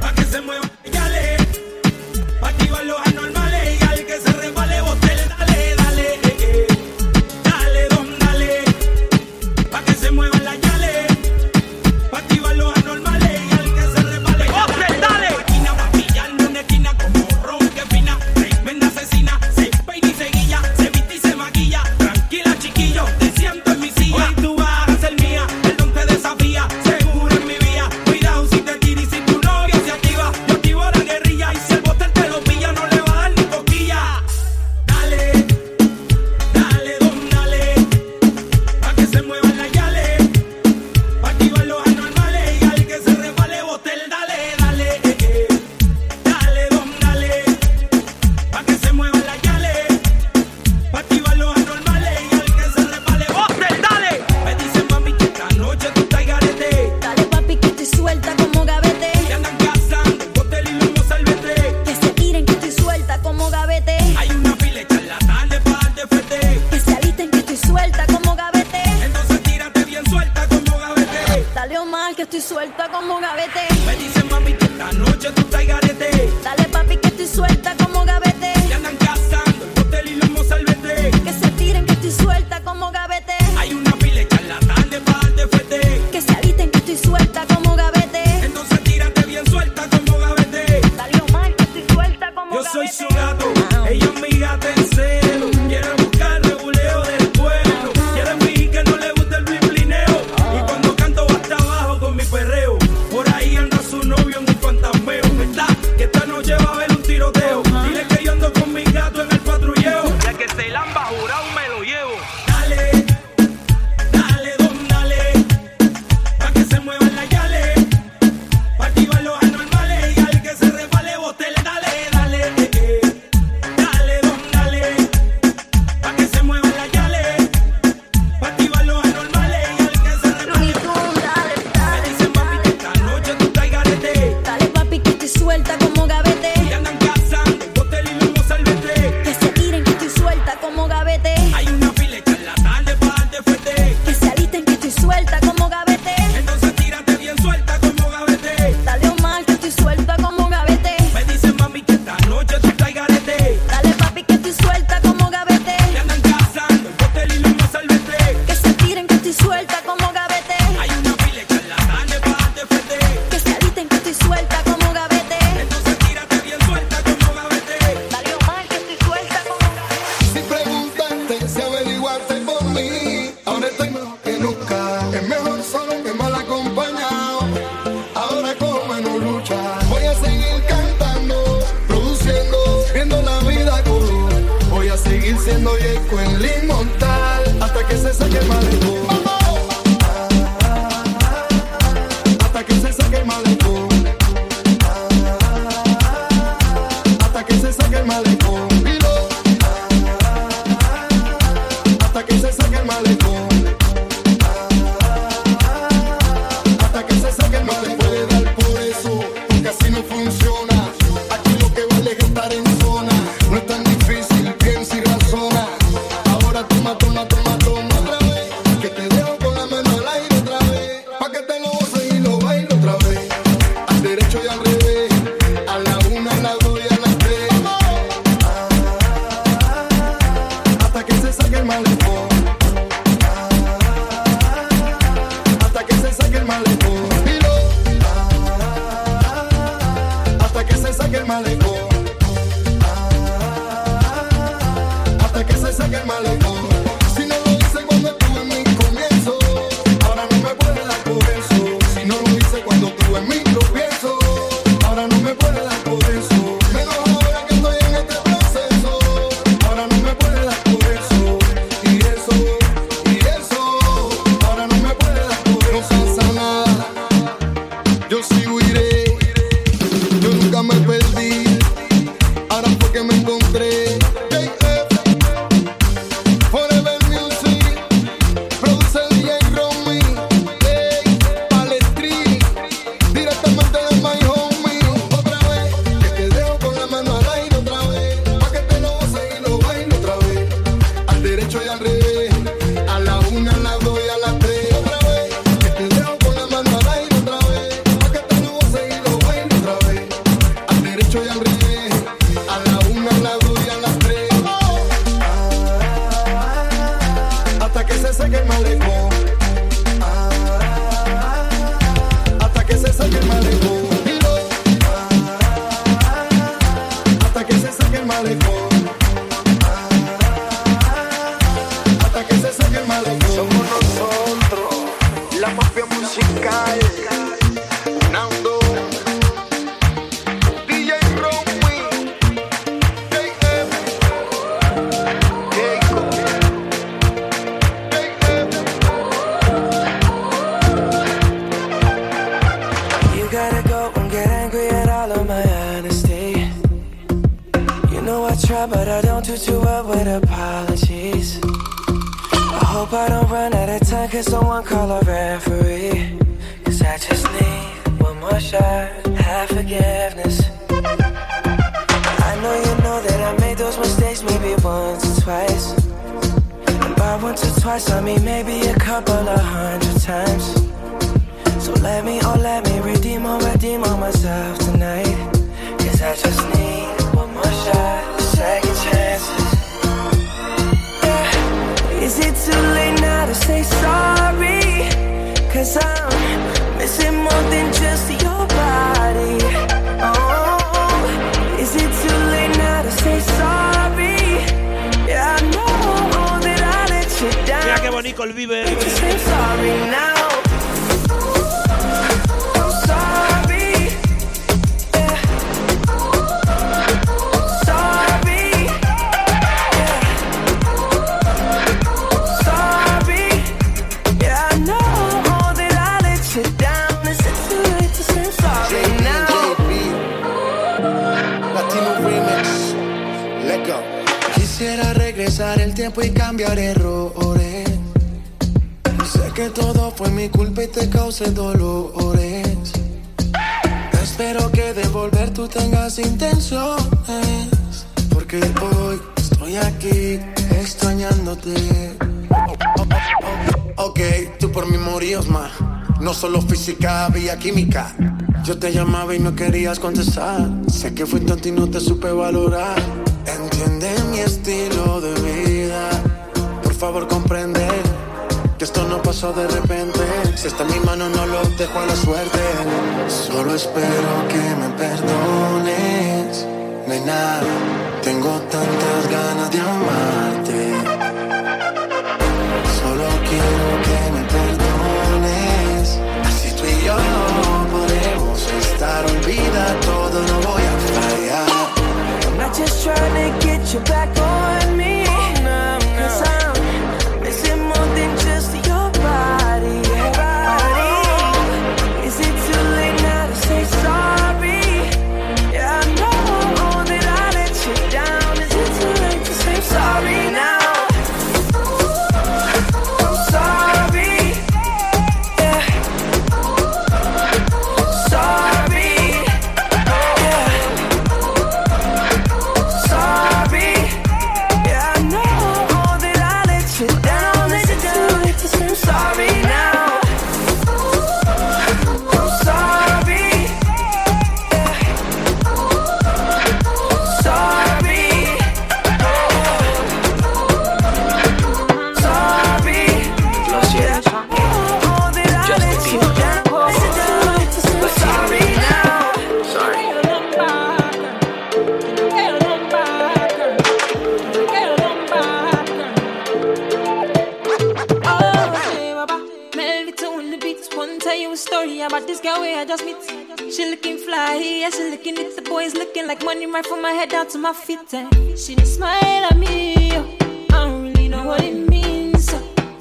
Pa' que se mueva, dale. Pa' activar los anormales. Y al que se resbale, botele, dale, dale. Dale, don, dale. Pa' que se mueva la yale. Pa' activar los anormales. Y al que se resbale, dale, dale. Maquina, maquillarme una esquina como ron, que fina. Tremenda asesina. Se peina y se guilla. Se viste y se maquilla. Tranquila, chiquillo. Te siento en mi silla. Hoy tú vas a ser mía. El don te desafía. Seguro en mi vía. Cuidado si te tira y si tu novia se activa. Yo activo la guerrilla. Y si el botel te lo pilla, no le va a dar ni coquilla. Dale, dale, don, dale. Pa' que se muevan las yales. Pa' activar los anormales. Y al que se resbale, botel, dale, dale. Dale, don, dale. Pa' que se muevan las yales. Pa' activar los anormales. Y al que se resbale, botel, dale. Me dicen, mami, que esta noche tú estás garete. Dale, papi, que estoy suelta como gavete. Que andan cazando el botel y luego salvete. Que se tiren, que estoy suelta como gavete. Hay una fila en la tarde para darte fete. Que se alisten, que estoy suelta como gavete. Entonces tírate bien suelta como gavete. Dale, Omar, que estoy suelta como gavete. Me dicen, mami, que esta noche tú estás garete. Dale, papi, que estoy suelta como gavete. Que andan cazando el botel y luego salvete. Que se tiren, que estoy suelta como gavete. Hay una fila en la tarde para darte fete. Que se alisten, que estoy suelta como gavete. Entonces tírate bien suelta como gavete. Dale, Omar, que estoy suelta como Yo gavete. soy su gato, ella es mi gata en celo. Quiere buscar reguleo del pueblo. Quiere fingir que no le gusta el blimplineo. Y cuando canto va hasta abajo con mi perreo. Por ahí anda su novio en un fantasmeo. ¿Verdad? Que esta noche va a haber un tiroteo. Dile que yo ando con mi gato en el patrulleo. Ya que se la han bajurado me lo llevo. Dale, dale, don, dale. Pa' que se muevan las yales. Pa' activar los anormales. Y al que se resbale, botel, dale, dale. Dale, don, dale. Pa' que se muevan las yales. Pa' activar los anormales. Y al que se resbale, dale, dale. Me dicen, mami, que esta noche tú estás garete. Dale, papi, que estoy suelta como gavete. Que andan cazando el botel y luego salvete. Que se tiren, que estoy suelta como gavete. Hay una fila en la tarde para darte fete. Que se alisten, que estoy suelta como gavete. Entonces tírate bien suelta como gavete. Dale, Omar, que estoy suelta como gavete. Me dicen, mami, que esta noche tú estás garete. Dale, papi, que estoy suelta como gavete. Que andan cazando el botel y luego salvete. Que se tiren, que estoy suelta como gavete. Hay una fila en la tarde para darte fete. Que se alisten, que estoy suelta como gavete. Entonces tírate bien suelta como gavete. Dale, Omar, que estoy suelta como gavete. Si preguntaste, si averiguaste por mí, ahora estoy mejor que nunca. Es mejor solo que mal acompañado. Ahora como no lucha. Voy a seguir cantando, produciendo, viendo la vida cool. Voy a seguir siendo viejo en Limontal hasta que se saque el malecón. Hasta que se saque el malecón. Hasta que se saque el malecón. Hasta que se saque el malecón. Hasta que se saque el malecón. No te puede dar por eso, porque así no funciona. Aquí lo que vale es estar en zona. No es tan difícil, piensa y razona. Ahora toma, toma, toma, toma otra vez. Que te dejo con la mano al aire otra vez. Pa' que te lo goces y lo bailo otra vez. Al derecho y al revés. A la una, a la dos y a la tres. Hasta que se saque el malecón. Hasta que se saque el malecón. Dilo. Hasta que se saque el malecón. Hasta que se saque el malecón. Si no lo hice cuando estuve en mi comienzo, ahora no me puede dar por eso. Si no lo hice cuando estuve en mi tropiezo, ahora no me puede dar por eso. Menos ahora que estoy en este proceso, ahora no me puede dar por eso. Y eso, y eso, ahora no me puede dar por eso. No pasa nada, yo sigo iré. Yo nunca me perdí, ahora fue que me encontré. Por soy al revés. A la una, a las dos y a las tres. Otra vez, que te dejo con la mano al aire otra vez. Pa' que te no voy a seguir lo bueno otra vez. Al derecho y al revés. A la una, a las dos y a las tres. Oh. Hasta que se seque el malecón. Hasta que se seque el malecón. Hasta que se seque el malecón. Somos nosotros, la mafia musical, Nando, DJ Romy, Jacob. You gotta go and get angry at all of my honesty. You know I try but I don't do too well with apologies. Hope I don't run out of time, can someone call a referee? Cause I just need one more shot, have forgiveness. I know you know that I made those mistakes maybe once or twice. And by once or twice I mean maybe a couple of 100 times. So let me redeem on myself tonight. Cause I just need one more shot, second chances. Is it too late now to say sorry? Cause I'm missing more than just your body. Oh, is it too late now to say sorry? Yeah, I know that I let you down. Mira qué bonito el vive. I'm sorry now. I'm sorry. Yeah. I'm sorry. Quisiera regresar el tiempo y cambiar errores. Sé que todo fue mi culpa y te causé dolores. Espero que de volver tú tengas intenciones, porque hoy estoy aquí extrañándote. Ok, tú por mí morías más. No solo física, había química. Yo te llamaba y no querías contestar. Sé que fui tonto y no te supe valorar. Entiende mi estilo de vida, por favor comprende que esto no pasó de repente. Si está en mi mano no lo dejo a la suerte. Solo espero que me perdones, nena. Tengo tantas ganas de amarte. Solo quiero que me perdones, así tú y yo podemos estar. Olvida todo, no voy a fallar. I'm just trying to get you back on me. Oh, no, no. Cause I'm missing more than just your body. Oh, is it too late now to say sorry? Yeah, I know that I let you down. Is it too late to say sorry now? From my head down to my feet, and she didn't smile at me. I don't really know what it means. So,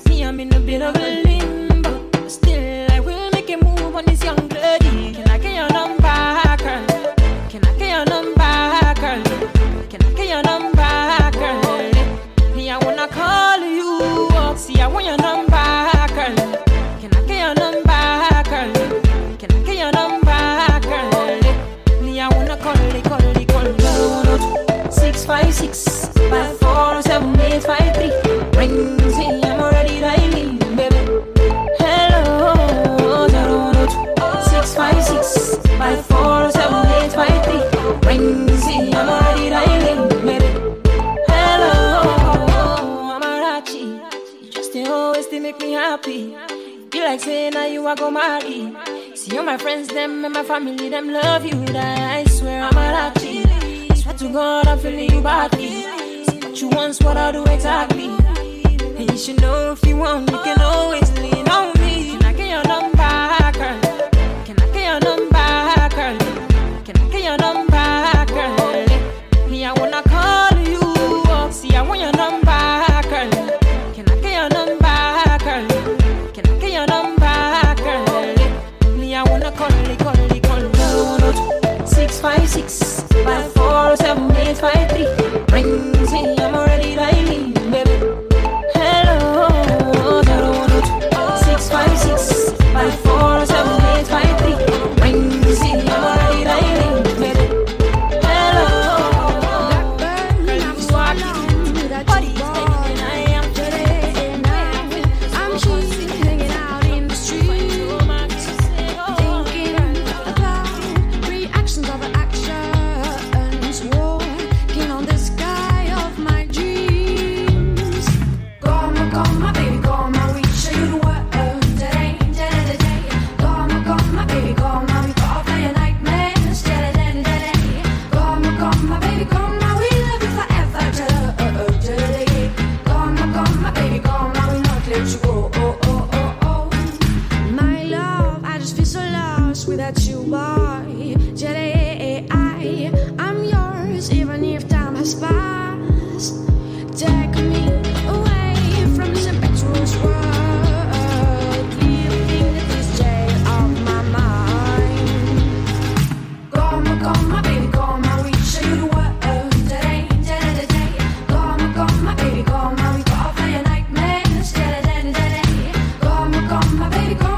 me, I'm in a bit of a limbo. Still, I will make a move on this young lady. Can I get your number, girl? Can I get your number, girl? Can I get your number, girl? Me, I wanna call you up. See, I want your number, girl. Can I get your number, girl? Can I get your number, girl? Me, I wanna call it. 656 547853. Ring make me happy. Be like saying that you are go marry. See all my friends, them and my family, them love you. That I swear I'm happy. I swear to God I'm feeling you badly. See what you want, what I do exactly. And you should know if you want, you can always lean on me. Can I get your number, girl? Can I get your number, girl? Can I get your number, girl? Me, I wanna call you. See, I want your number, girl. Can I get your number, girl? Can I get your number, girl? Me, I wanna call you. 656-547-853. Rings me, I'm already dialing, baby. 656-547-853. Ring, see your body, ring, baby. Hello, blackbird, I'm walking into that body, and I am today, and I'm choosing, hanging out in the street, thinking about reactions of actions, walking on the sky of my dreams. Come, my baby, come, my we show you the world. That you are today, I'm yours, even if time has passed. Take me away from this impetuous world, leaving this day of my mind. Come, my baby, come, I will show you the world today, today. Come, my baby, come, I will go play a nightmare today. Come, my baby, come.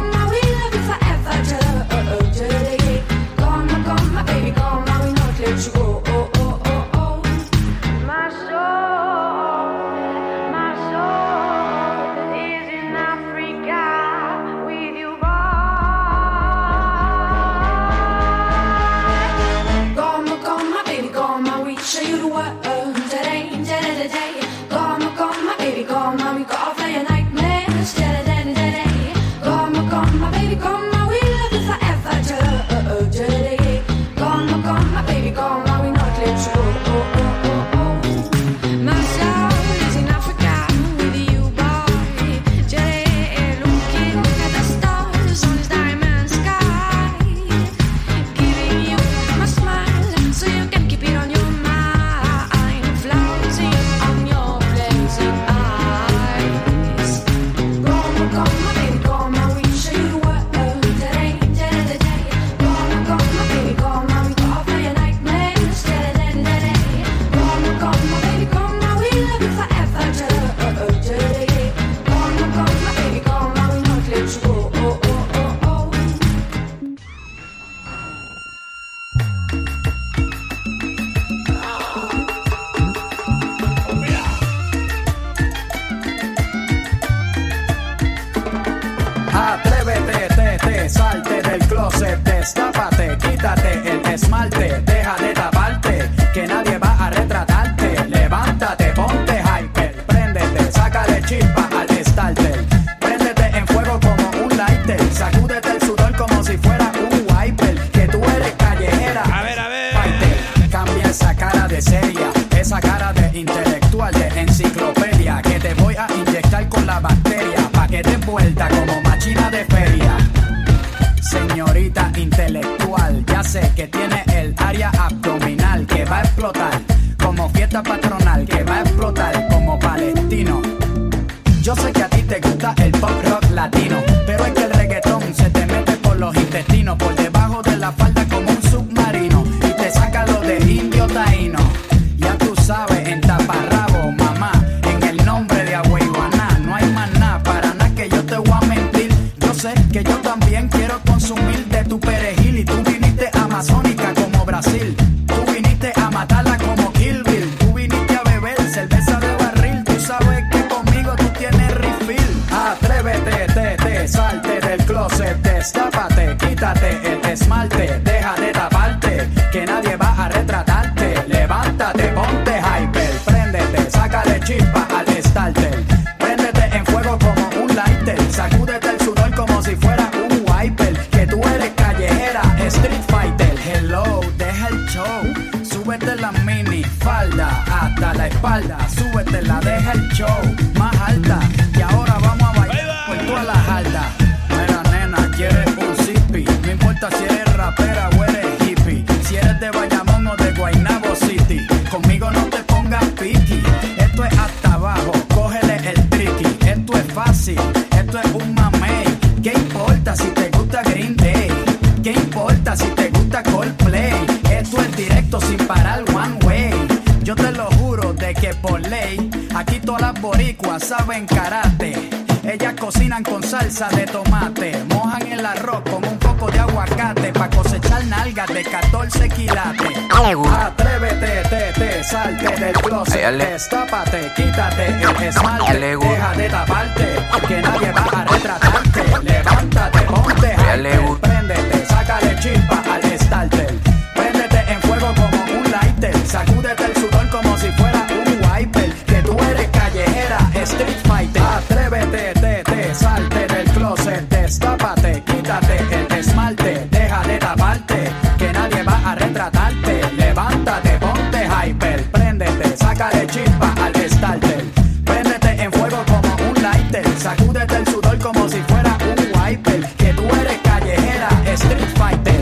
Préndete en fuego como un lighter. fácil, esto es un mamey. ¿Qué importa si te gusta Green Day? ¿Qué importa si te gusta Coldplay? Esto es directo sin parar, one way. Yo te lo juro de que por ley, aquí todas las boricuas saben karate. Ellas cocinan con salsa de tomate, mojan el arroz con un poco de aguacate pa' cosechar nalgas de 14 quilates. Atrévete, salte del closet, destápate, quítate el esmalte, deja de taparte, que nadie va a retratarte. Levántate, ponte, jarte, préndete, sácale chispa al estarte. Préndete en fuego como un lighter, sacúdete el sudor como si fuera un wiper. Que tú eres callejera, street fighter. Atrévete, salte del closet, destápate, quítate el esmalte, deja de taparte, que nadie va a retratarte. Levántate, ponte hyper, préndete, sácale chispa al starter. Préndete en fuego como un lighter, sacúdete el sudor como si fuera un wiper. Que tú eres callejera, street fighter.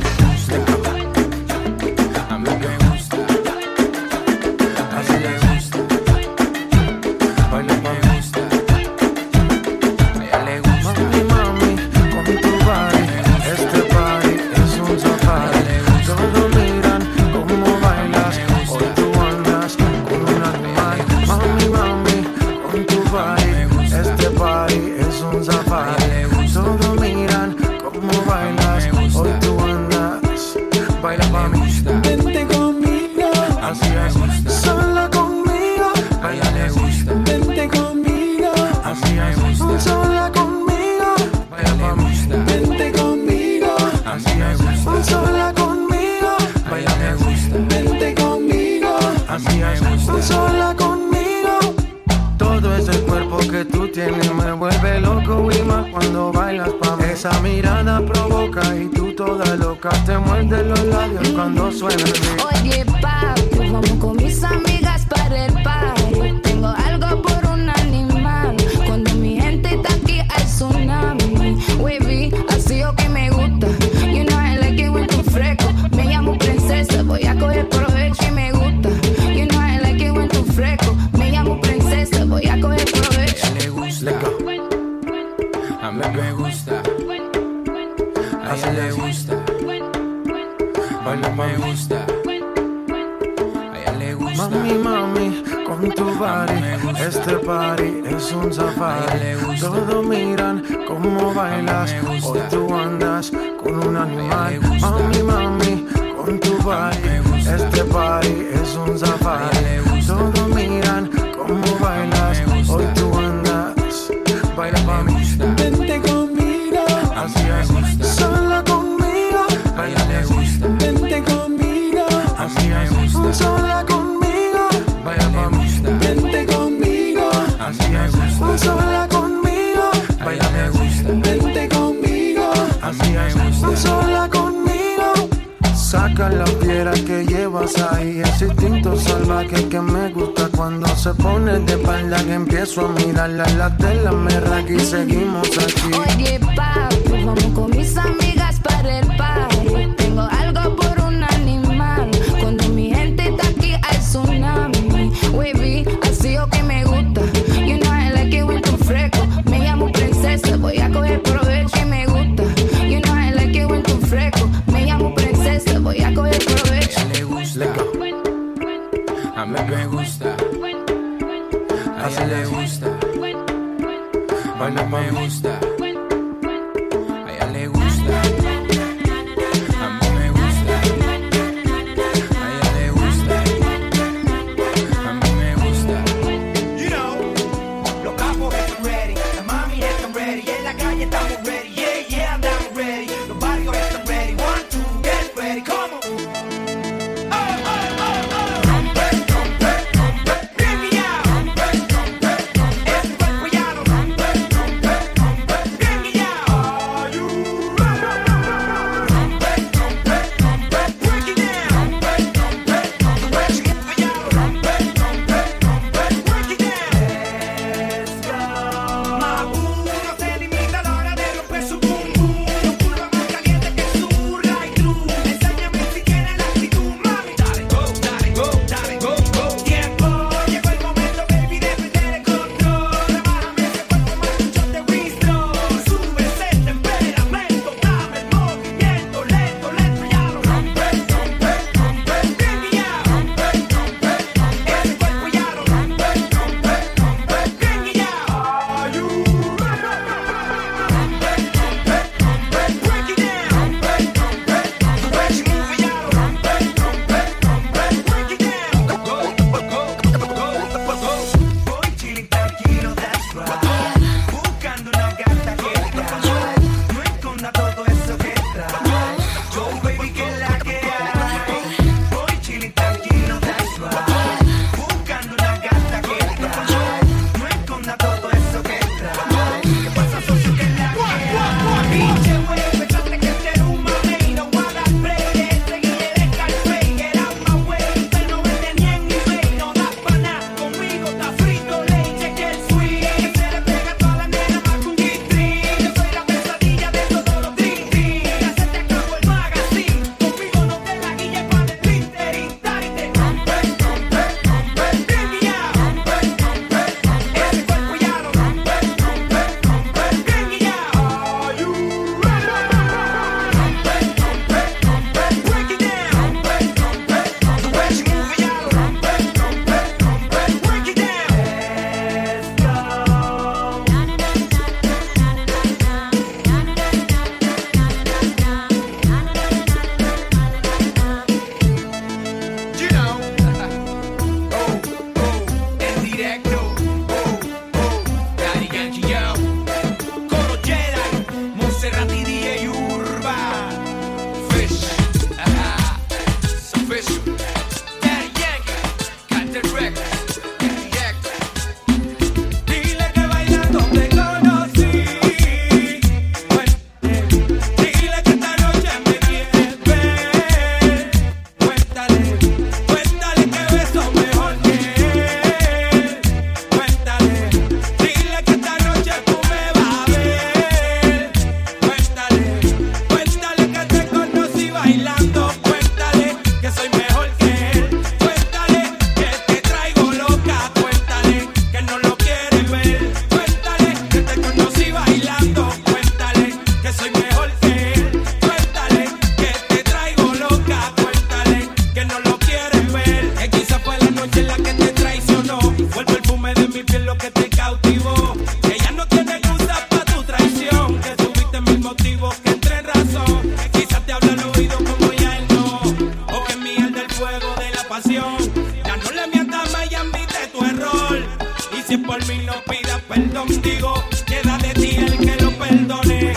contigo, queda de ti el que lo perdone,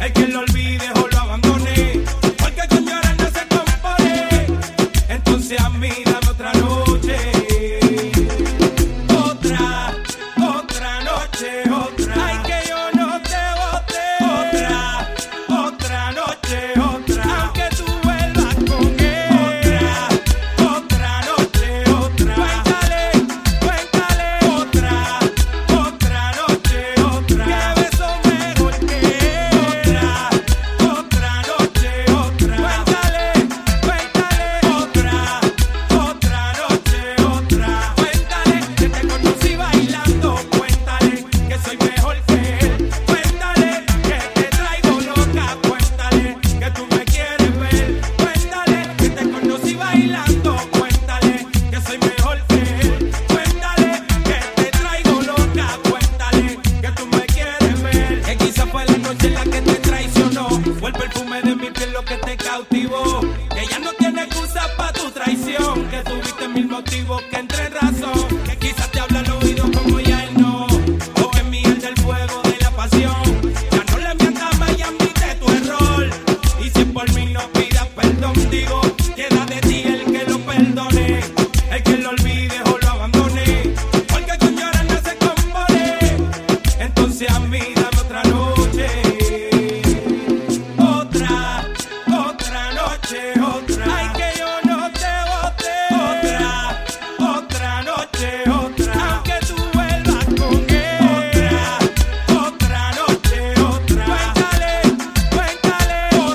el que lo olvide o lo abandone, porque con llorar no se compone. Entonces a mí dame otra noche, otra noche, otra. Ay, que yo no te bote, otra noche, otra. Aunque tú vuelvas con él, otra noche, otra. Cuéntale, otra noche, otra. Que beso mejor que él, otra noche, otra. Cuéntale, otra noche, otra. Cuéntale que te conocí bailando, cuéntale que soy mejor que él, cuéntale que te traigo loca, cuéntale que tú me quieres ver, cuéntale que te conocí bailando, cuéntale que soy mejor que él, cuéntale que te traigo loca, cuéntale que tú me quieres ver. Que quizá fue la noche la que te traicionó, fue el perfume de mi piel lo que te cautivó, que ya no tiene excusa para tu traición, que tuviste mil motivos que entre en razón, que quizás te habla al oído como ya él no, o es miel del fuego de la pasión. Ya no le mientas más y admite tu error, y si es por mí no pidas perdón, digo, queda de ti el que lo perdone, el que lo olvide o lo abandone, porque con llorar no se compone. Entonces a mí dame otra noche, otra noche, otra. Ay, que yo no te bote, otra noche, otra. Aunque tú vuelvas con él, otra noche, otra. Cuéntale, otra noche, otra. Que beso mejor que él, otra noche, otra. Cuéntale, otra noche, otra. Tú me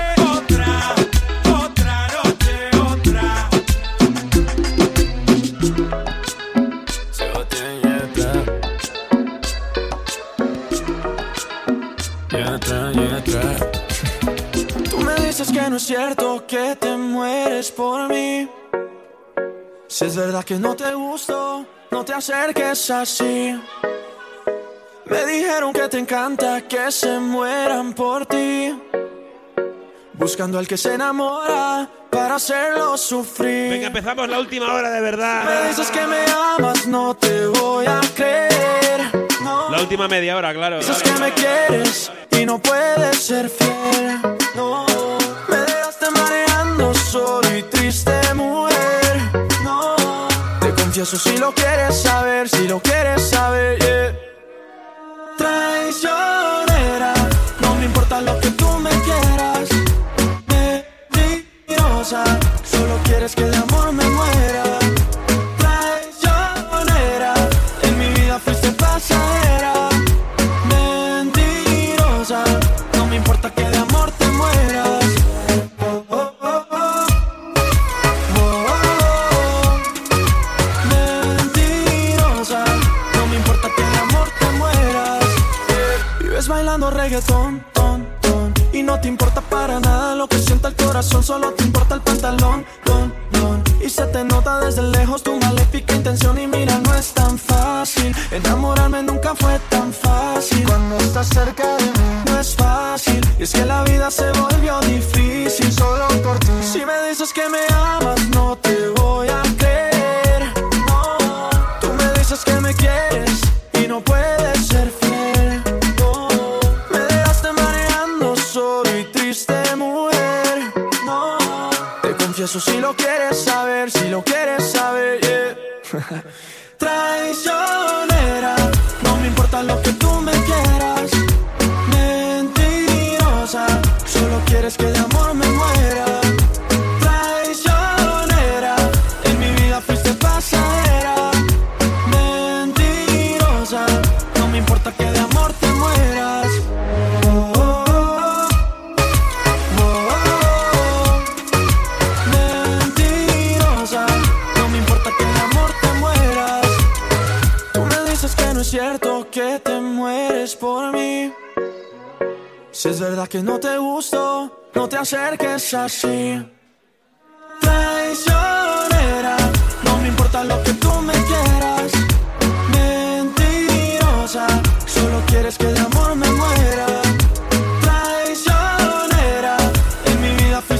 dices que no es cierto, que te mueres por mí. Si es verdad que no te gusto, no te acerques así. Me dijeron que te encanta, que se mueran por ti, buscando al que se enamora para hacerlo sufrir. Venga, empezamos la última hora de verdad. Me dices que me amas, no te voy a creer. No. La última media hora, claro. Dices que me quieres y no puedes ser fiel. No. Me dejaste mareando solo y triste, mujer. No. Te confieso si lo quieres saber, si lo quieres saber. Yeah. Traicionera, no me importa lo que tú me quieras. Mentirosa, solo quieres que el amor me muera. Traicionera, en mi vida fuiste pasajera. Mentirosa, no me importa que de amor te mueras. Oh, oh, oh, oh. Oh, oh, oh. Mentirosa, no me importa que de amor te mueras. Vives bailando reggaetón, ton, ton, y no te importa para nada lo que sienta el corazón, solo te importa el pantalón, don, don. Y se te nota desde lejos tu maléfica intención, y mira, no es tan fácil, enamorarme nunca fue tan fácil. Cuando estás cerca de mí no es fácil, y es que la vida se volvió difícil solo por ti. Si me dices que me amas, no te voy a creer. No. Tú me dices que me quieres y no puedes ser fiel. No. Me dejaste mareando solo y triste, mujer. No. Te confieso si lo quieres saber, si lo quieres saber. Yeah. Traicionera, no me importa lo que tú me quieras. Mentirosa, solo quieres que de amor me muera. Traicionera, en mi vida fuiste pasajera. Mentirosa, no me importa que de amor te mueras. Oh, oh, oh. Oh, oh, oh. Mentirosa, no me importa que de amor te mueras. Tú me dices que no es cierto, que te mueres por mí. Si es verdad que no te gusto, no te acerques así. Traicionera, no me importa lo que tú me quieras. Mentirosa, solo quieres que de amor me muera. Traicionera, en mi vida fuiste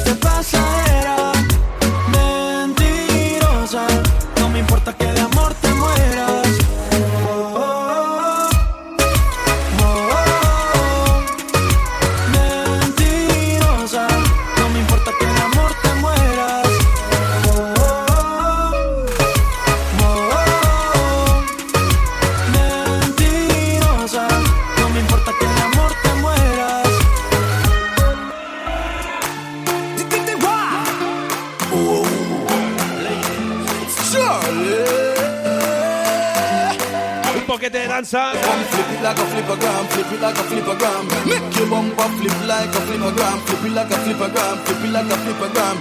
look at the dancer. Come flip it like a flippergram, flip it like a flippergram. Make your bumper flip like a flippergram, flip it like a flippergram, flip it like a flippergram.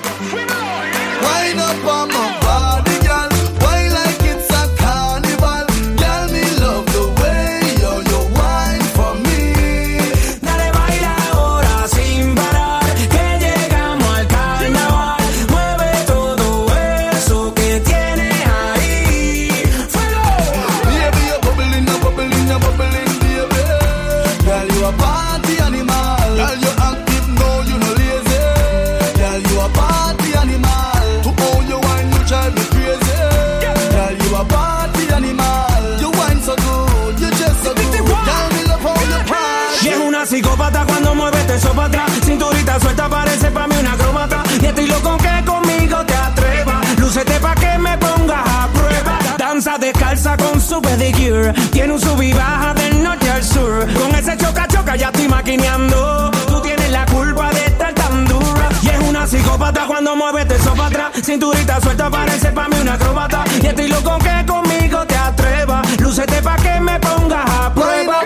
Wind up on my body, girl. Why like it's a carnival? Girl, me love the way you wine for me. Dale, baila ahora sin parar, que llegamos al carnaval. Mueve todo eso que tiene ahí. ¡Fuego! Baby, you're bubbling, you're bubbling, you're bubbling, baby. Girl, you a party animal. Girl, you active, no, you no lazy. Girl, you a party animal. Drive me crazy, yeah. Girl, you a party animal. You wine so good, you just so good. Girl, me love all your party. Y es una psicópata cuando mueve te sopa atrás. Cinturita suelta parece pa' mí una acróbata. Y estoy loco que conmigo te atrevas. Lúcete pa' que me pongas a prueba. Danza descalza con su pedicure. Tiene un sub y baja del norte al sur. Con ese choca choca ya estoy maquineando. Tú tienes la culpa de estar tan dura. Y es una psicópata cuando mueve te sopa atrás. Cinturita suelta, parece pa' mí una acróbata. Y estoy loco que conmigo te atrevas. Lúcete pa' que me pongas a prueba.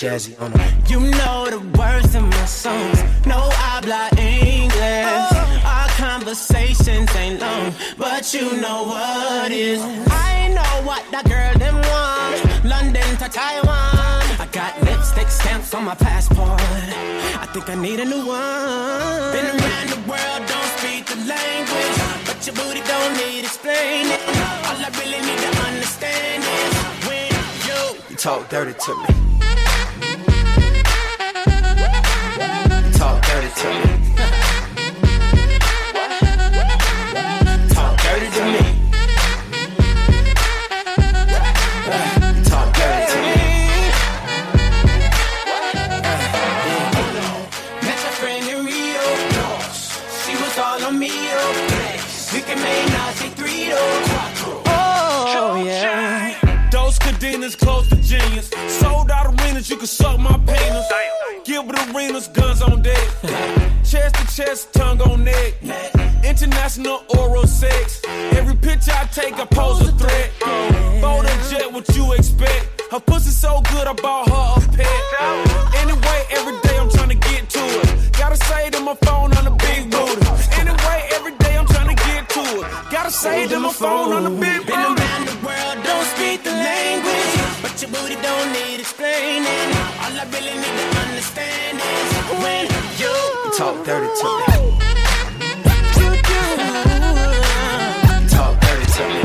Jazzy on them. You know the words in my songs. No habla English. Our conversations ain't long, but you know what is. I know what that girl them want. London to Taiwan. I got lipstick stamps on my passport. I think I need a new one. Been around the world, don't speak the language, but your booty don't need explaining. All I really need to understand is when you talk dirty to me. Talk dirty to me. Talk dirty to me. Talk dirty to me. Met a friend in Rio. She was all on me. We can make Nazi 3 4. Oh yeah. Those cadenas close to genius. Sold out arenas, you can suck my penis. Gilbert Arenas, guns on deck. Chest to chest, tongue on neck. International oral sex. Every picture I take, I pose a threat. Bold and jet, what you expect? Her pussy so good, I bought her a pet. Anyway, every day I'm trying to get to it. Gotta say to my phone on the big booty. Anyway, every day I'm trying to get to it. Gotta say to my phone on the big booty. Been around the world, don't speak the language, but your booty don't need explaining. All I really need to understand is when you talk dirty to me. You do. Talk dirty to me.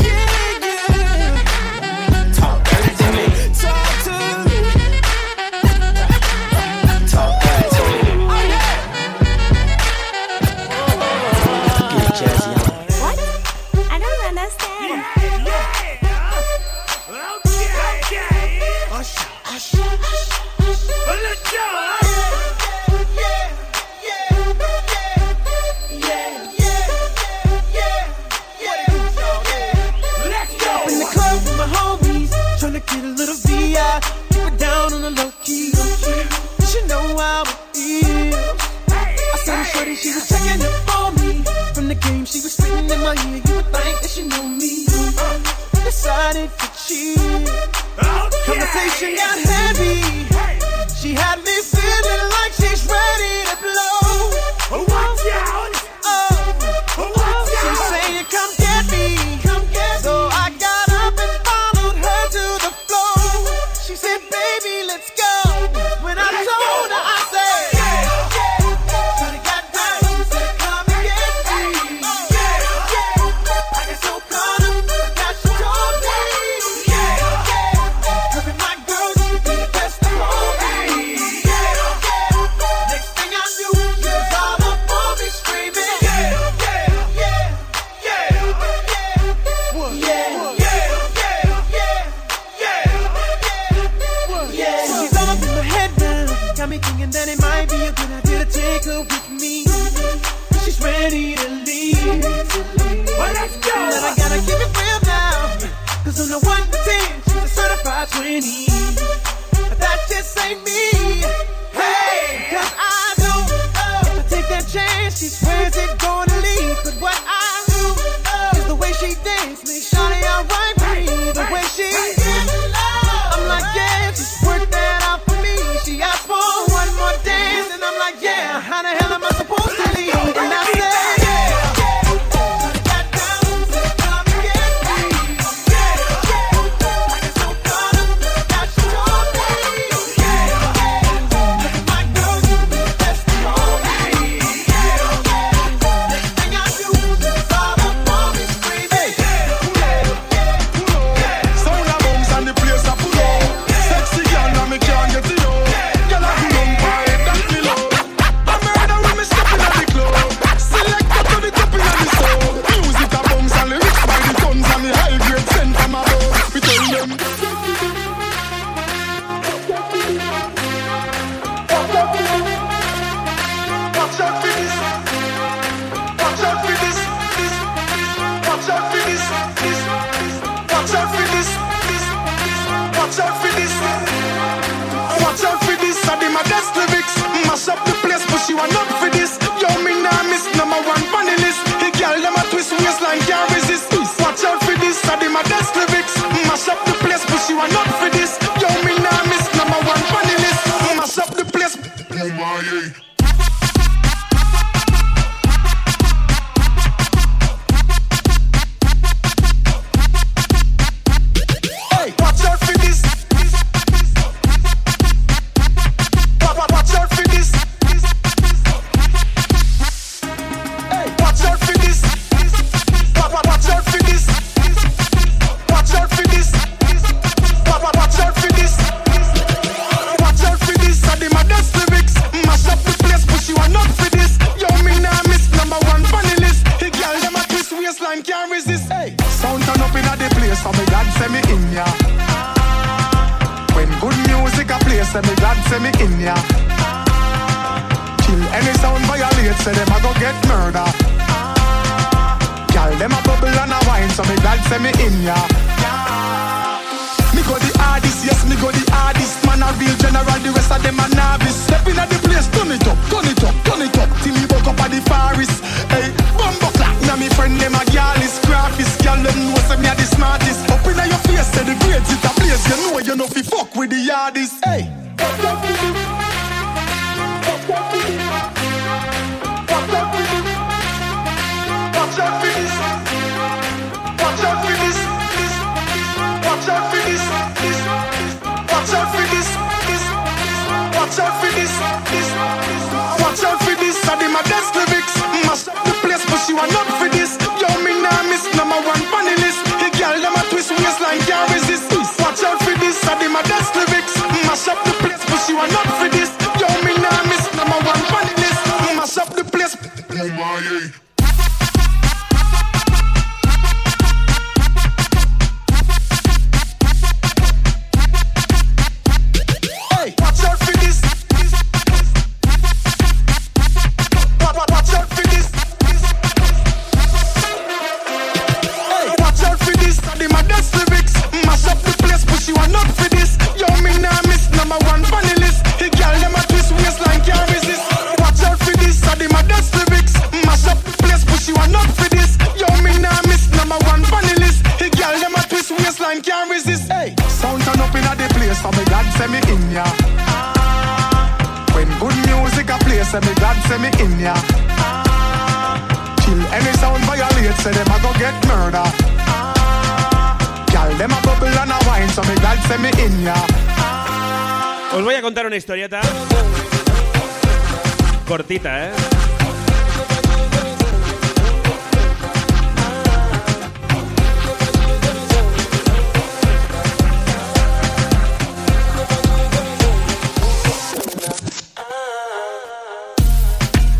Yeah, yeah. Talk dirty to me. Talk to me. Talk dirty to me. Oh yeah. Get Jazzy on. What? I don't understand. Yeah, yeah. Okay, okay. Let's go. Get a little VI, keep it down on the low key. She know how it feels. I saw the shorty, she was checking up for me. From the game, she was spitting in my ear. You would think that she knew me. Decided to cheat. Conversation got heavy. She had me feeling like she's ready to blow. Watch out! She saying, "Come get me." Mash up the place, but she want up for this. Yo, me nah. turn up in a the place, so me glad say me in ya. When good music a play, so me glad say me in ya. Kill any sound violate, so them a go get murder. Girl, them a bubble and a wine, so me glad say me in ya. Me go the hardest, yes, me go the hardest. Man a real general, the rest of them a novice. Step in a the place, turn it up, turn it up, turn it up. Till me woke up at the forest, hey, bumbo clap. Now me friend them a girl is graphist. Girl them know say me a the smartest. Up in your face, say the grades it a place. You know you know fi fuck with the hardest, hey. Watch out for this. Watch out for this. Watch out for this. Watch out for this. Watch out for this. Watch out for this. I did my desk lyrics. Mash up the place, but she was not for this. Yo, me nah miss number one funny list. The girl them a twist waistline, can't resist. Watch out for this. I did my desk lyrics. Mash up the place, but she was not for this. Yo, me nah miss number one funny list. Mash up the place. So me glad say me in ya. When good music a play, so me glad say me in ya. Kill any sound violate, so them a go get murder. Girl, them a bubble and a wine, so me glad say me in ya. Os voy a contar una historieta cortita, ¿eh?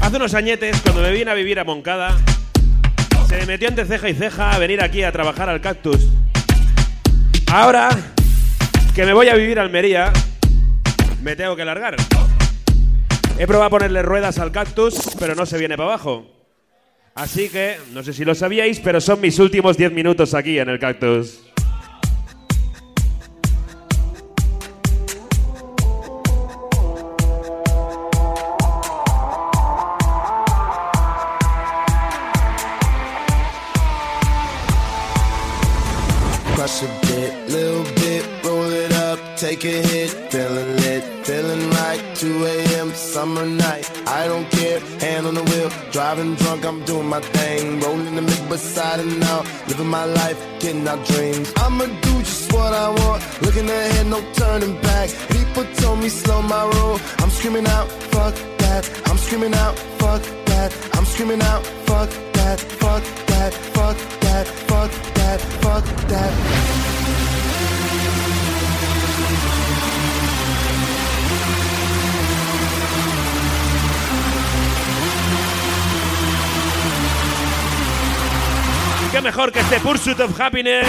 Hace unos añetes, cuando me vine a vivir a Montcada, se me metió entre ceja y ceja a venir aquí a trabajar al Cactus. Ahora que me voy a vivir a Almería, me tengo que largar. He probado a ponerle ruedas al Cactus, pero no se viene para abajo. Así que, no sé si lo sabíais, pero son mis últimos 10 minutos aquí en el Cactus. Crush a bit, little bit, roll it up, take a hit, feeling lit, feeling right, 2 a.m., summer night, I don't care, hand on the wheel, driving drunk, I'm doing my thing, rolling the mid beside and out, living my life, getting our dreams, I'ma do just what I want, looking ahead, no turning back, people told me slow my roll, I'm screaming out, fuck that, I'm screaming out, fuck that, I'm screaming out, fuck that. Fuck that, fuck that, fuck that, fuck that. Qué mejor que este Pursuit of Happiness.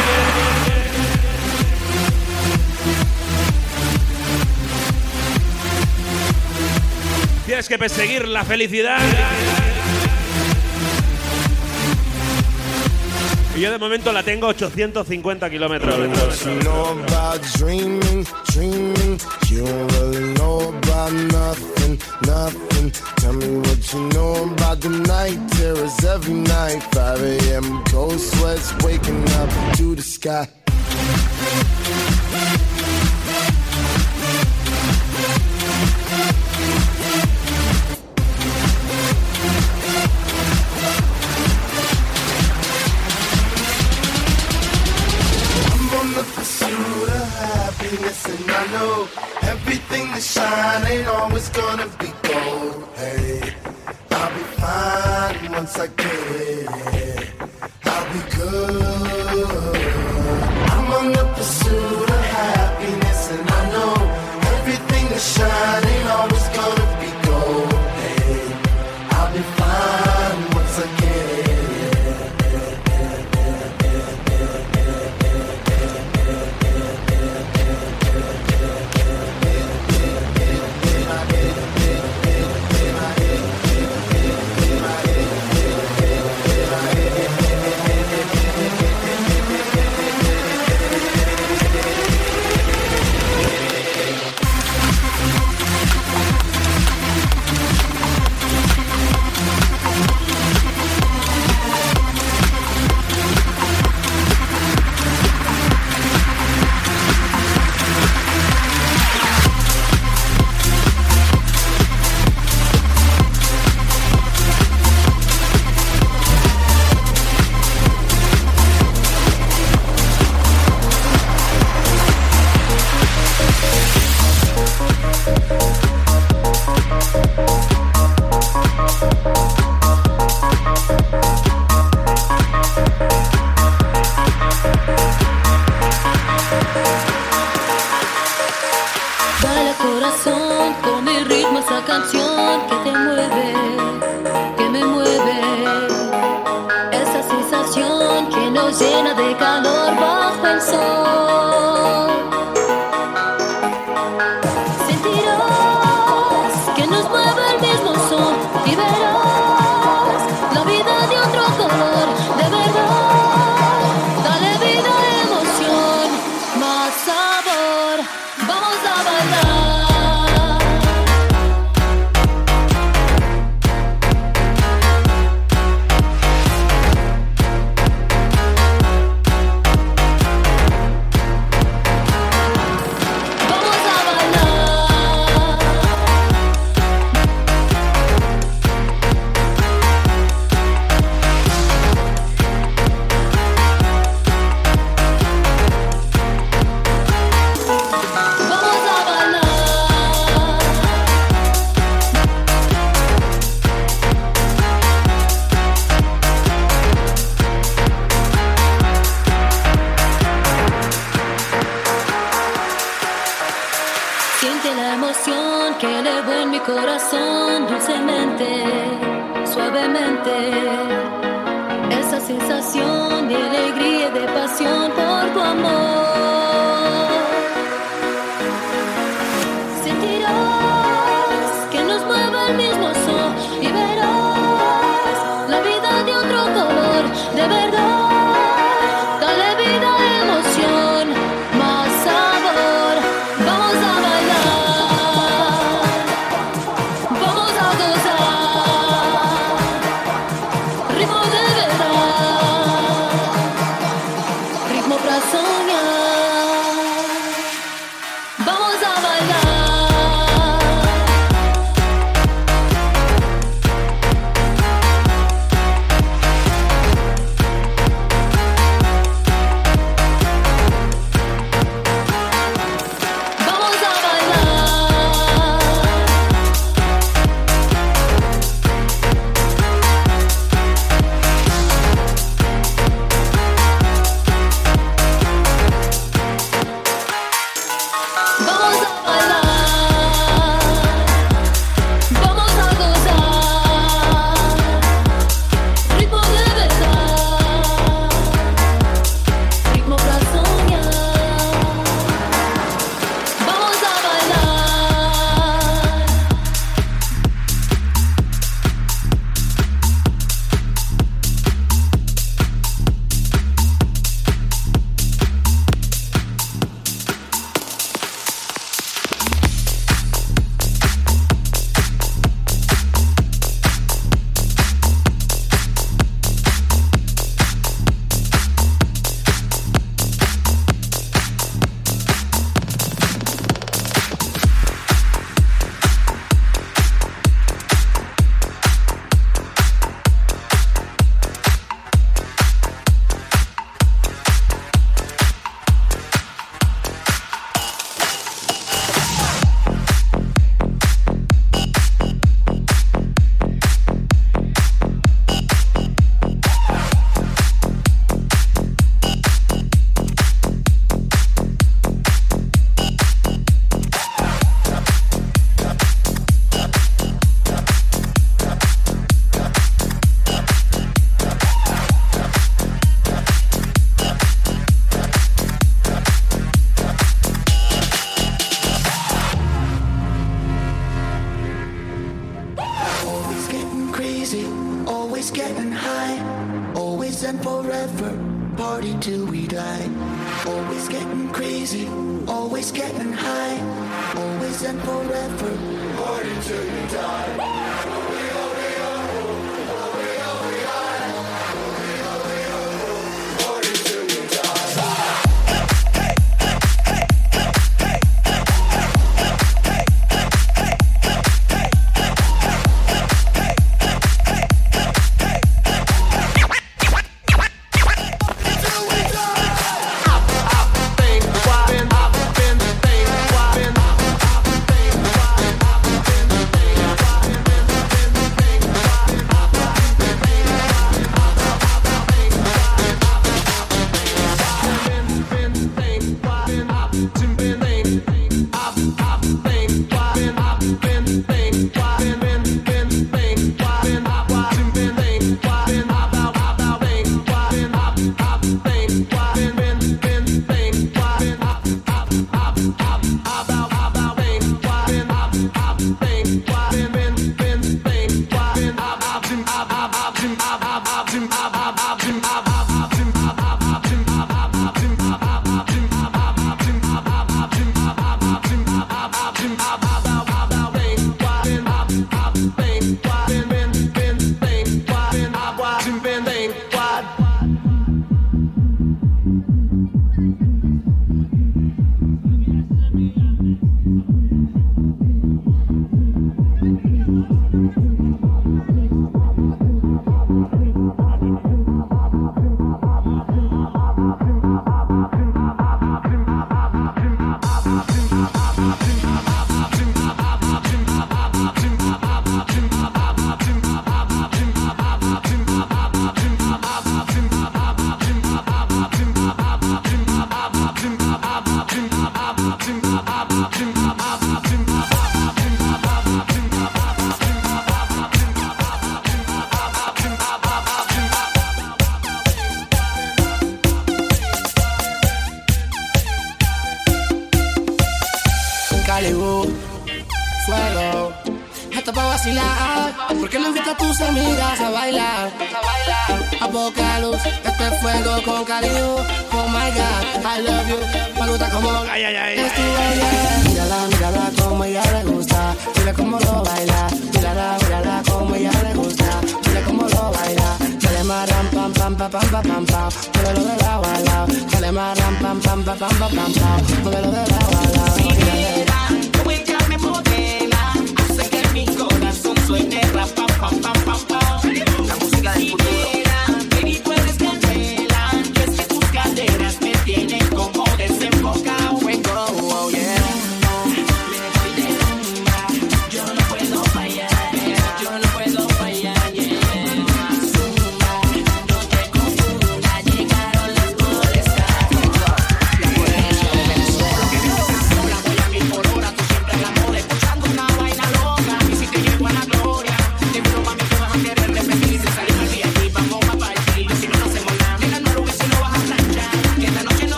Tienes que perseguir la felicidad. Yo de momento la tengo 850 kilómetros. Pursuit of happiness, and I know everything that shine ain't always gonna be gold. Hey, I'll be fine once I get it. I'll be good. I'm on the pursuit of happiness, and I know everything that shine ain't always gonna be gold. Hey, I'll be fine once I get it. canción que te mueve, que me mueve. Esa sensación que nos llena de calor bajo el sol. Sentirás que nos mueve el mismo sol y verás la vida de otro color. De verdad, dale vida a la emoción, más sabor. Vamos a bailar. Siente la emoción que elevo en mi corazón dulcemente, suavemente. Esa sensación de alegría y de pasión por tu amor. Sentirás que nos mueve el mismo sol y verás la vida de otro color, de verdad.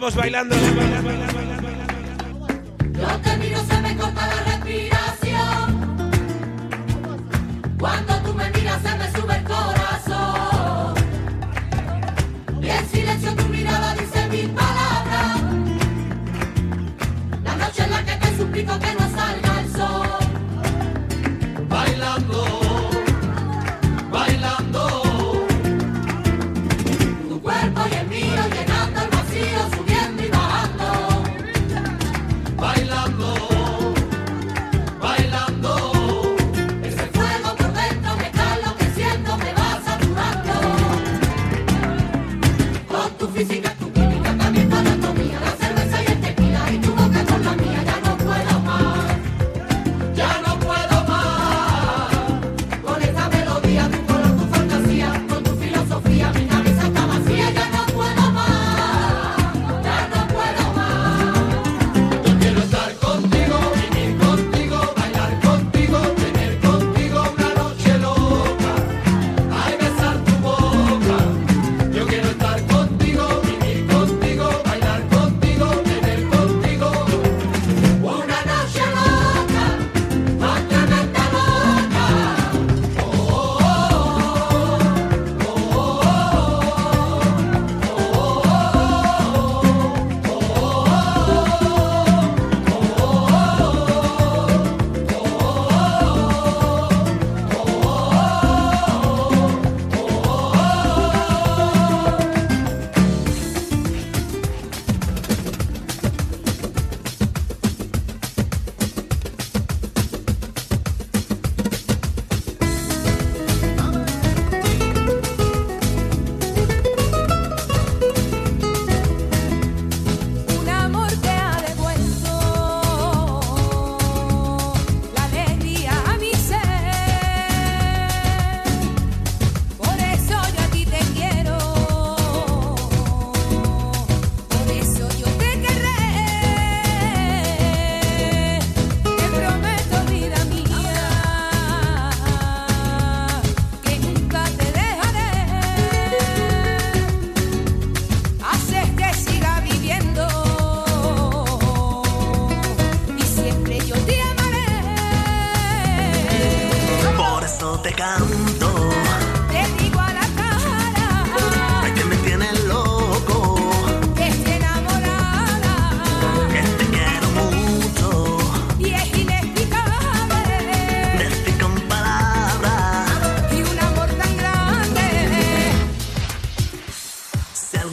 Vamos bailando. Los caminos se me corta la respiración. Cuando tú me miras se me sube el corazón. Y en silencio tu mirada dice mil palabras. La noche en la que te suplico que no salga el sol. Bailando, bailando. Tu cuerpo y el mío llenando el vacío. Bailando, es el fuego por dentro que está enloqueciendo, me va.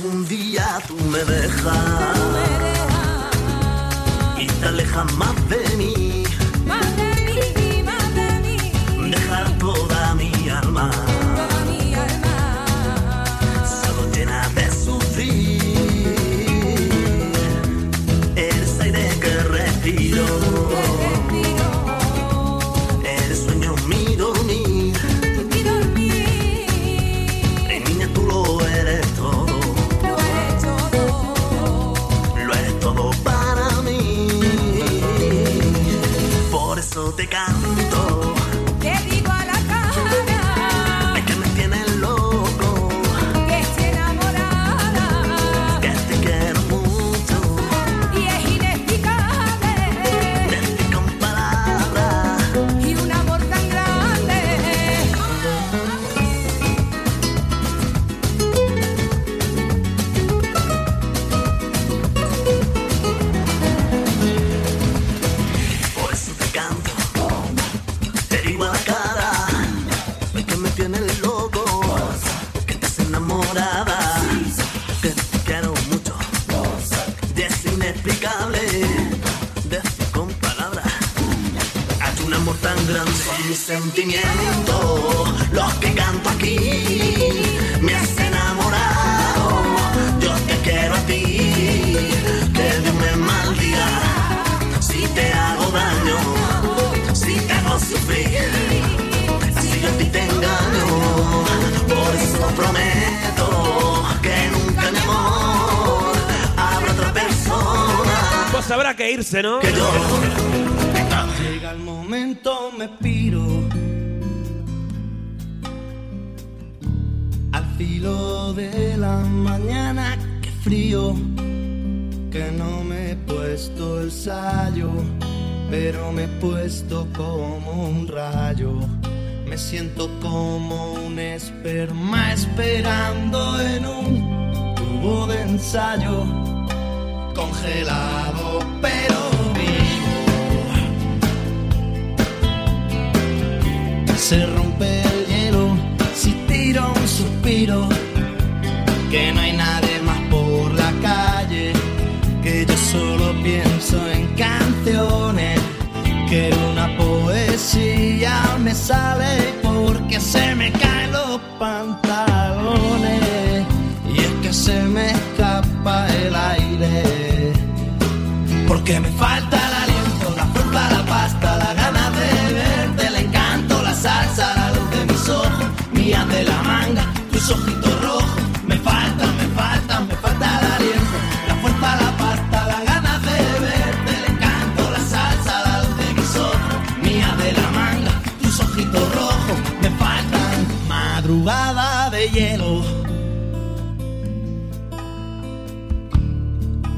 algún día tú me dejas y te alejas más de mí, dejar toda mi alma solo llena de sufrir. El aire que respiro, te canto, te digo a la cara, de que me tienes loco, que estoy enamorada, que te quiero mucho y es inexplicable, decir con palabras y un amor tan grande. Por eso te canto, tienes loco, que estás enamorada, que te quiero mucho, y es inexplicable, decir con palabras, hay un amor tan grande. Son mis sentimientos los que canto aquí, me has enamorado, yo te quiero a ti, que Dios me maldiga si te hago daño, si te hago sufrir. Yo a ti te engaño, por eso prometo que nunca mi amor habrá otra persona. Pues habrá que irse, ¿no? Que yo. Llega el momento, me piro al filo de la mañana, qué frío, que no me he puesto el sayo, pero me he puesto como un rayo. Me siento como un esperma esperando en un tubo de ensayo, congelado pero vivo. Se rompe el hielo si tiro un suspiro, que no hay nadie más por la calle, que yo solo pienso en canciones, que una poesía me sale porque se me caen los pantalones y es que se me escapa el aire, porque me falta el aliento, la fruta, la pasta, la gana de verte, el encanto, la salsa, la luz de mis ojos, mía de la manga, tus ojitos rojos, me falta el aliento, la fuerza, la pasta, la gana de verte, el encanto, la salsa, la luz de mis ojos, mía de la manga, tus ojitos rojos, me faltan madrugada de hielo,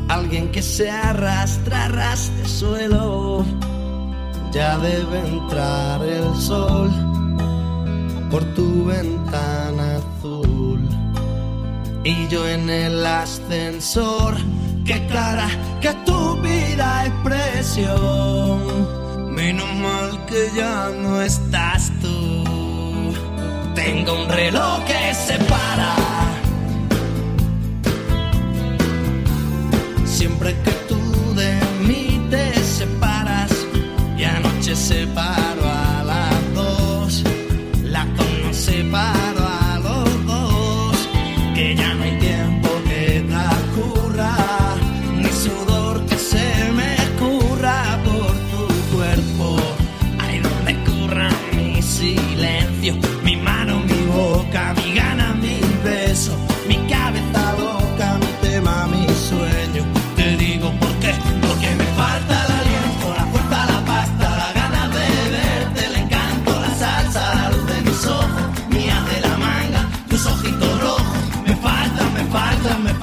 alguien que se arrastra el suelo, ya debe entrar el sol por tu ventana azul. Y yo en el ascensor, qué clara, qué estúpida expresión, menos mal que ya no estás tú. Tengo un reloj que se para siempre que tú de mí te separas, y anoche se paró a las 2, la con no se paró a los 2, que ya no hay tiempo que transcurra, ni sudor que se me escurra por tu cuerpo, ahí donde escurra mi silencio, mi mano, mi boca, mi gana, mi beso, mi cabeza loca, mi tema, mi sueño. Te digo por qué, porque me falta el aliento, la fuerza, la pasta, la gana de verte, el encanto, la salsa, la luz de mis ojos, mía de la manga, tus ojitos rojos, me falta.